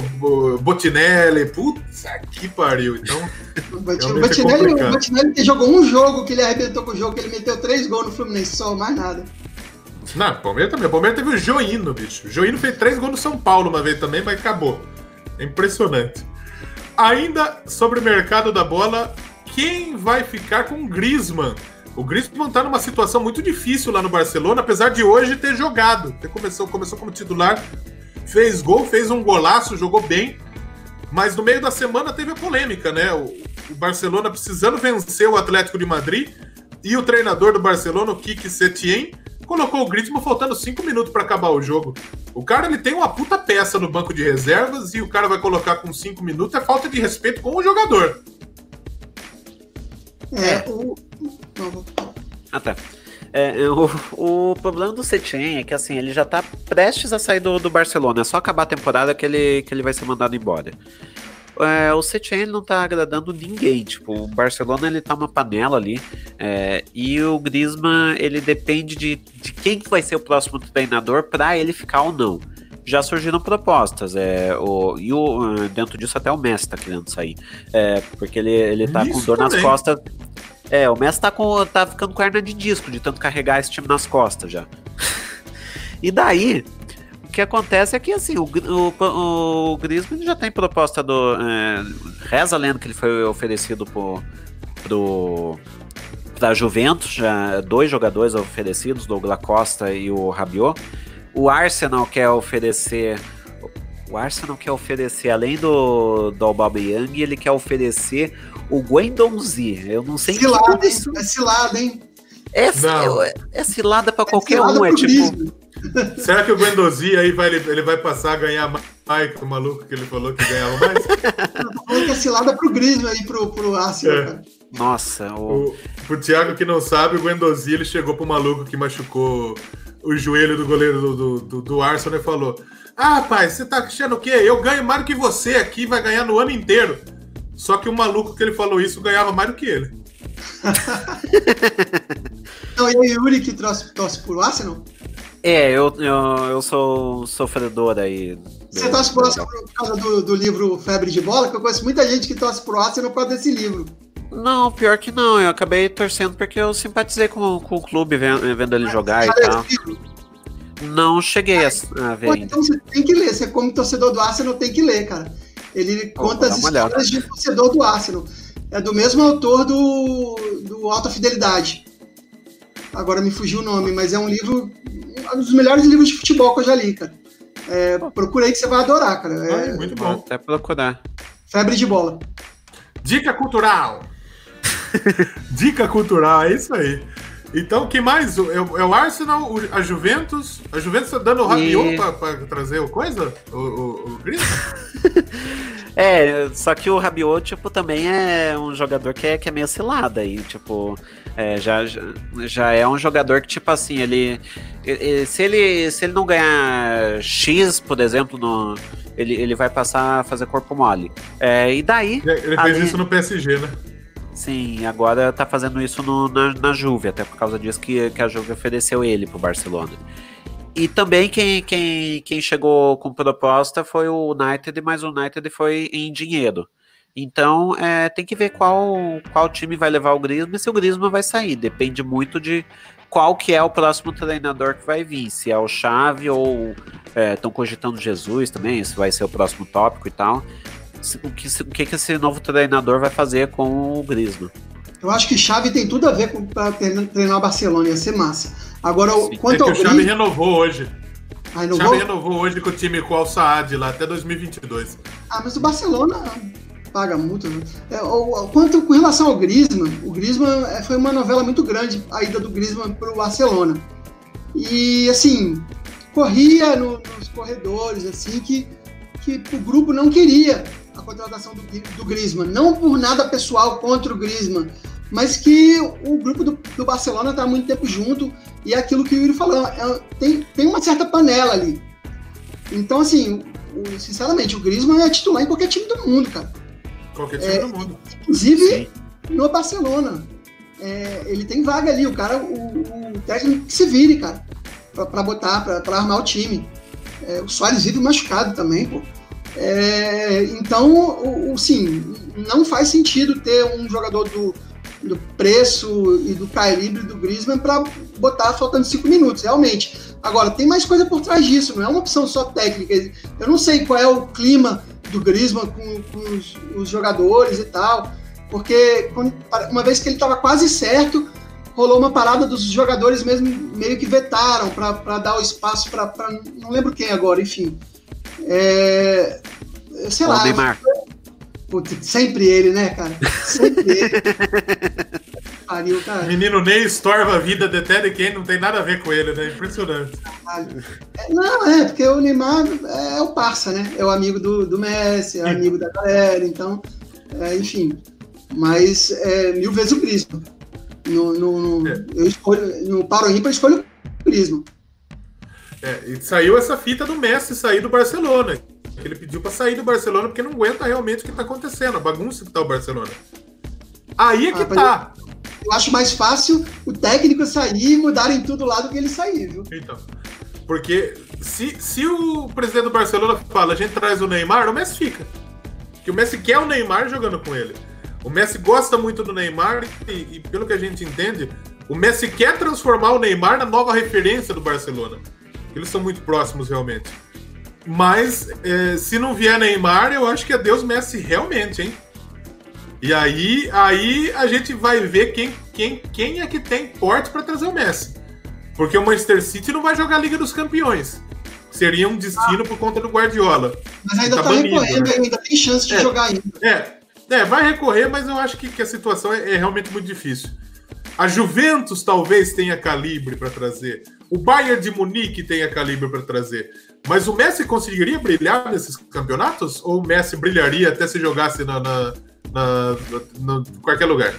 Botinelli. Puta que pariu. Então, o Botinelli, é o Botinelli jogou um jogo que ele arrebentou com o jogo, que ele meteu três gols no Fluminense, só mais nada. Não, o Palmeiras também. O Palmeiras teve o Joino, bicho. O Joino fez três gols no São Paulo uma vez também, mas acabou. É impressionante. Ainda sobre o mercado da bola, quem vai ficar com o Griezmann? O Griezmann tá numa situação muito difícil lá no Barcelona, apesar de hoje ter jogado. Ele começou, começou como titular... Fez gol, fez um golaço, jogou bem, mas no meio da semana teve a polêmica, né? O, o Barcelona precisando vencer o Atlético de Madrid e o treinador do Barcelona, o Kit de colocou o Griezmann faltando cinco minutos para acabar o jogo. O cara, ele tem uma puta peça no banco de reservas e o cara vai colocar com cinco minutos, é falta de respeito com o jogador. É, o... Ah, tá. É, o, o problema do Setien é que assim, ele já tá prestes a sair do, do Barcelona, é só acabar a temporada que ele, que ele vai ser mandado embora. É, o Setien não tá agradando ninguém, tipo, o Barcelona ele tá uma panela ali, é, e o Griezmann ele depende de, de quem que vai ser o próximo treinador pra ele ficar ou não. Já surgiram propostas, é, o, e o, dentro disso até o Messi tá querendo sair, é, porque ele, ele tá Isso com dor também. nas costas. É, o Messi tá, com, tá ficando com hernia de disco, de tanto carregar esse time nas costas já. E daí, o que acontece é que, assim, o, o, o Griezmann já tem proposta do... É, reza lendo que ele foi oferecido pro, pro, pra Juventus, já, dois jogadores oferecidos, Douglas Costa e o Rabiot. O Arsenal quer oferecer... O Arsenal quer oferecer, além do, do Aubameyang, ele quer oferecer o Guendouzi. Eu não sei... Cilada, que... hein? É cilada, hein? É, é, é cilada pra é qualquer cilada um, é tipo... Mesmo. Será que o Guendouzi aí vai, ele vai passar a ganhar mais que o maluco que ele falou que ganhava mais? Ele falou que é cilada pro Griezmann aí, pro, pro Arsenal, é. Cara. Nossa, o... o... Pro Thiago que não sabe, o Guendouzi, ele chegou pro maluco que machucou o joelho do goleiro do, do, do, do Arsenal e falou... Ah, rapaz, você tá achando o quê? Eu ganho mais do que você aqui, vai ganhar no ano inteiro. Só que o maluco que ele falou isso ganhava mais do que ele. Então, e o Yuri que trouxe, trouxe pro Arsenal? É, eu, eu, eu sou sofredor aí. Você do... torce pro Arsenal por causa do, do livro Febre de Bola? Que eu conheço muita gente que torce pro Arsenal por causa desse livro. Não, pior que não. Eu acabei torcendo porque eu simpatizei com, com o clube, vendo, vendo ele jogar e tal. Não cheguei ah, a ver. Então você tem que ler. Você, como torcedor do Arsenal, tem que ler, cara. Ele conta as histórias de torcedor do Arsenal. É do mesmo autor do, do Alta Fidelidade. Agora me fugiu o nome, mas é um livro, um dos melhores livros de futebol que eu já li, cara. É, procura aí que você vai adorar, cara. É, ah, muito bom. Até procurar. Febre de Bola. Dica cultural. Dica cultural, é isso aí. Então, quem mais? É o Arsenal, a Juventus. A Juventus tá dando o Rabiot e... pra, pra trazer o coisa? O, o, o Griezmann? É, só que o Rabiot, tipo, também é um jogador que é, que é meio cilada aí, tipo, é, já, já é um jogador que, tipo assim, ele, ele, se ele... Se ele não ganhar X, por exemplo, no, ele, ele vai passar a fazer corpo mole. É, e daí... Ele fez ali... isso no P S G, né? Sim, agora tá fazendo isso no, na, na Juve, até por causa disso que, que a Juve ofereceu ele pro Barcelona. E também quem, quem, quem chegou com proposta foi o United, mas o United foi em dinheiro. Então é, tem que ver qual, qual time vai levar o Griezmann e se o Griezmann vai sair. Depende muito de qual que é o próximo treinador que vai vir. Se é o Xavi ou estão é, cogitando Jesus também, se vai ser o próximo tópico e tal. O que, o que esse novo treinador vai fazer com o Griezmann? Eu acho que Xavi tem tudo a ver com pra treinar o Barcelona, ia ser massa. Agora, sim, quanto é ao que o Xavi Griezmann... renovou hoje. Ah, renovou? Xavi renovou hoje com o time com o Al Saad lá, até dois mil e vinte e dois. Ah, mas o Barcelona paga muito, né? É, o, quanto com relação ao Griezmann, o Griezmann foi uma novela muito grande, a ida do Griezmann pro Barcelona. E, assim, corria no, nos corredores, assim, que, que o grupo não queria a contratação do, do Griezmann, não por nada pessoal contra o Griezmann, mas que o grupo do, do Barcelona está há muito tempo junto, e é aquilo que o Yuri falou, é, tem, tem uma certa panela ali. Então, assim, o, sinceramente, o Griezmann é titular em qualquer time do mundo, cara. Qualquer time é, do mundo. Inclusive, sim, no Barcelona. É, ele tem vaga ali, o cara, o, o técnico que se vire, cara, para botar, para armar o time. É, o Suárez vive machucado também, pô. É, então, o, o, sim, não faz sentido ter um jogador do, do preço e do calibre do Griezmann para botar faltando cinco minutos, realmente. Agora, tem mais coisa por trás disso, não é uma opção só técnica. Eu não sei qual é o clima do Griezmann com, com os, os jogadores e tal, porque quando, uma vez que ele estava quase certo, rolou uma parada dos jogadores mesmo, meio que vetaram para dar o espaço para... não lembro quem agora, enfim... É, sei o lá, Neymar. Puta, sempre ele, né, cara? Sempre ele. pariu, cara. Menino Ney estorva a vida de até de quem não tem nada a ver com ele, né? Impressionante. Não, é, porque o Neymar é o parça, né? É o amigo do, do Messi, é o amigo da galera, então, é, enfim. Mas é mil vezes o Prisma. No, no, no, é. Eu escolho, no Paro Ímpar eu escolho o Prisma. É, e saiu essa fita do Messi sair do Barcelona. Ele pediu para sair do Barcelona porque não aguenta realmente o que tá acontecendo, a bagunça que tá o Barcelona. Aí é que ah, tá. Eu acho mais fácil o técnico sair e mudarem tudo lá do que ele sair, viu? Então, porque se, se o presidente do Barcelona fala, a gente traz o Neymar, o Messi fica. Porque o Messi quer o Neymar jogando com ele. O Messi gosta muito do Neymar e, e pelo que a gente entende, o Messi quer transformar o Neymar na nova referência do Barcelona. Eles são muito próximos realmente. Mas eh, se não vier Neymar, eu acho que é Deus Messi realmente, hein? E aí, aí a gente vai ver quem, quem, quem é que tem porte para trazer o Messi. Porque o Manchester City não vai jogar a Liga dos Campeões. Seria um destino ah. por conta do Guardiola. Mas ainda tá, tá banido, recorrendo, né? Ainda tem chance de é, jogar ainda. É, é, vai recorrer, mas eu acho que, que a situação é, é realmente muito difícil. A Juventus talvez tenha calibre para trazer. O Bayern de Munique tenha calibre para trazer. Mas o Messi conseguiria brilhar nesses campeonatos? Ou o Messi brilharia até se jogasse na, na, na, na, na qualquer lugar?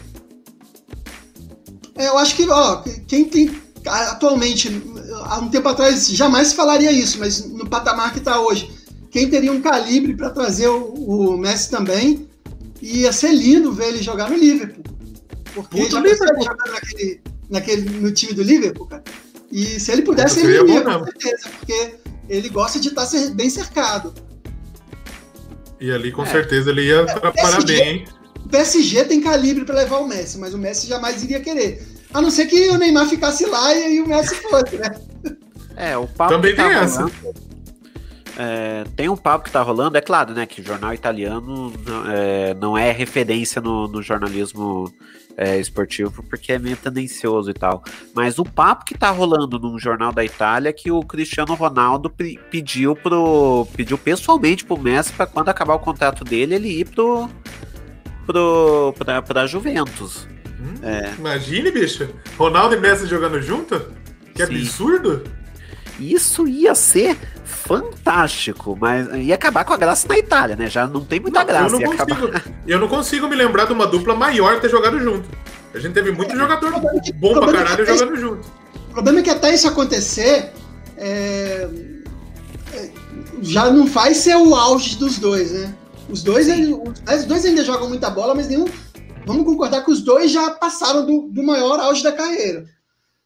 É, eu acho que, ó, quem tem atualmente, há um tempo atrás jamais se falaria isso, mas no patamar que está hoje, quem teria um calibre para trazer o, o Messi também, ia ser lindo ver ele jogar no Liverpool. Porque Puto já Liverpool. Jogando naquele, naquele, no time do Liverpool, cara. E se ele pudesse, ele iria, com certeza, porque ele gosta de estar bem cercado. E ali, com é. certeza, ele ia para parabéns. O P S G tem calibre para levar o Messi, mas o Messi jamais iria querer. A não ser que o Neymar ficasse lá e aí o Messi fosse, né? É, o papo também tem tá essa. É, tem um papo que tá rolando, é claro, né, que o jornal italiano é, não é referência no, no jornalismo é, esportivo, porque é meio tendencioso e tal, mas o papo que tá rolando num jornal da Itália é que o Cristiano Ronaldo p- pediu, pro, pediu pessoalmente pro Messi pra quando acabar o contrato dele, ele ir pro, pro, pra, pra Juventus. Hum, é. Imagine, bicho, Ronaldo e Messi jogando junto? Que Sim. absurdo! Isso ia ser fantástico, mas ia acabar com a graça na Itália, né? Já não tem muita não, graça. Eu não, consigo, acabar... eu não consigo me lembrar de uma dupla maior ter jogado junto. A gente teve muito é, jogador que, bom pra caralho até, jogando junto. O problema é que até isso acontecer, é, já não faz ser o auge dos dois, né? Os dois, os dois ainda jogam muita bola, mas nenhum. Vamos concordar que os dois já passaram do, do maior auge da carreira.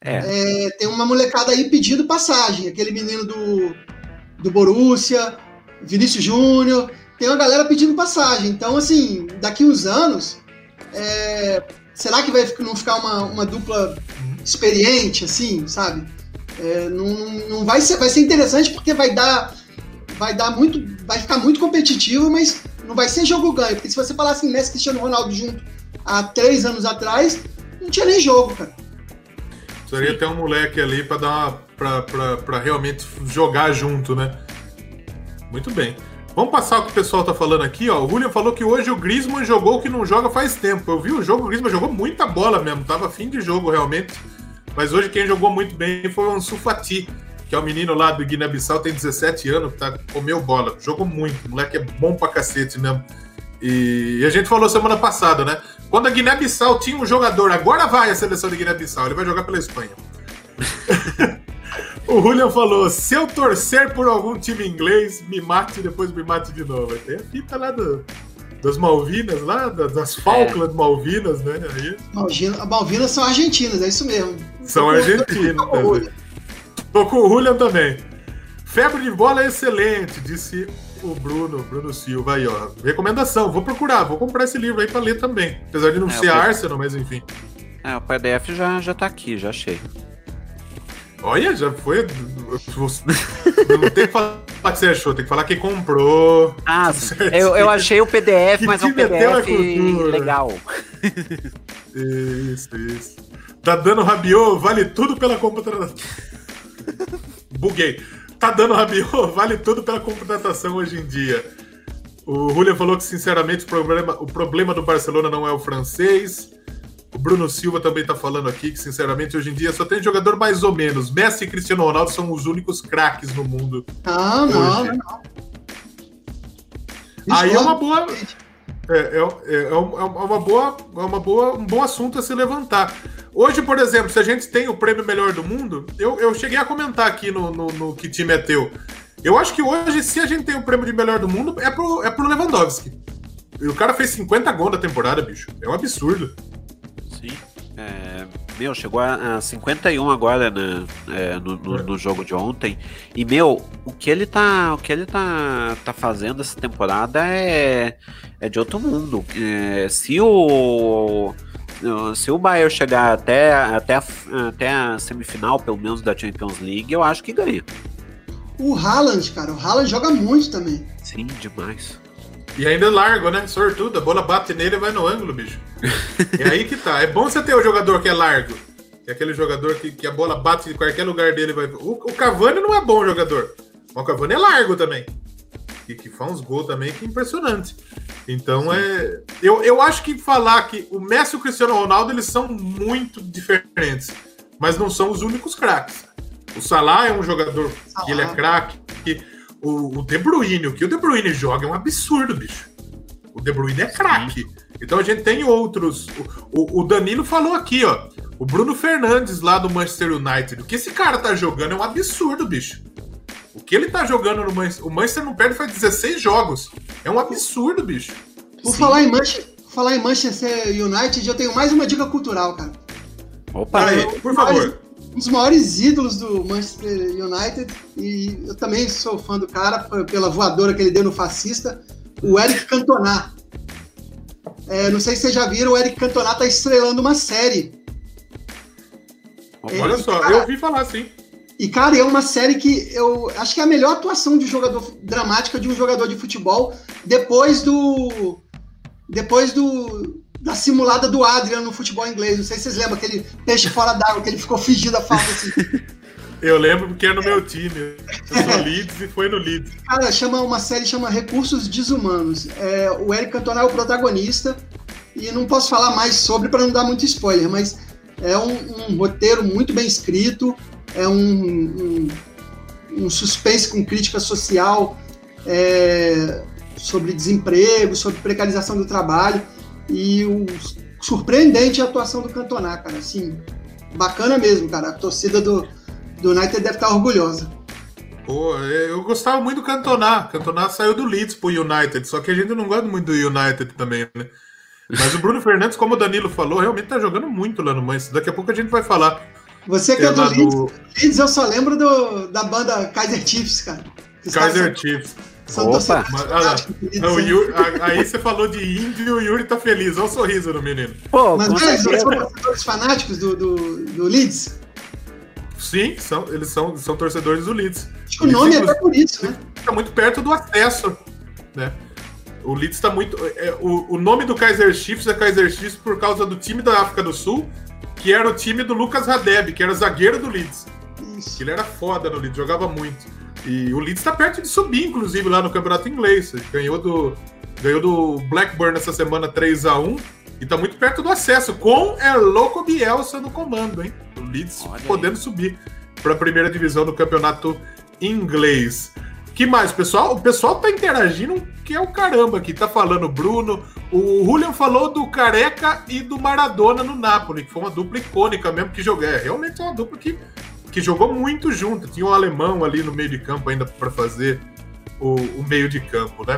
É. É, tem uma molecada aí pedindo passagem, aquele menino do, do Borussia, Vinícius Júnior, tem uma galera pedindo passagem, então assim, daqui uns anos, é, será que vai não ficar uma, uma dupla experiente, assim, sabe? É, não, não vai ser, vai ser interessante porque vai dar, vai dar muito, vai ficar muito competitivo, mas não vai ser jogo ganho, porque se você falar assim, Messi e Cristiano Ronaldo junto há três anos atrás, não tinha nem jogo, cara. Precisaria ter um moleque ali para dar uma, pra, pra, pra realmente jogar junto, né? Muito bem. Vamos passar o que o pessoal tá falando aqui, ó. O Julian falou que hoje o Griezmann jogou o que não joga faz tempo. Eu vi o jogo, o Griezmann jogou muita bola mesmo. Tava fim de jogo, realmente. Mas hoje quem jogou muito bem foi o Ansu Fati, que é o menino lá do Guiné-Bissau, tem dezessete anos, tá, comeu bola. Jogou muito. O moleque é bom pra cacete mesmo. E a gente falou semana passada, né? Quando a Guiné-Bissau tinha um jogador, agora vai a seleção de Guiné-Bissau, ele vai jogar pela Espanha. O Julian falou, se eu torcer por algum time inglês, me mate e depois me mate de novo. Tem a fita lá do, das Malvinas, lá das Falkland é. Malvinas, né? Aí... Malvinas, Malvinas são argentinas, é isso mesmo. São argentinas. Tô com o Julian também. Febre de bola é excelente, disse... O Bruno, Bruno Silva aí, ó. Recomendação, vou procurar, vou comprar esse livro aí pra ler também. Apesar de não é, ser P D F... Arsenal, mas enfim. É, o P D F já, já tá aqui, já achei. Olha, já foi. Não tem que falar que você achou, tem que falar que comprou. Ah, eu, eu achei o P D F, mas é um P D F legal. Isso, isso. Tá dando Rabiot, vale tudo pela computadora. Buguei. Tá dando Rabiot, vale tudo pela contratação hoje em dia. O Julian falou que, sinceramente, o problema, o problema do Barcelona não é o francês. O Bruno Silva também está falando aqui que, sinceramente, hoje em dia só tem jogador mais ou menos. Messi e Cristiano Ronaldo são os únicos craques no mundo. Ah, hoje. não, não. Aí é uma boa... É, é, é uma boa, é uma boa, um bom assunto a se levantar. Hoje, por exemplo, se a gente tem o prêmio melhor do mundo, eu, eu cheguei a comentar aqui no, no, no Que Time é Teu. Eu acho que hoje, se a gente tem o prêmio de melhor do mundo, é pro, é pro Lewandowski. O cara fez cinquenta gols na temporada, bicho. É um absurdo. Sim. É, meu, chegou a cinquenta e um agora na, é, no, no, no jogo de ontem. E, meu, o que ele tá, o que ele tá, tá fazendo essa temporada é, é de outro mundo. É, se o... Se o Bayern chegar até, até, até a semifinal, pelo menos da Champions League, eu acho que ganha. O Haaland, cara, o Haaland joga muito também. Sim, demais. E ainda largo, né? Sortudo, a bola bate nele e vai no ângulo, bicho. É aí que tá. É bom você ter o jogador que é largo. É aquele jogador que, que a bola bate em qualquer lugar dele. Vai... O, o Cavani não é bom jogador. Mas o Cavani é largo também. E que faz uns gols também que é impressionante. Então, é... eu, eu acho que falar que o Messi e o Cristiano Ronaldo, eles são muito diferentes. Mas não são os únicos craques. O Salah é um jogador Salah. que ele é craque. O, o De Bruyne, o que o De Bruyne joga é um absurdo, bicho. O De Bruyne é craque. Então a gente tem outros. O, o, o Danilo falou aqui, ó. O Bruno Fernandes lá do Manchester United. O que esse cara tá jogando é um absurdo, bicho. O que ele tá jogando no Manchester... O Manchester não perde faz dezesseis jogos. É um absurdo, bicho. Por falar em, Manche... falar em Manchester United, eu tenho mais uma dica cultural, cara. Opa, aí, por favor. Maiores... Um dos maiores ídolos do Manchester United, e eu também sou fã do cara, pela voadora que ele deu no fascista, o Eric Cantona. É, não sei se vocês já viram, o Eric Cantona tá estrelando uma série. Olha ele, só, cara, eu ouvi falar, sim. E, cara, é uma série que eu acho que é a melhor atuação de jogador dramática de um jogador de futebol depois do... Depois do... da simulada do Adrian no futebol inglês. Não sei se vocês lembram, aquele peixe fora d'água que ele ficou fingindo a falta assim. Eu lembro porque era no meu time. Eu sou Leeds e foi no Leeds. Cara, chama, uma série chama Recursos Desumanos. É, o Eric Cantona é o protagonista e não posso falar mais sobre para não dar muito spoiler, mas é um, um roteiro muito bem escrito, é um, um, um suspense com crítica social, é, sobre desemprego, sobre precarização do trabalho. E o surpreendente é a atuação do Cantona, cara, assim, bacana mesmo, cara, a torcida do, do United deve estar orgulhosa. Pô, eu gostava muito do Cantona, Cantona saiu do Leeds pro United, só que a gente não gosta muito do United também, né? Mas o Bruno Fernandes, como o Danilo falou, realmente tá jogando muito lá no Manchester, daqui a pouco a gente vai falar. Você que é do Leeds, do Leeds, eu só lembro do, da banda Kaiser Chiefs, cara. Vocês Kaiser Chiefs. Opa. Ah, o Yuri, aí você falou de índio e o Yuri tá feliz. Olha o sorriso do menino. Pô, mas vocês são torcedores fanáticos do, do, do Leeds? Sim, são, eles são, são torcedores do Leeds. Acho que o nome é até por isso, né? Tá muito perto do acesso, né? O Leeds tá muito... É, o, o nome do Kaiser Chiefs é Kaiser Chiefs por causa do time da África do Sul, que era o time do Lucas Radebe, que era zagueiro do Leeds. Isso. Ele era foda no Leeds, jogava muito. E o Leeds tá perto de subir, inclusive, lá no Campeonato Inglês. Ganhou do, ganhou do Blackburn essa semana três a um e tá muito perto do acesso, com é Louco Bielsa no comando, hein? O Leeds Olha podendo aí. subir para a primeira divisão do Campeonato Inglês. Que mais, pessoal? O pessoal tá interagindo, que é o caramba aqui. Tá falando Bruno. O Julian falou do Careca e do Maradona no Napoli, que foi uma dupla icônica mesmo que jogou. É, realmente é uma dupla que... que jogou muito junto, tinha um alemão ali no meio de campo ainda para fazer o, o meio de campo, né?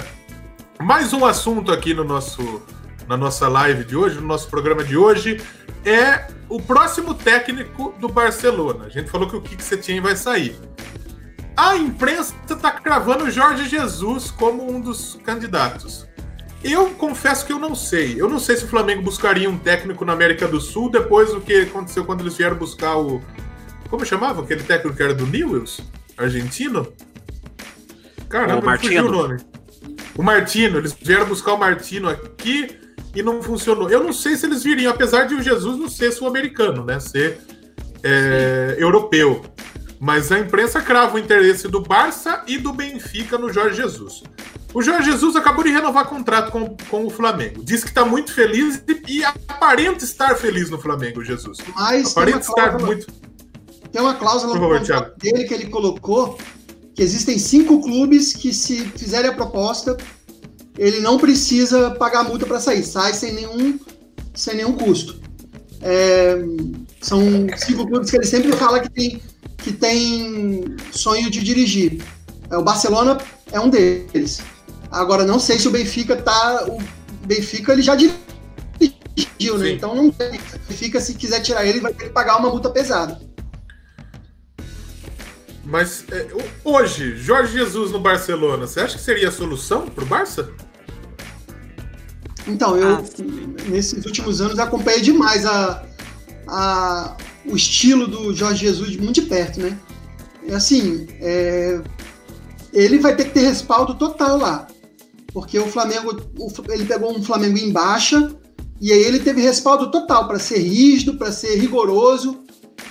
Mais um assunto aqui no nosso, na nossa live de hoje, no nosso programa de hoje, é o próximo técnico do Barcelona. A gente falou que o Kik Setien vai sair. A imprensa está cravando o Jorge Jesus como um dos candidatos. Eu confesso que eu não sei. Eu não sei se o Flamengo buscaria um técnico na América do Sul depois do que aconteceu quando eles vieram buscar o... Como chamava aquele técnico que era do Newell's? Argentino? Caramba, não fugiu o nome. O Martino, eles vieram buscar o Martino aqui e não funcionou. Eu não sei se eles viriam, apesar de o Jesus não ser sul-americano, né? Ser é, europeu. Mas a imprensa crava o interesse do Barça e do Benfica no Jorge Jesus. O Jorge Jesus acabou de renovar contrato com, com o Flamengo. Diz que está muito feliz e, e aparenta estar feliz no Flamengo, Jesus. Mas aparenta estar cláusula, muito... Tem uma cláusula no contrato dele que ele colocou que existem cinco clubes que, se fizerem a proposta, ele não precisa pagar multa para sair. Sai sem nenhum, sem nenhum custo. É, são cinco clubes que ele sempre fala que tem, que tem sonho de dirigir. É, o Barcelona é um deles. Agora, não sei se o Benfica tá... O Benfica, ele já dirigiu, né? Sim. Então, não tem. O Benfica, se quiser tirar ele, vai ter que pagar uma multa pesada. Mas, é, hoje, Jorge Jesus no Barcelona, você acha que seria a solução pro Barça? Então, eu, ah, nesses últimos anos, acompanhei demais a, a, o estilo do Jorge Jesus muito de perto, né? E, assim, é... ele vai ter que ter respaldo total lá, porque o Flamengo, ele pegou um Flamengo em baixa, e aí ele teve respaldo total para ser rígido, para ser rigoroso,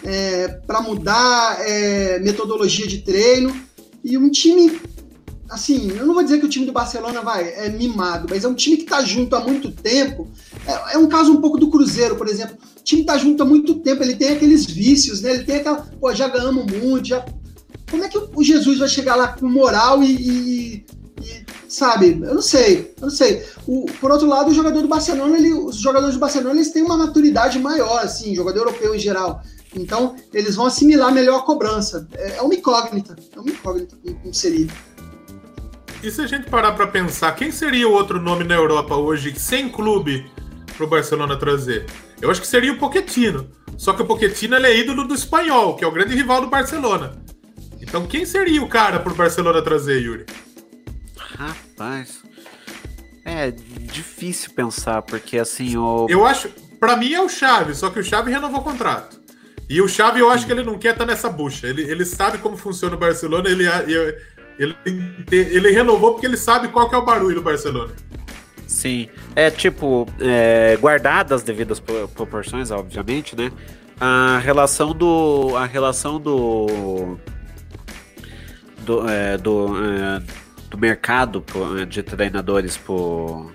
é, para mudar é, metodologia de treino, e um time, assim, eu não vou dizer que o time do Barcelona vai, é mimado, mas é um time que está junto há muito tempo, é, é um caso um pouco do Cruzeiro, por exemplo, o time está junto há muito tempo, ele tem aqueles vícios, né? Ele tem aquela, pô, já ganhamos muito, já... Como é que o Jesus vai chegar lá com moral e, e, e sabe, eu não sei, eu não sei. O, por outro lado, o jogador do Barcelona, ele, os jogadores do Barcelona, eles têm uma maturidade maior, assim, jogador europeu em geral. Então, eles vão assimilar melhor a cobrança. É, é uma incógnita, é uma incógnita como seria. E se a gente parar para pensar, quem seria o outro nome na Europa hoje sem clube pro Barcelona trazer? Eu acho que seria o Pochettino. Só que o Pochettino ele é ídolo do Espanhol, que é o grande rival do Barcelona. Então, quem seria o cara pro Barcelona trazer, Yuri? Rapaz, é difícil pensar, porque assim... O... Eu acho, pra mim é o Xavi, só que o Xavi renovou o contrato. E o Xavi, eu acho que ele não quer estar nessa bucha. Ele, ele sabe como funciona o Barcelona, ele, ele, ele renovou porque ele sabe qual que é o barulho do Barcelona. Sim, é tipo, é, guardadas as devidas proporções, obviamente, né? A relação do... A relação do... Do, é, do, é, do mercado pro, de treinadores pro,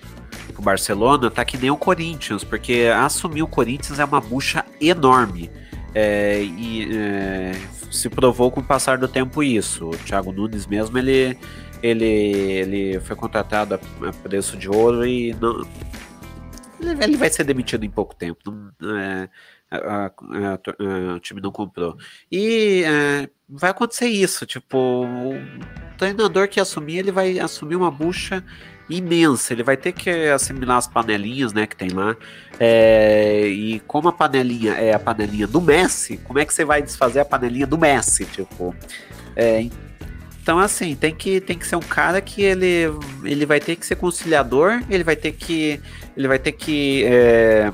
pro Barcelona, tá que nem o Corinthians, porque assumir o Corinthians é uma bucha enorme, é, e é, se provou com o passar do tempo isso. O Thiago Nunes mesmo, ele, ele, ele foi contratado a, a preço de ouro e não, ele, ele vai ser demitido em pouco tempo, não, é, A, a, a, o time não comprou. E é, vai acontecer isso, tipo, o treinador que assumir, ele vai assumir uma bucha imensa, ele vai ter que assimilar as panelinhas, né, que tem lá, é, e como a panelinha é a panelinha do Messi, como é que você vai desfazer a panelinha do Messi, tipo, é, então assim, tem que, tem que ser um cara que ele, ele vai ter que ser conciliador, ele vai ter que ele vai ter que é,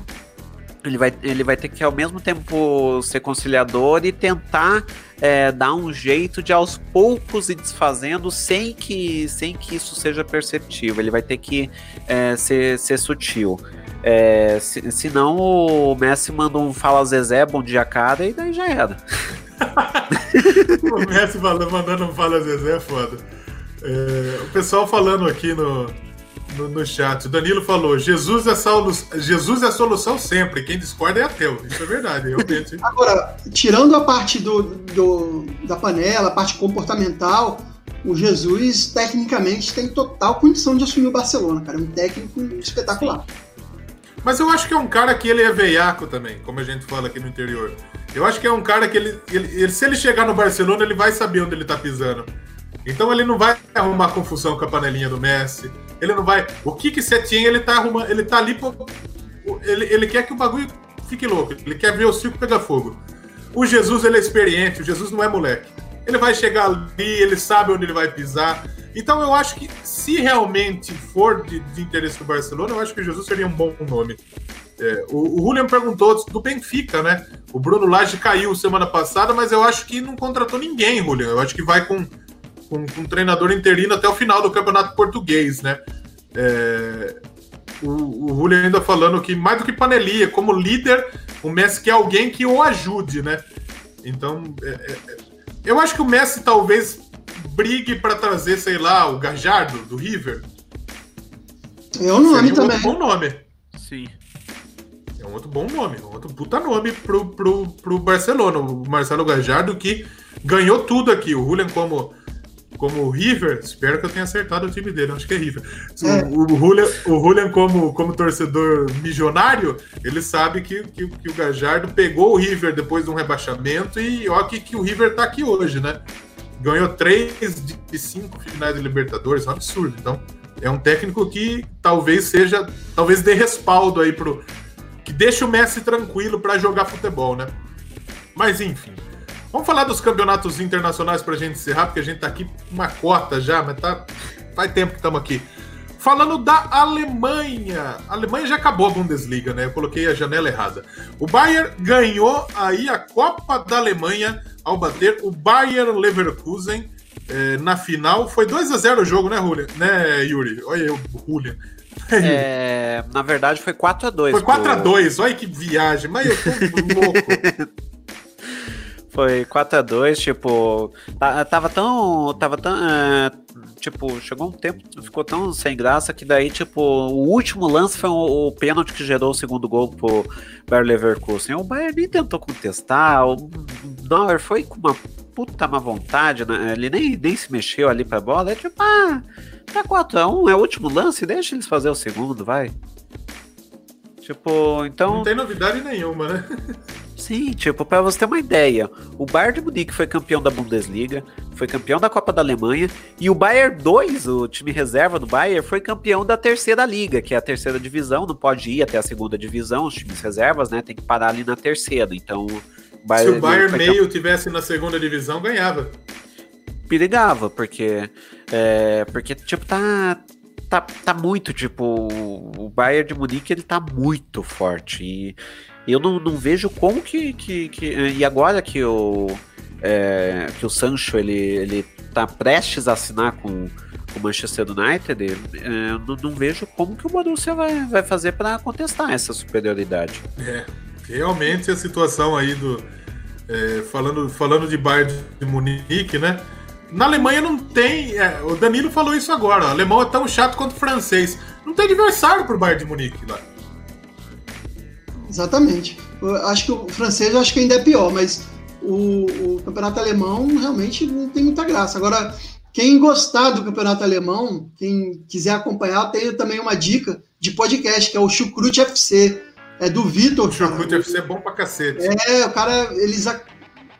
Ele vai, ele vai ter que ao mesmo tempo ser conciliador e tentar é, dar um jeito de aos poucos ir desfazendo sem que, sem que isso seja perceptível. Ele vai ter que é, ser, ser sutil. É, se, senão o Messi manda um fala Zezé, bom dia cara, e daí já era. O Messi mandando um fala Zezé é foda. É, o pessoal falando aqui no... No, no chat, o Danilo falou: Jesus é, solu... Jesus é a solução sempre, quem discorda é ateu. Isso é verdade, realmente. Agora, tirando a parte do, do, da panela, a parte comportamental, o Jesus, tecnicamente, tem total condição de assumir o Barcelona, cara. É um técnico espetacular. Mas eu acho que é um cara que ele é veiaco também, como a gente fala aqui no interior. Eu acho que é um cara que ele, ele, ele se ele chegar no Barcelona, ele vai saber onde ele tá pisando. Então ele não vai arrumar confusão com a panelinha do Messi. Ele não vai... O Kiki Setien, ele tá arrumando... Ele tá ali... Pro... Ele, ele quer que o bagulho fique louco. Ele quer ver o circo pegar fogo. O Jesus, ele é experiente. O Jesus não é moleque. Ele vai chegar ali, ele sabe onde ele vai pisar. Então eu acho que se realmente for de, de interesse do Barcelona, eu acho que o Jesus seria um bom nome. É, o, o Julian perguntou do Benfica, né? O Bruno Lage caiu semana passada, mas eu acho que não contratou ninguém, Julian. Eu acho que vai com... Com, com um treinador interino até o final do Campeonato Português, né? É, o, o Julio ainda falando que, mais do que panelinha, como líder, o Messi quer alguém que o ajude, né? Então, é, é, Eu acho que o Messi talvez brigue para trazer, sei lá, o Gajardo do River. É um nome também. É um bom nome. Sim. É um outro bom nome, um outro puta nome pro, pro, pro Barcelona. O Marcelo Gajardo, que ganhou tudo aqui. O Julian como... como o River, espero que eu tenha acertado o time dele, acho que é River. É. O, o, Julian, o Julian, como, como torcedor milionário, ele sabe que, que, que o Gajardo pegou o River depois de um rebaixamento e ó que, que o River tá aqui hoje, né? Ganhou três de cinco finais de Libertadores, é um absurdo. Então, é um técnico que talvez seja, talvez dê respaldo aí pro... que deixa o Messi tranquilo para jogar futebol, né? Mas, enfim... Vamos falar dos campeonatos internacionais para a gente encerrar, porque a gente tá aqui uma cota já, mas tá... faz tempo que estamos aqui. Falando da Alemanha. A Alemanha já acabou a Bundesliga, né? Eu coloquei a janela errada. O Bayern ganhou aí a Copa da Alemanha ao bater o Bayern Leverkusen é, na final. Foi dois a zero o jogo, né, Julian? Né, Yuri? Olha eu, Julian. É, na verdade, foi quatro a dois. Foi quatro a dois, olha que viagem. Mas eu tô louco. Foi quatro a dois, tipo, tava tão, tava tão, é, tipo, chegou um tempo, ficou tão sem graça que daí, tipo, o último lance foi o, o pênalti que gerou o segundo gol pro Bayer Leverkusen. O Bayern nem tentou contestar, o Neuer foi com uma puta má vontade, né? Ele nem, nem se mexeu ali pra bola, é tipo, ah, tá quatro a um, é o último lance, deixa eles fazer o segundo, vai. Tipo, então... Não tem novidade nenhuma, né? Sim, tipo, pra você ter uma ideia, o Bayern de Munique foi campeão da Bundesliga, foi campeão da Copa da Alemanha, e o Bayern dois, o time reserva do Bayern, foi campeão da terceira liga, que é a terceira divisão, não pode ir até a segunda divisão, os times reservas, né, tem que parar ali na terceira, então... O Bayern, se o Bayern meio campe... tivesse na segunda divisão, ganhava. Perigava, porque, é, porque tipo, tá... Tá, tá muito, tipo, o Bayern de Munique, ele tá muito forte, e eu não, não vejo como que, que, que... E agora que o, é, que o Sancho, ele, ele tá prestes a assinar com o Manchester United, ele, é, eu não, não vejo como que o Borussia vai, vai fazer pra contestar essa superioridade. É, realmente a situação aí do... É, falando, falando de Bayern de Munique, né? Na Alemanha não tem... É, o Danilo falou isso agora. O alemão é tão chato quanto o francês. Não tem adversário pro Bayern de Munique lá. Exatamente. Eu acho que o francês eu acho que ainda é pior, mas o, o campeonato alemão realmente não tem muita graça. Agora, quem gostar do campeonato alemão, quem quiser acompanhar, tem também uma dica de podcast, que é o Chucrute F C. É do Vitor. O Chucrute F C é bom pra cacete. É, o cara... Eles a,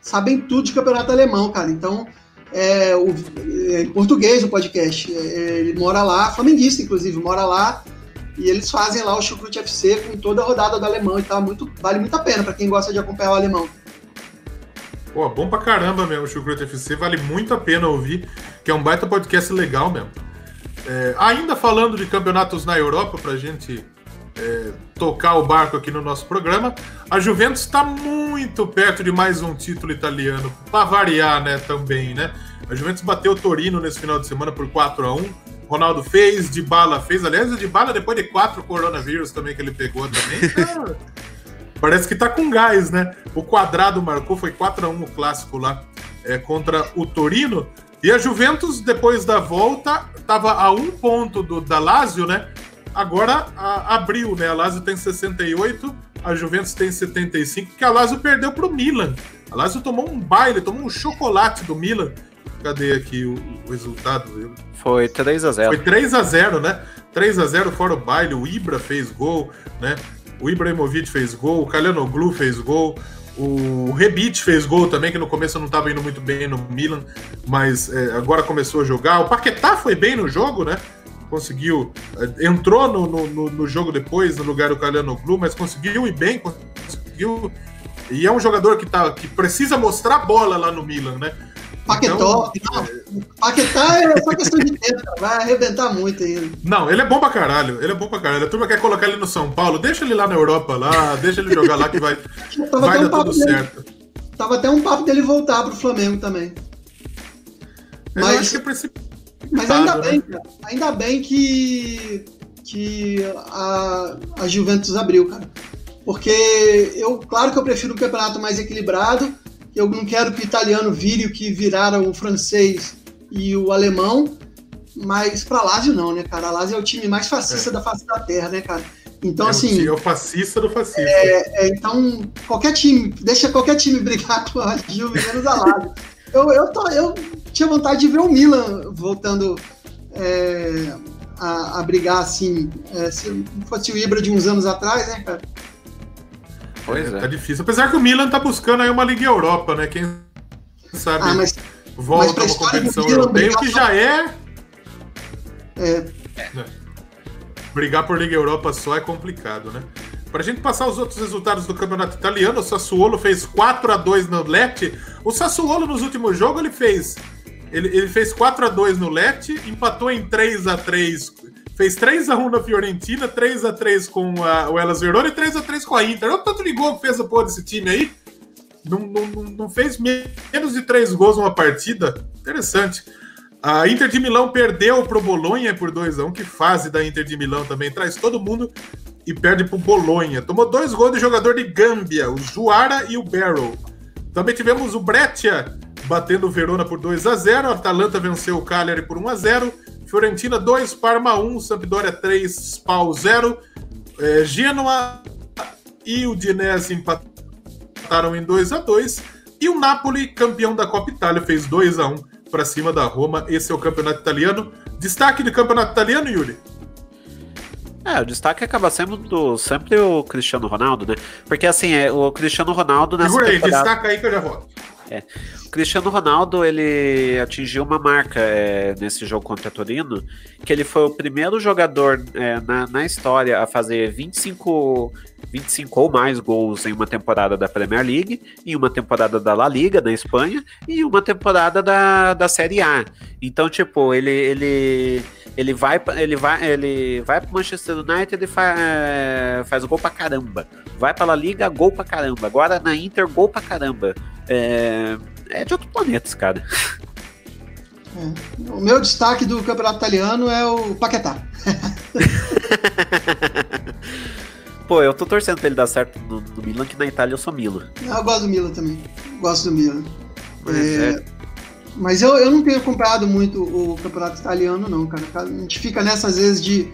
sabem tudo de campeonato alemão, cara. Então... É, o, é, em português o podcast, é, ele mora lá, flamenguista inclusive, mora lá, e eles fazem lá o Chucrute F C com toda a rodada do alemão, e tá muito, vale muito a pena pra quem gosta de acompanhar o alemão. Pô, bom pra caramba mesmo o Chucrute F C, vale muito a pena ouvir, que é um baita podcast legal mesmo. É, ainda falando de campeonatos na Europa, pra gente é, tocar o barco aqui no nosso programa, a Juventus tá muito perto de mais um título italiano, pra variar, né, também, né? A Juventus bateu o Torino nesse final de semana por quatro a um, Ronaldo fez, Dybala fez, aliás, o Dybala depois de quatro coronavírus também que ele pegou também, tá... parece que tá com gás, né? O Quadrado marcou, foi quatro a um o clássico lá é, contra o Torino, e a Juventus, depois da volta, tava a um ponto do, da Lazio, né? Agora a, abriu, né? A Lazio tem sessenta e oito, a Juventus tem setenta e cinco, que a Lazio perdeu pro Milan. A Lazio tomou um baile, tomou um chocolate do Milan. Cadê aqui o, o resultado? Foi três a zero. Foi três a zero, né? três a zero fora o baile, o Ibra fez gol, né? O Ibrahimovic fez gol, o Calhanoglu fez gol, o Rebić fez gol também, que no começo não estava indo muito bem no Milan, mas é, agora começou a jogar. O Paquetá foi bem no jogo, né? Conseguiu, entrou no, no, no jogo depois, no lugar do Calhanoglu, mas conseguiu ir bem, conseguiu, e é um jogador que, tá, que precisa mostrar a bola lá no Milan, né? Paquetó, então, não, é... Paquetá é só questão de tempo, vai arrebentar muito ainda. Não, ele é bom pra caralho, ele é bom pra caralho, a turma quer colocar ele no São Paulo, deixa ele lá na Europa, lá, deixa ele jogar lá que vai, vai dar tudo certo. Tava até um papo dele voltar pro Flamengo também. Eu mas... acho que é principal. Mas ainda bem, cara, ainda bem que, que a, a Juventus abriu, cara. Porque eu, claro que eu prefiro um campeonato mais equilibrado, Eu não quero que o italiano vire o que viraram o francês e o alemão, mas pra Lazio não, né, cara? A Lazio é o time mais fascista é. da face da terra, né, cara? Então, é assim... É o fascista do fascista. É, é, então, qualquer time, deixa qualquer time brigar com a Lazio, menos a Lazio. eu, eu, tô, eu tinha vontade de ver o Milan voltando... É, a, a brigar assim, é, se não fosse o Ibra de uns anos atrás, né, cara? Pois é. Tá difícil. Apesar que o Milan tá buscando aí uma Liga Europa, né? Quem sabe ah, mas, volta mas uma competição Milan, europeia, que já é... É. é... Brigar por Liga Europa só é complicado, né? Pra gente passar os outros resultados do campeonato italiano, o Sassuolo fez quatro a dois no Lecce. O Sassuolo, nos últimos jogos, ele fez... Ele, ele fez quatro a dois no Lecce, empatou em três a três, fez três a um na Fiorentina, três a três com a, o Hellas Verona e três a três com a Inter. Olha o tanto de gol que fez a porra desse time aí. Não, não, não fez menos de três gols numa partida. Interessante. A Inter de Milão perdeu pro Bolonha por dois a um. Que fase da Inter de Milão também. Traz todo mundo e perde pro Bolonha. Tomou dois gols do jogador de Gâmbia, o Juara e o Barrow. Também tivemos o Breccia batendo o Verona por dois a zero, a Atalanta venceu o Cagliari por um a zero, Fiorentina dois, Parma um, Sampdoria três, Spal zero, é, Genoa e o Udinese empataram em dois a dois, e o Napoli, campeão da Copa Itália, fez dois a um para cima da Roma. Esse é o campeonato italiano. Destaque do campeonato italiano, Yuri? É, o destaque acaba sendo do, sempre o Cristiano Ronaldo, né? Porque assim, é, o Cristiano Ronaldo nessa temporada... Segura aí, destaca aí que eu já volto. É. O Cristiano Ronaldo, ele atingiu uma marca é, nesse jogo contra Torino, que ele foi o primeiro jogador é, na, na história a fazer vinte e cinco, vinte e cinco ou mais gols em uma temporada da Premier League, em uma temporada da La Liga, na Espanha, e uma temporada da, da Série A. Então, tipo, ele, ele, ele vai ele vai, ele vai pro Manchester United e fa, é, faz gol pra caramba. Vai pra La Liga, gol pra caramba. Agora na Inter, gol pra caramba. É, é de outro planeta, cara. É. O meu destaque do campeonato italiano é o Paquetá. Pô, eu tô torcendo pra ele dar certo no, no Milan, que na Itália eu sou Milan. Eu gosto do Milan também. Gosto do Milan. É, é... Mas eu, eu não tenho acompanhado muito o campeonato italiano, não, cara. A gente fica nessa, às vezes, de,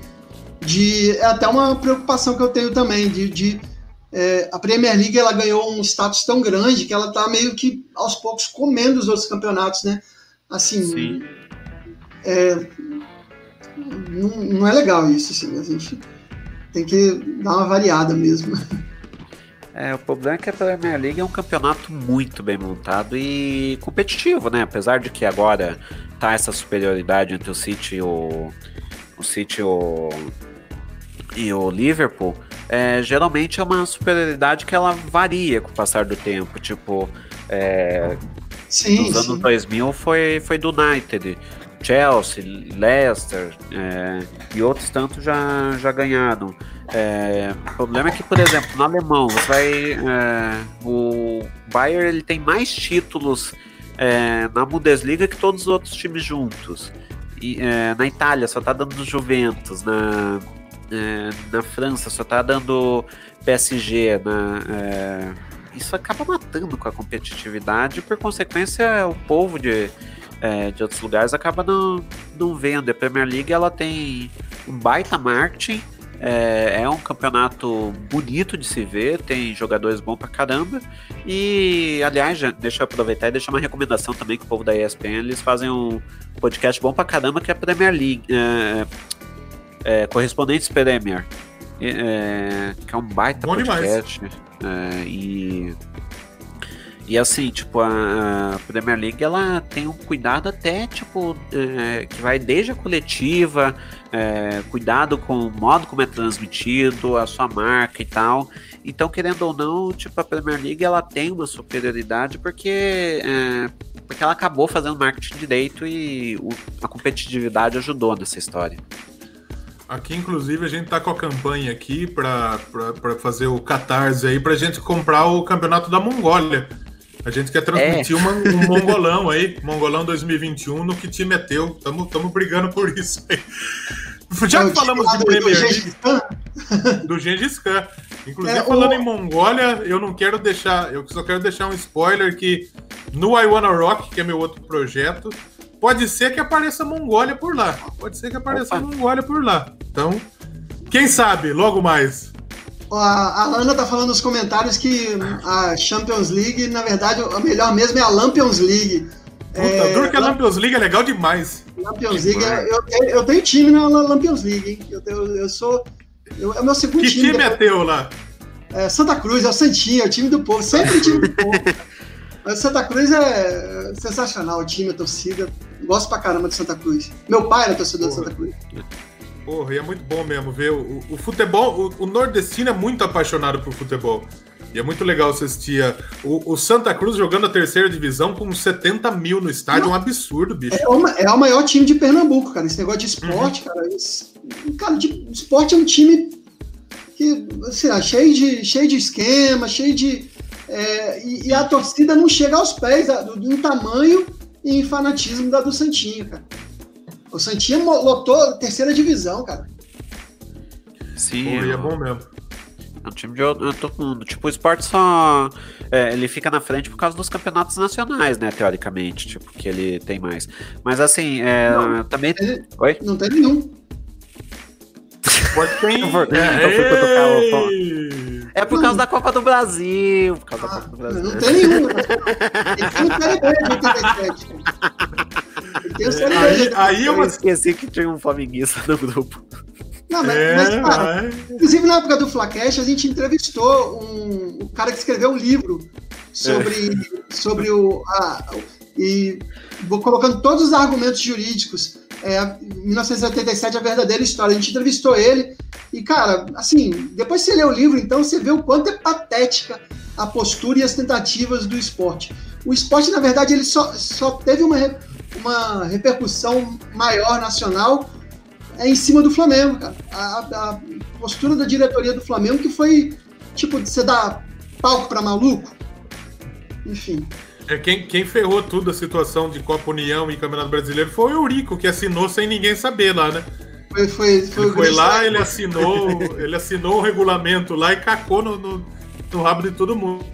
de... É até uma preocupação que eu tenho também, de... de... É, a Premier League, ela ganhou um status tão grande que ela tá meio que aos poucos comendo os outros campeonatos, né? Assim, é, não, não é legal isso, assim, a gente tem que dar uma variada mesmo. É, o problema é que a Premier League é um campeonato muito bem montado e competitivo, né? Apesar de que agora tá essa superioridade entre o City e o, o City e o, e o Liverpool. É, geralmente é uma superioridade que ela varia com o passar do tempo, tipo é, sim, nos sim. anos dois mil foi, foi do United, Chelsea, Leicester é, e outros tantos já, já ganharam. É, o problema é que, por exemplo, no alemão você vai, é, o Bayern ele tem mais títulos é, na Bundesliga que todos os outros times juntos, e, é, na Itália só tá dando Juventus, na na França só tá dando P S G, né? É, isso acaba matando com a competitividade e, por consequência, o povo de, é, de outros lugares acaba não, não vendo. A Premier League ela tem um baita marketing, é, é um campeonato bonito de se ver, tem jogadores bons pra caramba e, aliás, já, deixa eu aproveitar e deixar uma recomendação também que o povo da E S P N, eles fazem um podcast bom pra caramba que é a Premier League, é, É, Correspondentes Premier, é, que é um baita bom podcast, é, e, e assim, tipo, a, a Premier League, ela tem um cuidado até, tipo, é, que vai desde a coletiva, é, cuidado com o modo como é transmitido, a sua marca e tal. Então, querendo ou não, tipo, a Premier League, ela tem uma superioridade porque... É, porque ela acabou fazendo marketing direito e o, a competitividade ajudou nessa história. Aqui, inclusive, a gente tá com a campanha aqui para fazer o catarse aí, pra gente comprar o campeonato da Mongólia. A gente quer transmitir é. uma, um mongolão aí, mongolão dois mil e vinte e um, no que time é teu. Tamo, tamo brigando por isso aí. Já que falamos de Premier League, do Gengis Khan. Inclusive, é, falando o... em Mongólia, eu não quero deixar, eu só quero deixar um spoiler que no I Wanna Rock, que é meu outro projeto, pode ser que apareça Mongólia por lá. Pode ser que apareça Opa. Mongólia por lá. Então, quem sabe, logo mais. A Ana tá falando nos comentários que a Champions League, na verdade, a melhor mesmo é a Lampions League. Puta, é, duro que a Lampions League é legal demais. Lampions que League, é, eu, eu tenho time na Lampions League, hein? Eu, eu, eu sou... Eu, é o meu segundo que time. Que time é teu lá? É, Santa Cruz, é o Santinho, é o time do povo, sempre o time do povo. Mas Santa Cruz é sensacional, o time, a torcida. Gosto pra caramba de Santa Cruz. Meu pai era torcedor Porra. de Santa Cruz. Porra, e é muito bom mesmo ver o, o futebol. O, o nordestino é muito apaixonado por futebol. E é muito legal assistir a, o, o Santa Cruz jogando a terceira divisão com setenta mil no estádio. Não, um absurdo, bicho. É, uma, é o maior time de Pernambuco, cara. Esse negócio de esporte, uhum. cara. Esse, cara, de, esporte é um time que, sei lá, cheio de, cheio de esquema, cheio de... É, e, e a torcida não chega aos pés a, do, do tamanho e fanatismo da do Santinho, cara. O Santinho lotou a terceira divisão, cara. Sim. Pô, é bom mesmo. É um time de outro mundo. Tipo, o esporte só... É, ele fica na frente por causa dos campeonatos nacionais, né? Teoricamente, tipo, que ele tem mais. Mas assim, é, não, também... Ele... Oi? Não tem nenhum. Esporte tem... Então fui tocar o tom. É por não. causa da Copa do Brasil. Por causa ah, da Copa do Brasil. Não tem nenhum. Ele tem o Série B. Aí, aí eu esqueci que tinha um flamenguista no grupo. Não, mas, é, mas, cara, é. Inclusive na época do Flacast a gente entrevistou um, um cara que escreveu um livro sobre, é. sobre o... A, e vou colocando todos os argumentos jurídicos. É, mil novecentos e oitenta e sete, a verdadeira história. A gente entrevistou ele e, cara, assim, depois que você lê o livro, então você vê o quanto é patética a postura e as tentativas do esporte. O esporte, na verdade, ele só, só teve uma, uma repercussão maior nacional é em cima do Flamengo, cara. A, a postura da diretoria do Flamengo que foi, tipo, você dá palco pra maluco. Enfim. É, quem, quem ferrou tudo a situação de Copa União e Campeonato Brasileiro foi o Eurico, que assinou sem ninguém saber lá, né? Foi, foi, foi, ele foi lá, ele assinou, ele assinou o regulamento lá e cacou no, no, no rabo de todo mundo.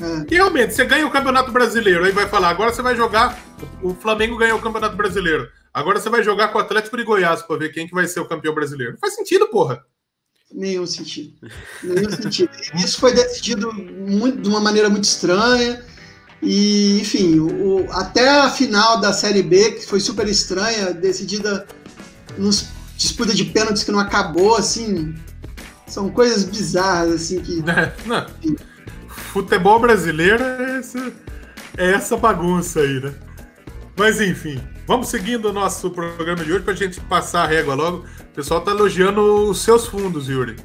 É. E realmente, você ganha o Campeonato Brasileiro, aí vai falar, agora você vai jogar, o Flamengo ganhou o Campeonato Brasileiro. Agora você vai jogar com o Atlético de Goiás pra ver quem que vai ser o campeão brasileiro. Não faz sentido, porra. Nenhum sentido. Nenhum sentido. Isso foi decidido muito, de uma maneira muito estranha. E, enfim, o, o, até a final da Série B, que foi super estranha, decidida nos disputa de pênaltis que não acabou, assim. São coisas bizarras, assim, que... Não, não. Futebol brasileiro é essa, é essa bagunça aí, né? Mas, enfim... Vamos seguindo o nosso programa de hoje pra gente passar a régua logo. O pessoal tá elogiando os seus fundos, Yuri.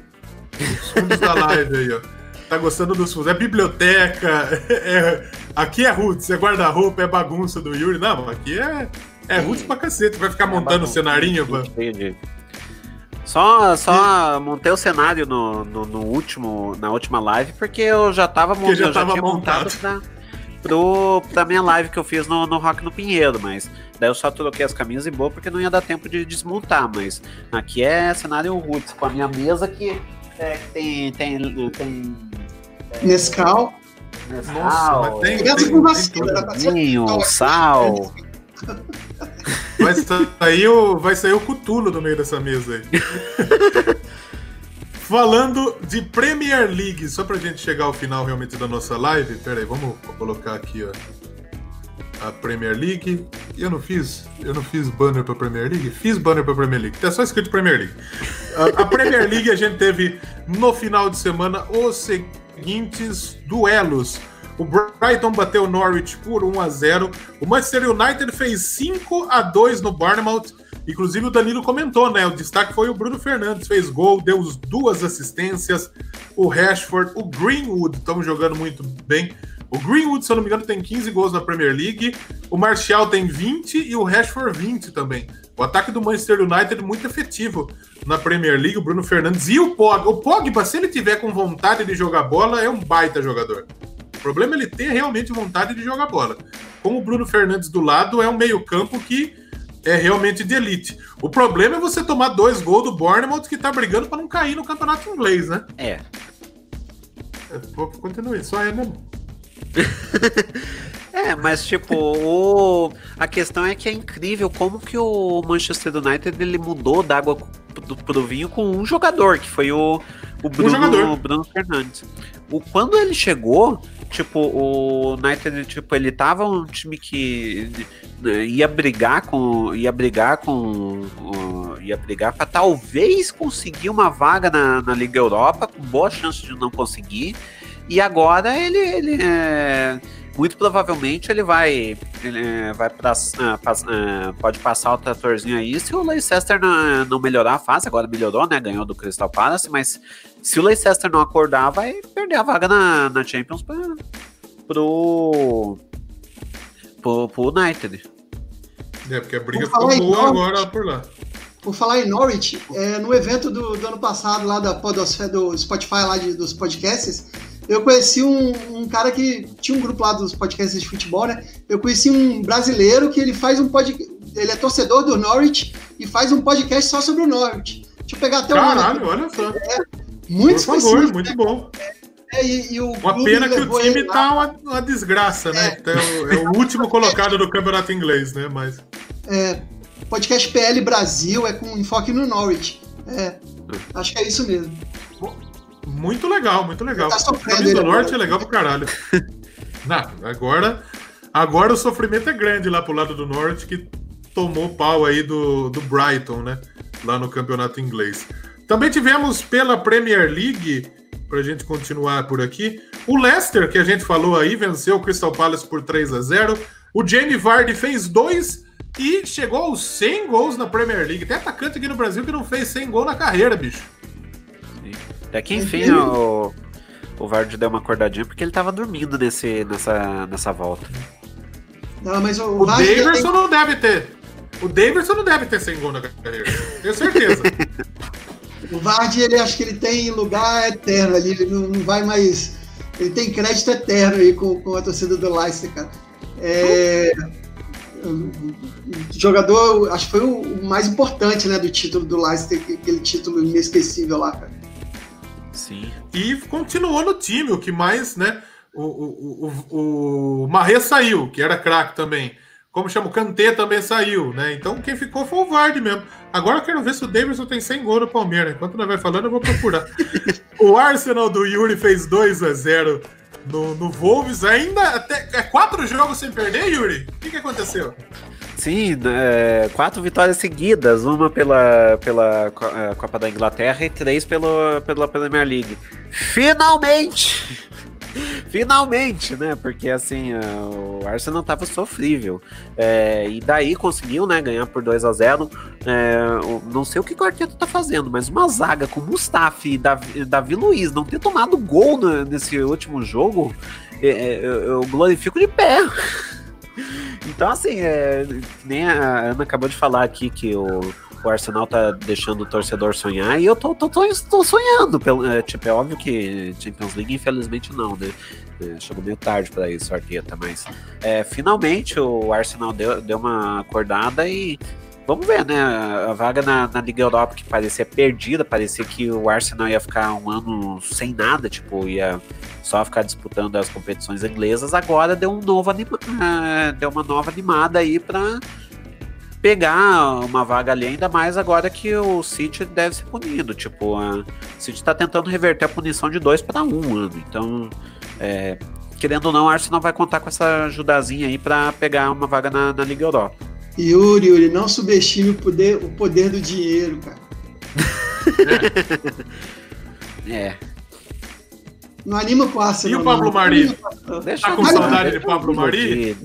Os fundos da live aí, ó. Tá gostando dos fundos. É biblioteca, é... aqui é roots, é guarda-roupa, é bagunça do Yuri. Não, aqui é, é roots pra cacete. Vai ficar montando o é cenarinho, mano. Entendi. Só, só montei o cenário no, no, no último, na última live porque eu já tava montando. Já, eu já tava tinha montado, montado pra... Pro, pra minha live que eu fiz no, no Rock no Pinheiro, mas daí eu só troquei as camisas e boa porque não ia dar tempo de desmontar, mas aqui é cenário roots, com a minha mesa que, é, que tem... tem, tem é, Nescau. Nescau. Nossa, mas tem, tem, tem, com vacina, tem, tem um sal. Vai sair, o, vai sair o Cthulhu no meio dessa mesa aí. Falando de Premier League, só pra gente chegar ao final realmente da nossa live, pera aí, vamos colocar aqui, ó, a Premier League. Eu não fiz, eu não fiz banner pra Premier League? Fiz banner pra Premier League, tá só escrito Premier League. A, a Premier League a gente teve no final de semana os seguintes duelos. O Brighton bateu o Norwich por um a zero, o Manchester United fez cinco a dois no Bournemouth. Inclusive o Danilo comentou, né? O destaque foi o Bruno Fernandes, fez gol, deu duas assistências, o Rashford, o Greenwood, estamos jogando muito bem. O Greenwood, se eu não me engano, tem quinze gols na Premier League, o Martial tem vinte e o Rashford vinte também. O ataque do Manchester United muito efetivo na Premier League, o Bruno Fernandes e o Pogba. O Pogba, se ele tiver com vontade de jogar bola, é um baita jogador. O problema é ele ter realmente vontade de jogar bola. Com o Bruno Fernandes do lado, é um meio-campo que é realmente de elite. O problema é você tomar dois gols do Bournemouth, que tá brigando pra não cair no campeonato inglês, né? É. Continue, só é mesmo. É, mas tipo, o... a questão é que é incrível como que o Manchester United ele mudou da água pro, pro vinho com um jogador, que foi o, o, Bruno, um o Bruno Fernandes. O, quando ele chegou, tipo, o United, tipo, ele tava um time que ia brigar com. ia brigar com. ia brigar pra talvez conseguir uma vaga na, na Liga Europa, com boa chance de não conseguir. E agora ele, ele é, muito provavelmente ele vai, ele vai pra, pra, pode passar o tratorzinho aí, se o Leicester não, não melhorar a fase, agora melhorou, né, ganhou do Crystal Palace, mas se o Leicester não acordar, vai perder a vaga na, na Champions pra, pro, pro, pro United. É, porque a briga ficou boa agora por lá. Por falar em Norwich, é, no evento do, do ano passado, lá da Podosfera, do Spotify, lá de, dos podcasts, eu conheci um, um cara que tinha um grupo lá dos podcasts de futebol, né? Eu conheci um brasileiro que ele faz um podcast, ele é torcedor do Norwich e faz um podcast só sobre o Norwich. Deixa eu pegar até o nome. Caralho, olha só. É, muito Por favor, específico, muito né? bom. É, e, e o uma pena que o time tá uma, uma desgraça, é. né? Então, é o último colocado do campeonato inglês, né? Mas... É, podcast P L Brasil é com enfoque no Norwich. É, acho que é isso mesmo. Muito legal, muito legal. Tá Camisa do Norte é legal pro caralho. Não, agora, agora o sofrimento é grande lá pro lado do Norte, que tomou pau aí do, do Brighton, né? Lá no campeonato inglês. Também tivemos pela Premier League, pra gente continuar por aqui, o Leicester, que a gente falou aí, venceu o Crystal Palace por três a zero. O Jamie Vardy fez dois e chegou aos cem gols na Premier League. Tem atacante aqui no Brasil que não fez cem gols na carreira, bicho. Até que enfim o, o Vardy deu uma acordadinha porque ele tava dormindo nesse, nessa, nessa volta. Não, mas o, o Daverson tem... não deve ter. O Daverson não deve ter sem gol na carreira. Tenho certeza. O Vardy, ele acho que ele tem lugar eterno ali. Ele não, não vai mais. Ele tem crédito eterno aí com, com a torcida do Leicester, cara. É, jogador, acho que foi o mais importante, né, do título do Leicester, aquele título inesquecível lá, cara. Sim. E continuou no time, o que mais, né? O, o, o, o Marré saiu, que era craque também. Como chama? O Kanté também saiu, né? Então quem ficou foi o Vardy mesmo. Agora eu quero ver se o Davidson tem cem gols no Palmeiras. Enquanto não vai falando, eu vou procurar. O Arsenal do Yuri fez dois a zero no, no Wolves. Ainda até é quatro jogos sem perder, Yuri? O que, que aconteceu? Sim, é, quatro vitórias seguidas, uma pela, pela Copa da Inglaterra e três pelo, pela Premier League. Finalmente! Finalmente, né? Porque assim, o Arsenal tava sofrível. É, e daí conseguiu, né, ganhar por dois a zero. É, não sei o que o Arteta tá fazendo, mas uma zaga com Mustafi e Davi, Davi Luiz não ter tomado gol no, nesse último jogo, é, eu, eu glorifico de pé. Então, assim, é, nem a Ana acabou de falar aqui que o, o Arsenal tá deixando o torcedor sonhar, e eu tô, tô, tô, tô sonhando. Pelo, é, tipo, é óbvio que Champions League, infelizmente, não, né? É, chegou meio tarde pra isso, Arteta, mas é, finalmente o Arsenal deu, deu uma acordada e vamos ver, né? A vaga na, na Liga Europa que parecia perdida, parecia que o Arsenal ia ficar um ano sem nada, tipo, ia só ficar disputando as competições inglesas, agora deu, um novo anima- deu uma nova animada aí para pegar uma vaga ali, ainda mais agora que o City deve ser punido, tipo, a City tá tentando reverter a punição de dois para um ano, então, é, querendo ou não, o Arsenal vai contar com essa ajudazinha aí para pegar uma vaga na, na Liga Europa. Yuri, Yuri, não subestime o poder, o poder do dinheiro, cara. É. é. Não anima o pássaro. E o Pablo Mari? Tá com saudade de Pablo Mari?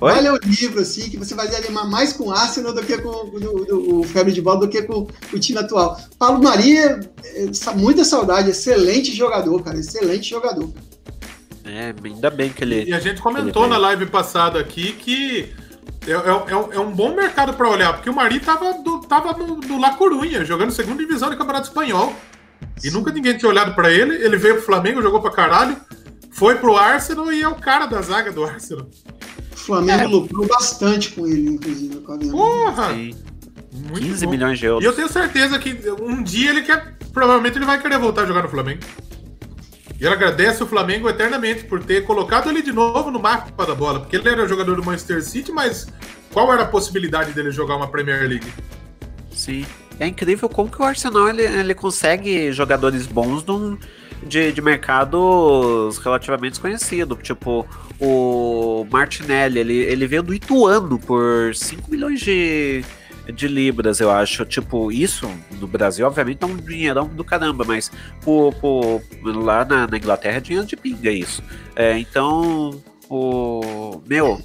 Olha o livro, assim, que você vai se animar mais com o Arsenal do que com o, do, do, o Febre de Bola, do que com o time atual. Pablo Mari, é, é, muita saudade, excelente jogador, cara, excelente jogador. É, ainda bem que ele... E a gente comentou na live passada aqui que é, é, é um bom mercado para olhar, porque o Mari tava do, tava no, do La Coruña, jogando segunda divisão do Campeonato Espanhol. E nunca ninguém tinha olhado pra ele, ele veio pro Flamengo, jogou pra caralho, foi pro Arsenal e é o cara da zaga do Arsenal. O Flamengo é. lucrou bastante com ele, inclusive. Porra! Muito quinze milhões de euros. E eu tenho certeza que um dia ele quer, provavelmente ele vai querer voltar a jogar no Flamengo. E ele agradece o Flamengo eternamente por ter colocado ele de novo no mapa da bola, porque ele era jogador do Manchester City, mas qual era a possibilidade dele jogar uma Premier League? Sim, é incrível como que o Arsenal ele, ele consegue jogadores bons num, de, de mercados relativamente desconhecidos, tipo o Martinelli, ele, ele veio do Ituano por cinco milhões de... de libras, eu acho, tipo, isso no Brasil, obviamente, é um dinheirão do caramba, mas pô, pô, lá na, na Inglaterra é dinheiro de pinga isso. É, então, o meu,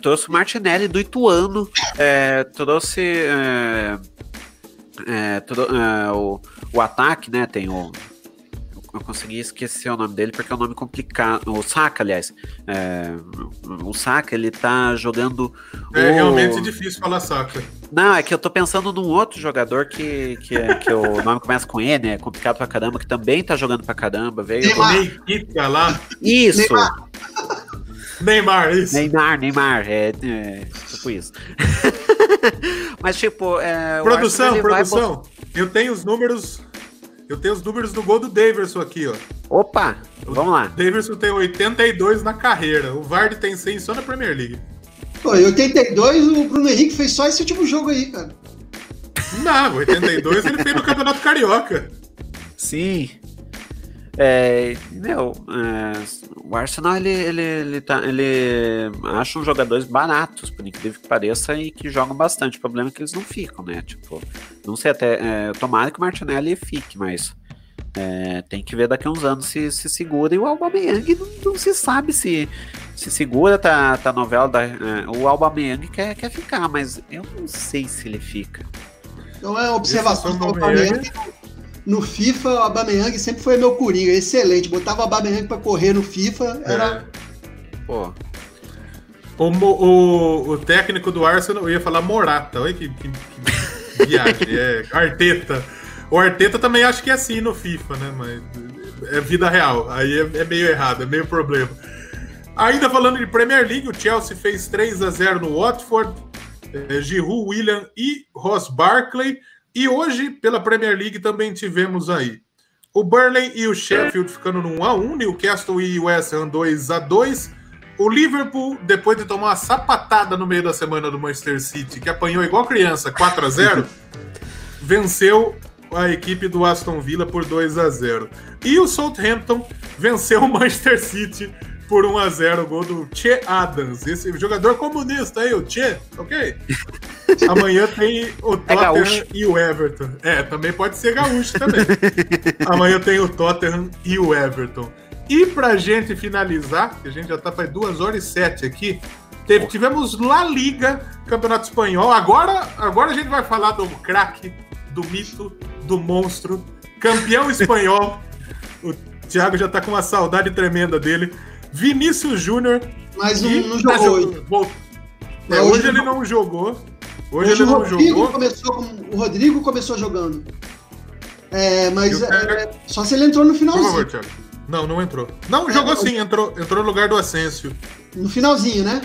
trouxe o Martinelli do Ituano, é, trouxe é, é, trou, é, o, o ataque, né, tem o... Eu consegui esquecer o nome dele porque é um nome complicado. O Saka, aliás. É, o Saka, ele tá jogando. É o... realmente difícil falar Saka. Não, é que eu tô pensando num outro jogador que, que, é, que o nome começa com E, né? É complicado pra caramba, que também tá jogando pra caramba. Veio. Neymar. Lá. Isso! Neymar. Neymar, isso. Neymar, Neymar. É, é tipo isso. Mas, tipo. É, produção, produção. Bot... Eu tenho os números. Eu tenho os números do gol do Daverson aqui, ó. Opa, vamos lá. O Daverson tem oitenta e dois na carreira. O Vardy tem cem só na Premier League. Pô, em oitenta e dois o Bruno Henrique fez só esse último jogo aí, cara. Não, oitenta e dois ele fez no Campeonato Carioca. Sim. É, meu, é, o Arsenal, ele, ele, ele, tá, ele acha uns jogadores baratos, por incrível que pareça, e que jogam bastante. O problema é que eles não ficam, né? Tipo, não sei até... É, tomara que o Martinelli fique, mas é, tem que ver daqui a uns anos se, se segura. E o Aubameyang não, não se sabe se se segura, tá, tá novela da... É, o Aubameyang quer, quer ficar, mas eu não sei se ele fica. Então é observação do Aubameyang... No FIFA, o Aubameyang sempre foi meu coringa, excelente. Botava o Aubameyang pra correr no FIFA, era... É. Pô. O, o, o técnico do Arsenal, eu ia falar Morata, olha que, que, que viagem, é Arteta. O Arteta também acho que é assim no FIFA, né, mas é vida real, aí é, é meio errado, é meio problema. Ainda falando de Premier League, o Chelsea fez três a zero no Watford, é, Giroud, Willian e Ross Barkley. E hoje, pela Premier League, também tivemos aí o Burnley e o Sheffield ficando no um a um, Newcastle e West Ham dois a dois, o Liverpool, depois de tomar uma sapatada no meio da semana do Manchester City, que apanhou igual criança, quatro a zero, venceu a equipe do Aston Villa por dois a zero. E o Southampton venceu o Manchester City por um a zero, o gol do Che Adams, esse jogador comunista aí, o Che, ok? Amanhã tem o Tottenham é e o Everton. É, também pode ser gaúcho também. Amanhã tem o Tottenham e o Everton. E pra gente finalizar, que a gente já tá faz duas horas e sete aqui, teve, tivemos La Liga, Campeonato Espanhol, agora, agora a gente vai falar do craque, do mito, do monstro, campeão espanhol, o Thiago já tá com uma saudade tremenda dele, Vinícius Júnior. Mas não, não jogou. Bom, é, hoje ele não jogou. Hoje, hoje ele não jogou. Começou, o Rodrigo começou jogando. É, mas quero... é, só se ele entrou no finalzinho. Por favor, Thiago. Não, não entrou. Não, é, jogou eu... sim, entrou, entrou no lugar do Asensio. No finalzinho, né?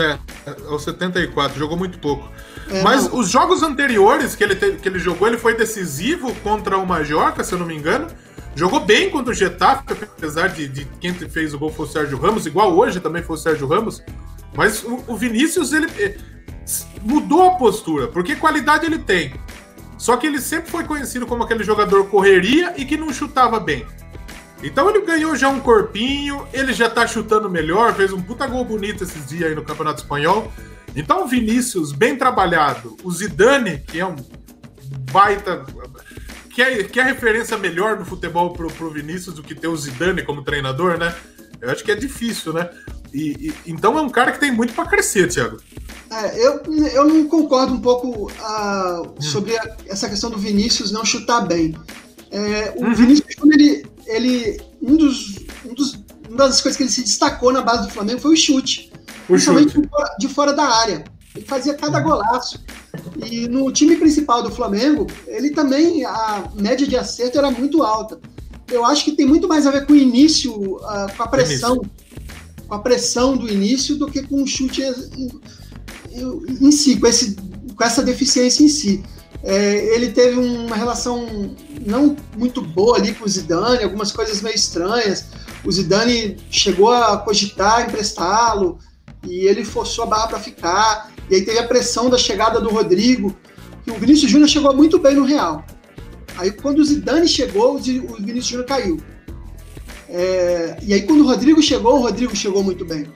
É, aos setenta e quatro, jogou muito pouco. É, mas não... os jogos anteriores que ele, te... que ele jogou, ele foi decisivo contra o Mallorca, se eu não me engano. Jogou bem contra o Getafe, apesar de, de quem fez o gol foi o Sérgio Ramos, igual hoje também foi o Sérgio Ramos. Mas o, o Vinícius, ele mudou a postura, porque qualidade ele tem. Só que ele sempre foi conhecido como aquele jogador correria e que não chutava bem. Então ele ganhou já um corpinho, ele já tá chutando melhor, fez um puta gol bonito esses dias aí no Campeonato Espanhol. Então o Vinícius, bem trabalhado. O Zidane, que é um baita... Quer, quer referência melhor no futebol pro, pro Vinícius do que ter o Zidane como treinador, né? Eu acho que é difícil, né? E, e, então é um cara que tem muito para crescer, Thiago. É, eu, eu não concordo um pouco uh, hum. sobre a, essa questão do Vinícius não chutar bem. É, o uhum. Vinícius, ele, ele, um dos, um dos, uma das coisas que ele se destacou na base do Flamengo foi o chute. O principalmente chute. De, fora, de fora da área. Ele fazia cada golaço. E no time principal do Flamengo, ele também, a média de acerto era muito alta. Eu acho que tem muito mais a ver com o início, uh, com a pressão, com a pressão do início, do que com o chute em, em si, com, esse, com essa deficiência em si. É, ele teve uma relação não muito boa ali com o Zidane, algumas coisas meio estranhas. O Zidane chegou a cogitar emprestá-lo e ele forçou a barra para ficar. E aí teve a pressão da chegada do Rodrigo. E o Vinícius Júnior chegou muito bem no Real. Aí quando o Zidane chegou, o Vinícius Júnior caiu. É, e aí quando o Rodrigo chegou, o Rodrigo chegou muito bem.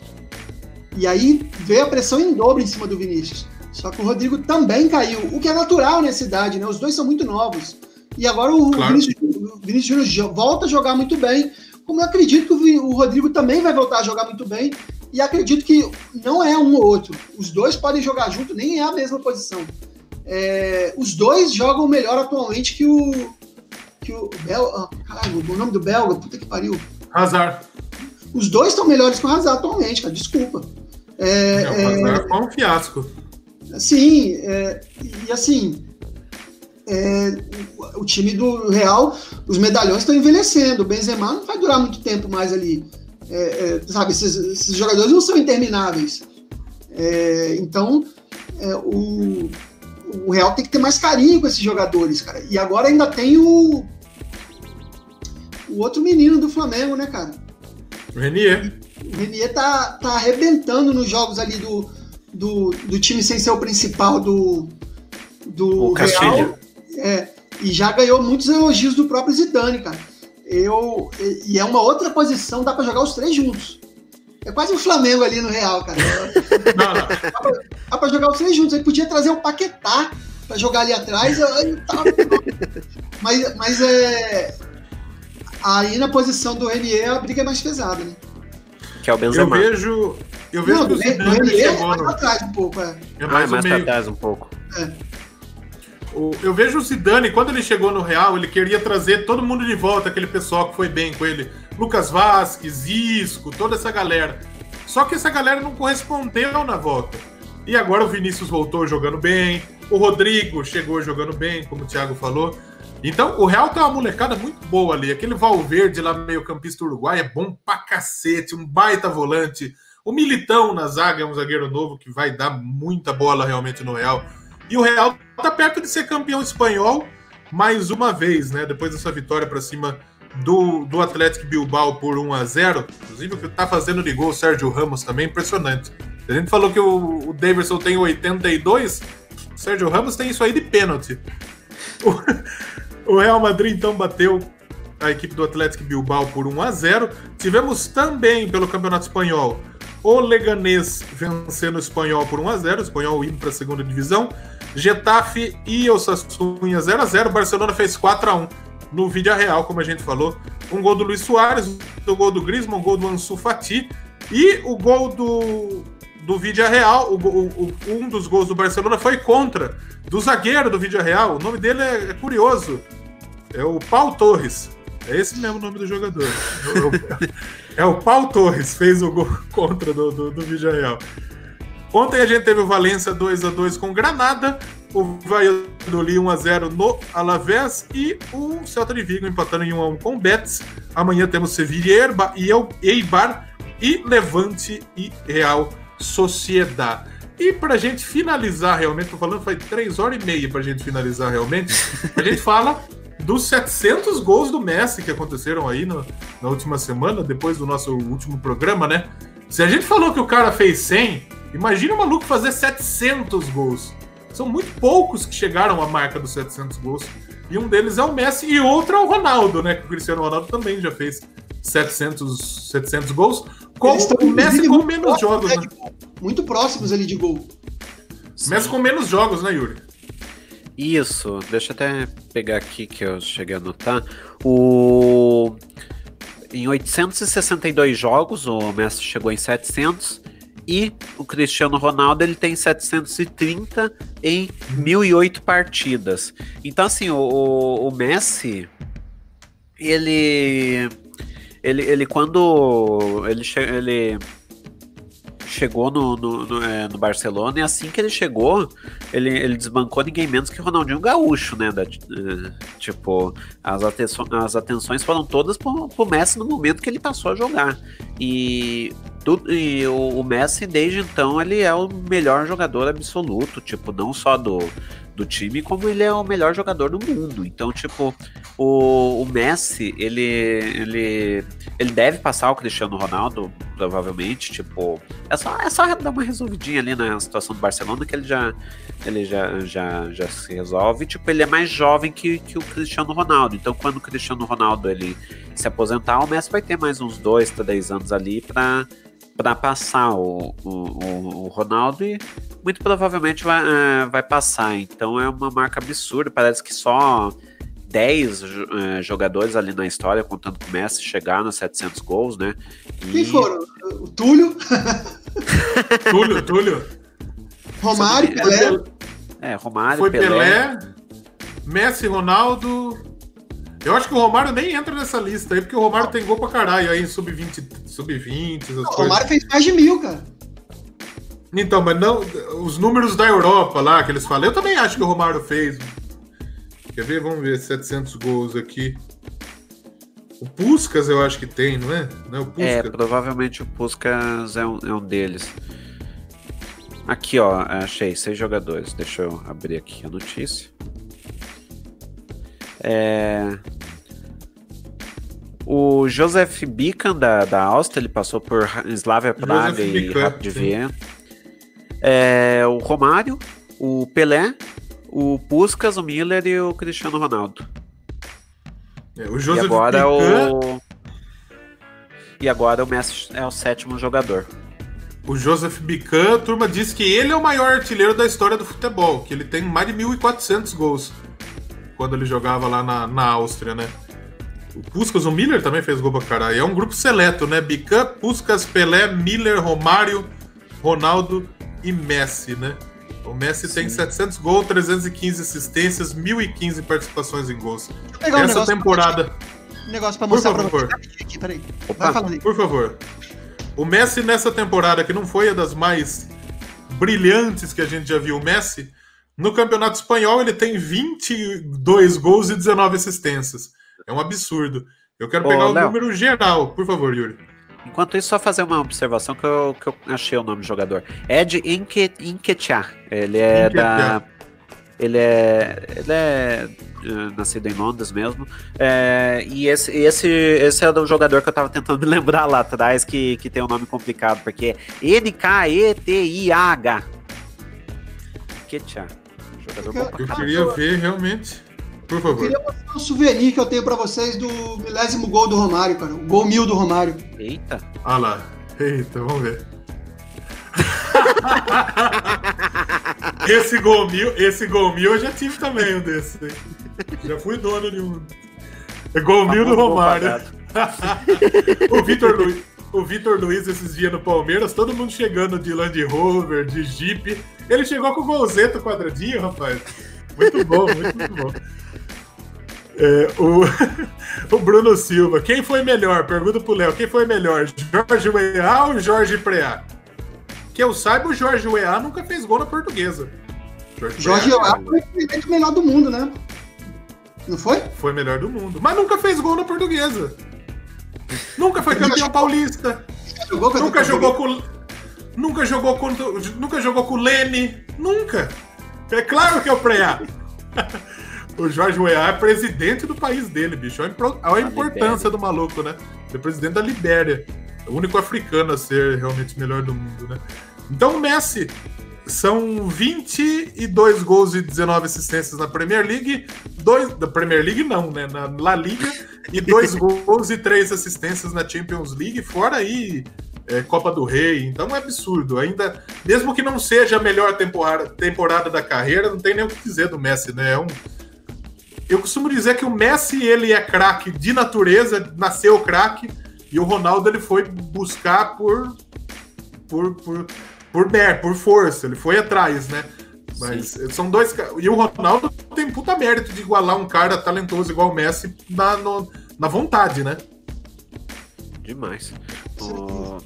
E aí veio a pressão em dobro em cima do Vinícius. Só que o Rodrigo também caiu, o que é natural nessa idade, né? Os dois são muito novos. E agora o, claro. Vinícius, o Vinícius Júnior volta a jogar muito bem, como eu acredito que o Rodrigo também vai voltar a jogar muito bem, e acredito que não é um ou outro. Os dois podem jogar junto, nem é a mesma posição. É, os dois jogam melhor atualmente que o... que o Bel, caralho, o nome do belga, puta que pariu. Hazard. Os dois estão melhores que o Hazard atualmente, cara, desculpa. É, é, o Hazard foi um fiasco. Sim, é, e assim, é, o, o time do Real, os medalhões estão envelhecendo, o Benzema não vai durar muito tempo mais ali, é, é, sabe, esses, esses jogadores não são intermináveis, é, então é, o, o Real tem que ter mais carinho com esses jogadores, cara, e agora ainda tem o, o outro menino do Flamengo, né, cara? O Renier. O Renier tá, tá arrebentando nos jogos ali do Do, do time sem ser o principal do, do o Real, é, e já ganhou muitos elogios do próprio Zidane, cara. Eu, e, e é uma outra posição, dá pra jogar os três juntos. É quase o Flamengo ali no Real, cara. Não, não. Dá, pra, dá pra jogar os três juntos. Ele podia trazer o Paquetá pra jogar ali atrás. Tá, mas, mas é, aí na posição do Renier a briga é mais pesada, né? Que é o Benzema. Eu vejo... Eu vejo não, que o Zidane ele chegou... É mais pra trás um pouco, é. é mais, ah, é mais meio... pra trás um pouco. É. O... Eu vejo o Zidane, quando ele chegou no Real, ele queria trazer todo mundo de volta, aquele pessoal que foi bem com ele. Lucas Vasquez, Isco, toda essa galera. Só que essa galera não correspondeu na volta. E agora o Vinícius voltou jogando bem, o Rodrigo chegou jogando bem, como o Thiago falou. Então, o Real tem uma molecada muito boa ali. Aquele Valverde lá, meio campista uruguai, é bom pra cacete, um baita volante... O Militão na zaga é um zagueiro novo que vai dar muita bola realmente no Real. E o Real tá perto de ser campeão espanhol mais uma vez, né? Depois dessa vitória para cima do, do Atlético Bilbao por um a zero. Inclusive o que tá fazendo de gol o Sérgio Ramos também, impressionante. A gente falou que o, o Davidson tem oitenta e dois, o Sérgio Ramos tem isso aí de pênalti. O, o Real Madrid então bateu a equipe do Atlético Bilbao por um a zero. Tivemos também pelo Campeonato Espanhol o Leganés vencendo o Espanhol por um a zero, o Espanhol indo para a segunda divisão. Getafe e Osasuna zero a zero, Barcelona fez quatro a um no Villarreal, como a gente falou. Um gol do Luis Suárez, um gol do Griezmann, um gol do Ansu Fati e o gol do, do Villarreal, o, o, um dos gols do Barcelona foi contra, do zagueiro do Villarreal, o nome dele é, é curioso, é o Pau Torres. É esse mesmo nome do jogador. É o Pau Torres, fez o gol contra do, do, do Villarreal. Ontem a gente teve o Valência dois a dois com Granada, o Valladolid um a zero no Alavés e o Celta de Vigo empatando em um a um com o Betis. Amanhã temos Sevilla e Eibar e Levante e Real Sociedad. E pra gente finalizar realmente, tô falando faz três horas e meia pra gente finalizar realmente, a gente fala... dos setecentos gols do Messi que aconteceram aí no, na última semana, depois do nosso último programa, né? Se a gente falou que o cara fez cem, imagina o maluco fazer setecentos gols. São muito poucos que chegaram à marca dos setecentos gols. E um deles é o Messi e outro é o Ronaldo, né? Que o Cristiano Ronaldo também já fez setecentos, setecentos gols. Com o Messi com menos jogos, né? Muito próximos ali de gol. Messi com menos jogos, né, Yuri? Isso, deixa eu até pegar aqui que eu cheguei a anotar. O... Em oitocentos e sessenta e dois jogos, o Messi chegou em setecentos e o Cristiano Ronaldo ele tem setecentos e trinta em mil e oito partidas. Então, assim, o, o Messi, ele, ele, ele quando ele, che- ele chegou no, no, no, é, no Barcelona e assim que ele chegou, ele, ele desbancou ninguém menos que o Ronaldinho Gaúcho, né? Da, uh, tipo, as, atenço- as atenções foram todas pro, pro Messi no momento que ele passou a jogar. E, tudo, e o, o Messi, desde então, ele é o melhor jogador absoluto, tipo, não só do... do time, como ele é o melhor jogador do mundo. Então, tipo, o, o Messi, ele, ele, ele deve passar ao Cristiano Ronaldo, provavelmente. Tipo, é só, é só dar uma resolvidinha ali na situação do Barcelona, que ele já, ele já, já, já se resolve. Tipo, ele é mais jovem que, que o Cristiano Ronaldo. Então, quando o Cristiano Ronaldo ele se aposentar, o Messi vai ter mais uns dois, três anos ali pra... para passar o, o, o, o Ronaldo, e muito provavelmente vai, uh, vai passar. Então é uma marca absurda, parece que só dez uh, jogadores ali na história, contando com o Messi, chegaram a setecentos gols, né? E... Quem foram? O Túlio? Túlio, Túlio. Romário, Pelé. É, Romário, foi Pelé. Pelé, Messi, Ronaldo... Eu acho que o Romário nem entra nessa lista aí, porque o Romário tem gol pra caralho aí, sub vinte, sub vinte, essas não, coisas. O Romário fez mais de mil, cara. Então, mas não, os números da Europa lá, que eles falam, eu também acho que o Romário fez. Quer ver? Vamos ver, setecentos gols aqui. O Puskás eu acho que tem, não é? Não é, o Puskás. É, provavelmente o Puskás é um, é um deles. Aqui, ó, achei, seis jogadores. Deixa eu abrir aqui a notícia. É... O Josef Bican da, da Áustria, ele passou por Slavia Praga e Rapid Viena. É, o Romário, o Pelé, o Puskás, o Müller e o Cristiano Ronaldo. É, o Josef e agora Bican... o e agora o Messi é o sétimo jogador. O Josef Bican, a turma diz que ele é o maior artilheiro da história do futebol, que ele tem mais de mil e quatrocentos gols. Quando ele jogava lá na, na Áustria, né? O Puskás, o Müller também fez gol pra caralho. É um grupo seleto, né? Bican, Puskás, Pelé, Müller, Romário, Ronaldo e Messi, né? O Messi Sim. tem setecentos gols, trezentas e quinze assistências, mil e quinze participações em gols. Deixa eu Essa um temporada... Pra... Um negócio pra mostrar pra você. Peraí. Vai falando aí. Por favor. O Messi nessa temporada, que não foi a das mais brilhantes que a gente já viu, o Messi... No Campeonato Espanhol, ele tem vinte e dois gols e dezenove assistências. É um absurdo. Eu quero Ô, pegar Léo, o número geral. Por favor, Yuri. Enquanto isso, só fazer uma observação que eu, que eu achei o nome do jogador. Ed Nketiah. Ele é Inquetia. da... Ele é... Ele é... nascido em Londres mesmo, é, e esse, esse, esse era o jogador que eu tava tentando me lembrar lá atrás, que, que tem um nome complicado, porque é N K E T I A H. Nketiah. Eu, eu queria ver realmente. Por favor. Eu queria mostrar um souvenir que eu tenho pra vocês do milésimo gol do Romário, cara. O gol mil do Romário. Eita. Ah lá. Eita, vamos ver. esse gol mil, esse gol mil eu já tive também um desse. Já fui dono de um. É gol mil do Romário. o Vitor Luiz, o Vitor Luiz esses dias no Palmeiras, todo mundo chegando de Land Rover, de Jeep. Ele chegou com o golzeta quadradinho, rapaz. Muito bom, muito, muito bom. É, o, o Bruno Silva. Quem foi melhor? Pergunta pro Léo. Quem foi melhor? Jorge Weah ou Jorge Preá? Que eu saiba, o Jorge Weah nunca fez gol na Portuguesa. Jorge Weah foi o melhor do mundo, né? Não foi? Foi melhor do mundo. Mas nunca fez gol na Portuguesa. Nunca foi campeão paulista. Jogou, nunca jogou com... Nunca jogou contra, nunca jogou com o Leme. Nunca. É claro que é o Preá. O Jorge Weah é presidente do país dele, bicho. Olha a importância do maluco, né? Ele é presidente da Libéria. É o único africano a ser realmente melhor do mundo, né? Então o Messi são vinte e dois gols e dezenove assistências na Premier League. Dois, da Premier League não, né? Na La Liga. E dois gols e três assistências na Champions League. Fora aí... É, Copa do Rei, então é um absurdo. Ainda, mesmo que não seja a melhor temporada, temporada da carreira, não tem nem o que dizer do Messi, né? É um... Eu costumo dizer que o Messi, ele é craque de natureza, nasceu craque, e o Ronaldo, ele foi buscar por por, por, por, né, por força, ele foi atrás, né? Mas Sim. são dois... E o Ronaldo tem puta mérito de igualar um cara talentoso igual o Messi na, no, na vontade, né? Demais. O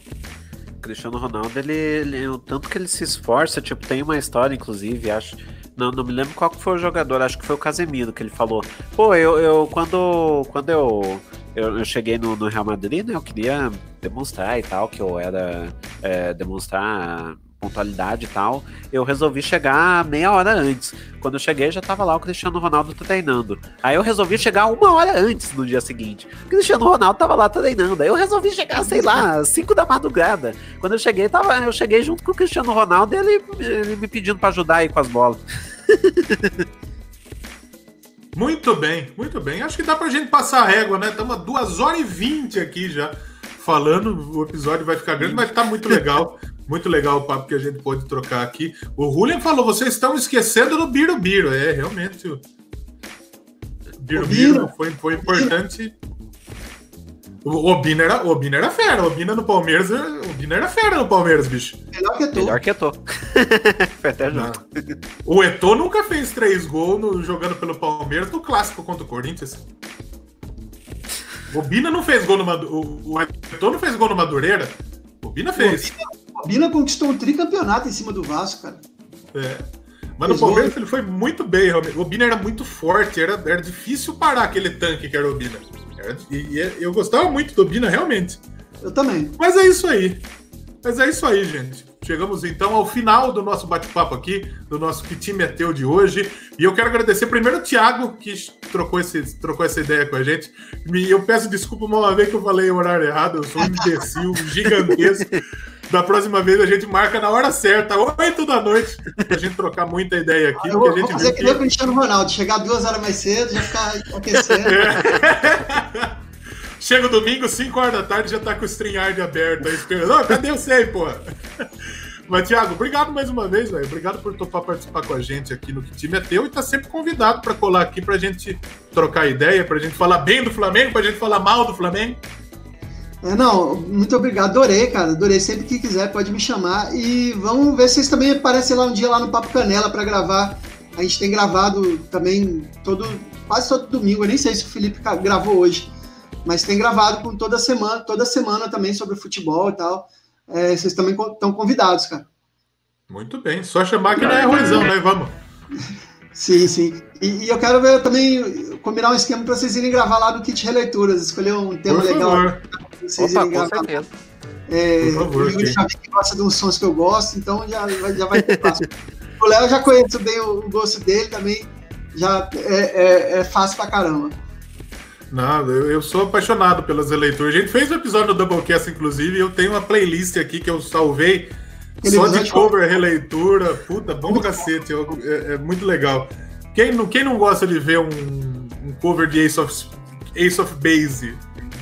Cristiano Ronaldo, ele, ele, o tanto que ele se esforça, tipo, tem uma história, inclusive, acho, não, não me lembro qual que foi o jogador, acho que foi o Casemiro que ele falou, pô, eu, eu quando, quando eu, eu, eu cheguei no, no Real Madrid, né, eu queria demonstrar e tal, que eu era, é, demonstrar... pontualidade e tal, eu resolvi chegar meia hora antes. Quando eu cheguei, já tava lá o Cristiano Ronaldo treinando. Aí eu resolvi chegar uma hora antes no dia seguinte. O Cristiano Ronaldo tava lá treinando. Aí eu resolvi chegar, sei lá, às cinco da madrugada. Quando eu cheguei, tava, eu cheguei junto com o Cristiano Ronaldo e ele, ele me pedindo pra ajudar aí com as bolas. Muito bem, muito bem. Acho que dá pra gente passar a régua, né? Estamos a duas horas e vinte aqui já falando. O episódio vai ficar grande, mas tá muito legal. Muito legal o papo que a gente pode trocar aqui. O Julian falou, vocês estão esquecendo do Biro-Biro. É, realmente. O Biro-Biro foi, foi importante. O Obina era, Obina era fera. O Obina no Palmeiras. O Obina era fera no Palmeiras, bicho. Melhor que Eto'o. Melhor que Eto'o. Foi até junto. O Eto'o nunca fez três gols no, jogando pelo Palmeiras no clássico contra o Corinthians. O Obina não fez gol no Madureira. O Eto'o não fez gol no Madureira. O Obina fez. O Obina conquistou um tricampeonato em cima do Vasco, cara. É. Mas fez no Palmeiras gol. Ele foi muito bem, realmente. O Obina era muito forte. Era, era difícil parar aquele tanque que era o Obina. E eu gostava muito do Bina, realmente. Eu também. Mas é isso aí. Mas é isso aí, gente. Chegamos, então, ao final do nosso bate-papo aqui, do nosso Que Time é Teu de hoje. E eu quero agradecer primeiro o Thiago, que trocou, esse, trocou essa ideia com a gente. E eu peço desculpa uma vez que eu falei o horário errado. Eu sou um imbecil gigantesco. Da próxima vez a gente marca na hora certa, oito da noite, pra gente trocar muita ideia aqui. Ah, eu vou, a gente vou fazer que nem o Cristiano Ronaldo, chegar duas horas mais cedo, já ficar aquecendo. É. Chega o domingo, cinco horas da tarde, já tá com o StreamYard aberto. Aí esperando, oh, cadê o sei, porra? Mas, Thiago, obrigado mais uma vez, velho. Obrigado por topar participar com a gente aqui no Que Time é Teu e tá sempre convidado pra colar aqui pra gente trocar ideia, pra gente falar bem do Flamengo, pra gente falar mal do Flamengo. Não, muito obrigado, adorei, cara, adorei, sempre que quiser pode me chamar e vamos ver se vocês também aparecem lá um dia lá no Papo Canela para gravar. A gente tem gravado também todo, quase todo domingo, eu nem sei se o Felipe gravou hoje, mas tem gravado com toda semana, toda semana também sobre futebol e tal, é, vocês também estão convidados, cara. Muito bem, só chamar que não é ruizão, né, vamos. Sim, sim. E, e eu quero ver também combinar um esquema para vocês irem gravar lá no Kit Releituras, escolher um tema por legal. Favor. Vocês Opa, irem com gravar. Certeza. É, por favor, o Igor Xavier que gosta de uns sons que eu gosto, então já, já vai ter fácil. O Léo já conheço bem o, o gosto dele também, já é, é, é fácil pra caramba. Não, eu, eu sou apaixonado pelas releituras. A gente fez um episódio do Doublecast, inclusive, e eu tenho uma playlist aqui que eu salvei. Ele só de cover, releitura, puta, bom cacete, é, é muito legal. Quem não, quem não gosta de ver um, um cover de Ace of, Ace of Base,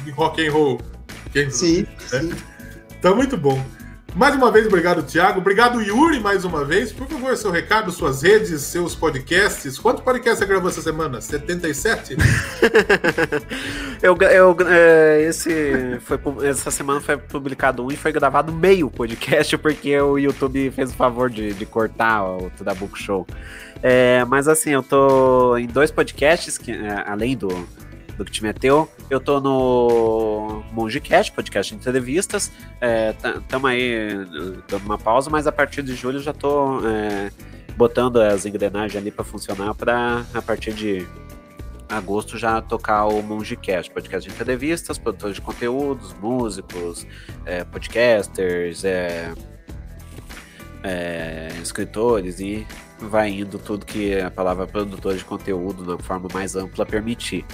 de rock and roll? Quem sim, não, né? Sim. Tá muito bom. Mais uma vez, obrigado, Thiago. Obrigado, Yuri, mais uma vez. Por favor, seu recado, suas redes, seus podcasts. Quantos podcasts você gravou essa semana? setenta e sete? eu, eu, esse foi, essa semana foi publicado um e foi gravado meio podcast, porque o YouTube fez o favor de, de cortar o Trabuco Show. É, mas assim, eu tô em dois podcasts, que, além do... do Que Time é Teu, eu tô no MongeCast, podcast de entrevistas, é, tamo aí dando uma pausa, mas a partir de julho já tô é, botando as engrenagens ali pra funcionar, pra a partir de agosto já tocar o MongeCast, podcast de entrevistas, produtores de conteúdos, músicos, é, podcasters, é, é, escritores e vai indo tudo que a palavra produtor de conteúdo na forma mais ampla permitir.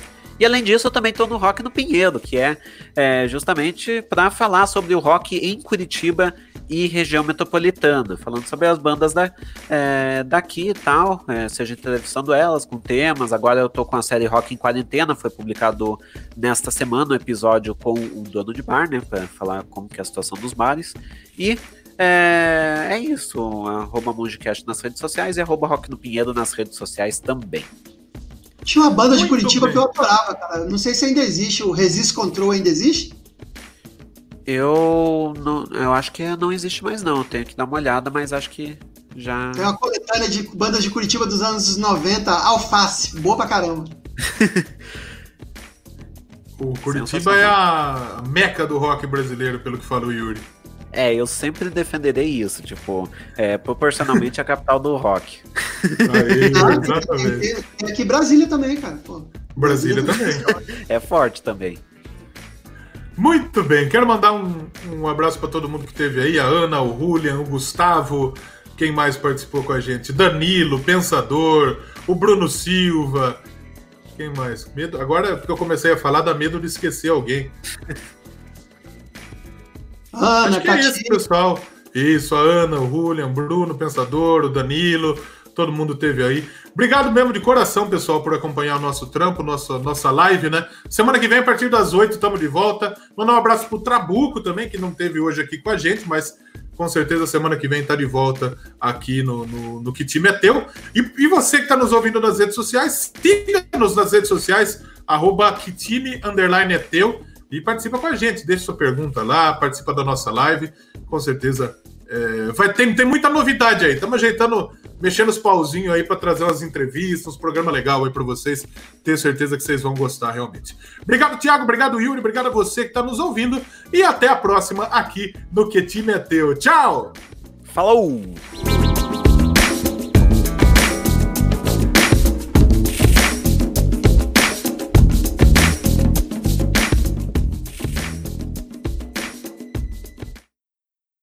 E além disso, eu também estou no Rock no Pinheiro, que é, é justamente para falar sobre o rock em Curitiba e região metropolitana, falando sobre as bandas da, é, daqui e tal, é, seja entrevistando elas com temas. Agora eu estou com a série Rock em Quarentena, foi publicado nesta semana um episódio com um dono de bar, né, para falar como que é a situação dos bares. E é, é isso, arroba MongeCast nas redes sociais e arroba Rock no Pinheiro nas redes sociais também. Tinha uma banda de muito Curitiba bem. Que eu adorava, cara. Não sei se ainda existe. O Resist Control ainda existe? Eu, não, eu acho que não existe mais, não. Eu tenho que dar uma olhada, mas acho que já... Tem uma coletânea de bandas de Curitiba dos anos noventa, Alface. Boa pra caramba. O Curitiba é a meca do rock brasileiro, pelo que fala o Yuri. É, eu sempre defenderei isso, tipo, é, proporcionalmente a capital do rock. Aí, exatamente. É que Brasília também, cara. Pô. Brasília, Brasília também. É forte também. Muito bem, quero mandar um, um abraço para todo mundo que esteve aí, a Ana, o Julian, o Gustavo, quem mais participou com a gente? Danilo, Pensador, o Bruno Silva, quem mais? Medo. Agora que eu comecei a falar, dá medo de esquecer alguém. Ana, acho que é isso, pessoal. Isso, a Ana, o Julian, o Bruno, o Pensador, o Danilo, todo mundo teve aí. Obrigado mesmo de coração, pessoal, por acompanhar o nosso trampo, nossa, nossa live, né? Semana que vem, a partir das oito, estamos de volta. Mandar um abraço pro Trabuco também, que não teve hoje aqui com a gente, mas com certeza semana que vem tá de volta aqui no, no, no Que Time é Teu. E, e você que tá nos ouvindo nas redes sociais, siga-nos nas redes sociais, arroba Que Time underline é Teu. E participa com a gente, deixa sua pergunta lá, participa da nossa live, com certeza é, vai, tem, tem muita novidade aí, estamos ajeitando, mexendo os pauzinhos aí para trazer umas entrevistas, um programa legal aí para vocês, tenho certeza que vocês vão gostar realmente. Obrigado, Thiago, obrigado, Yuri, obrigado a você que está nos ouvindo e até a próxima aqui no Que Time é Teu. Tchau! Falou!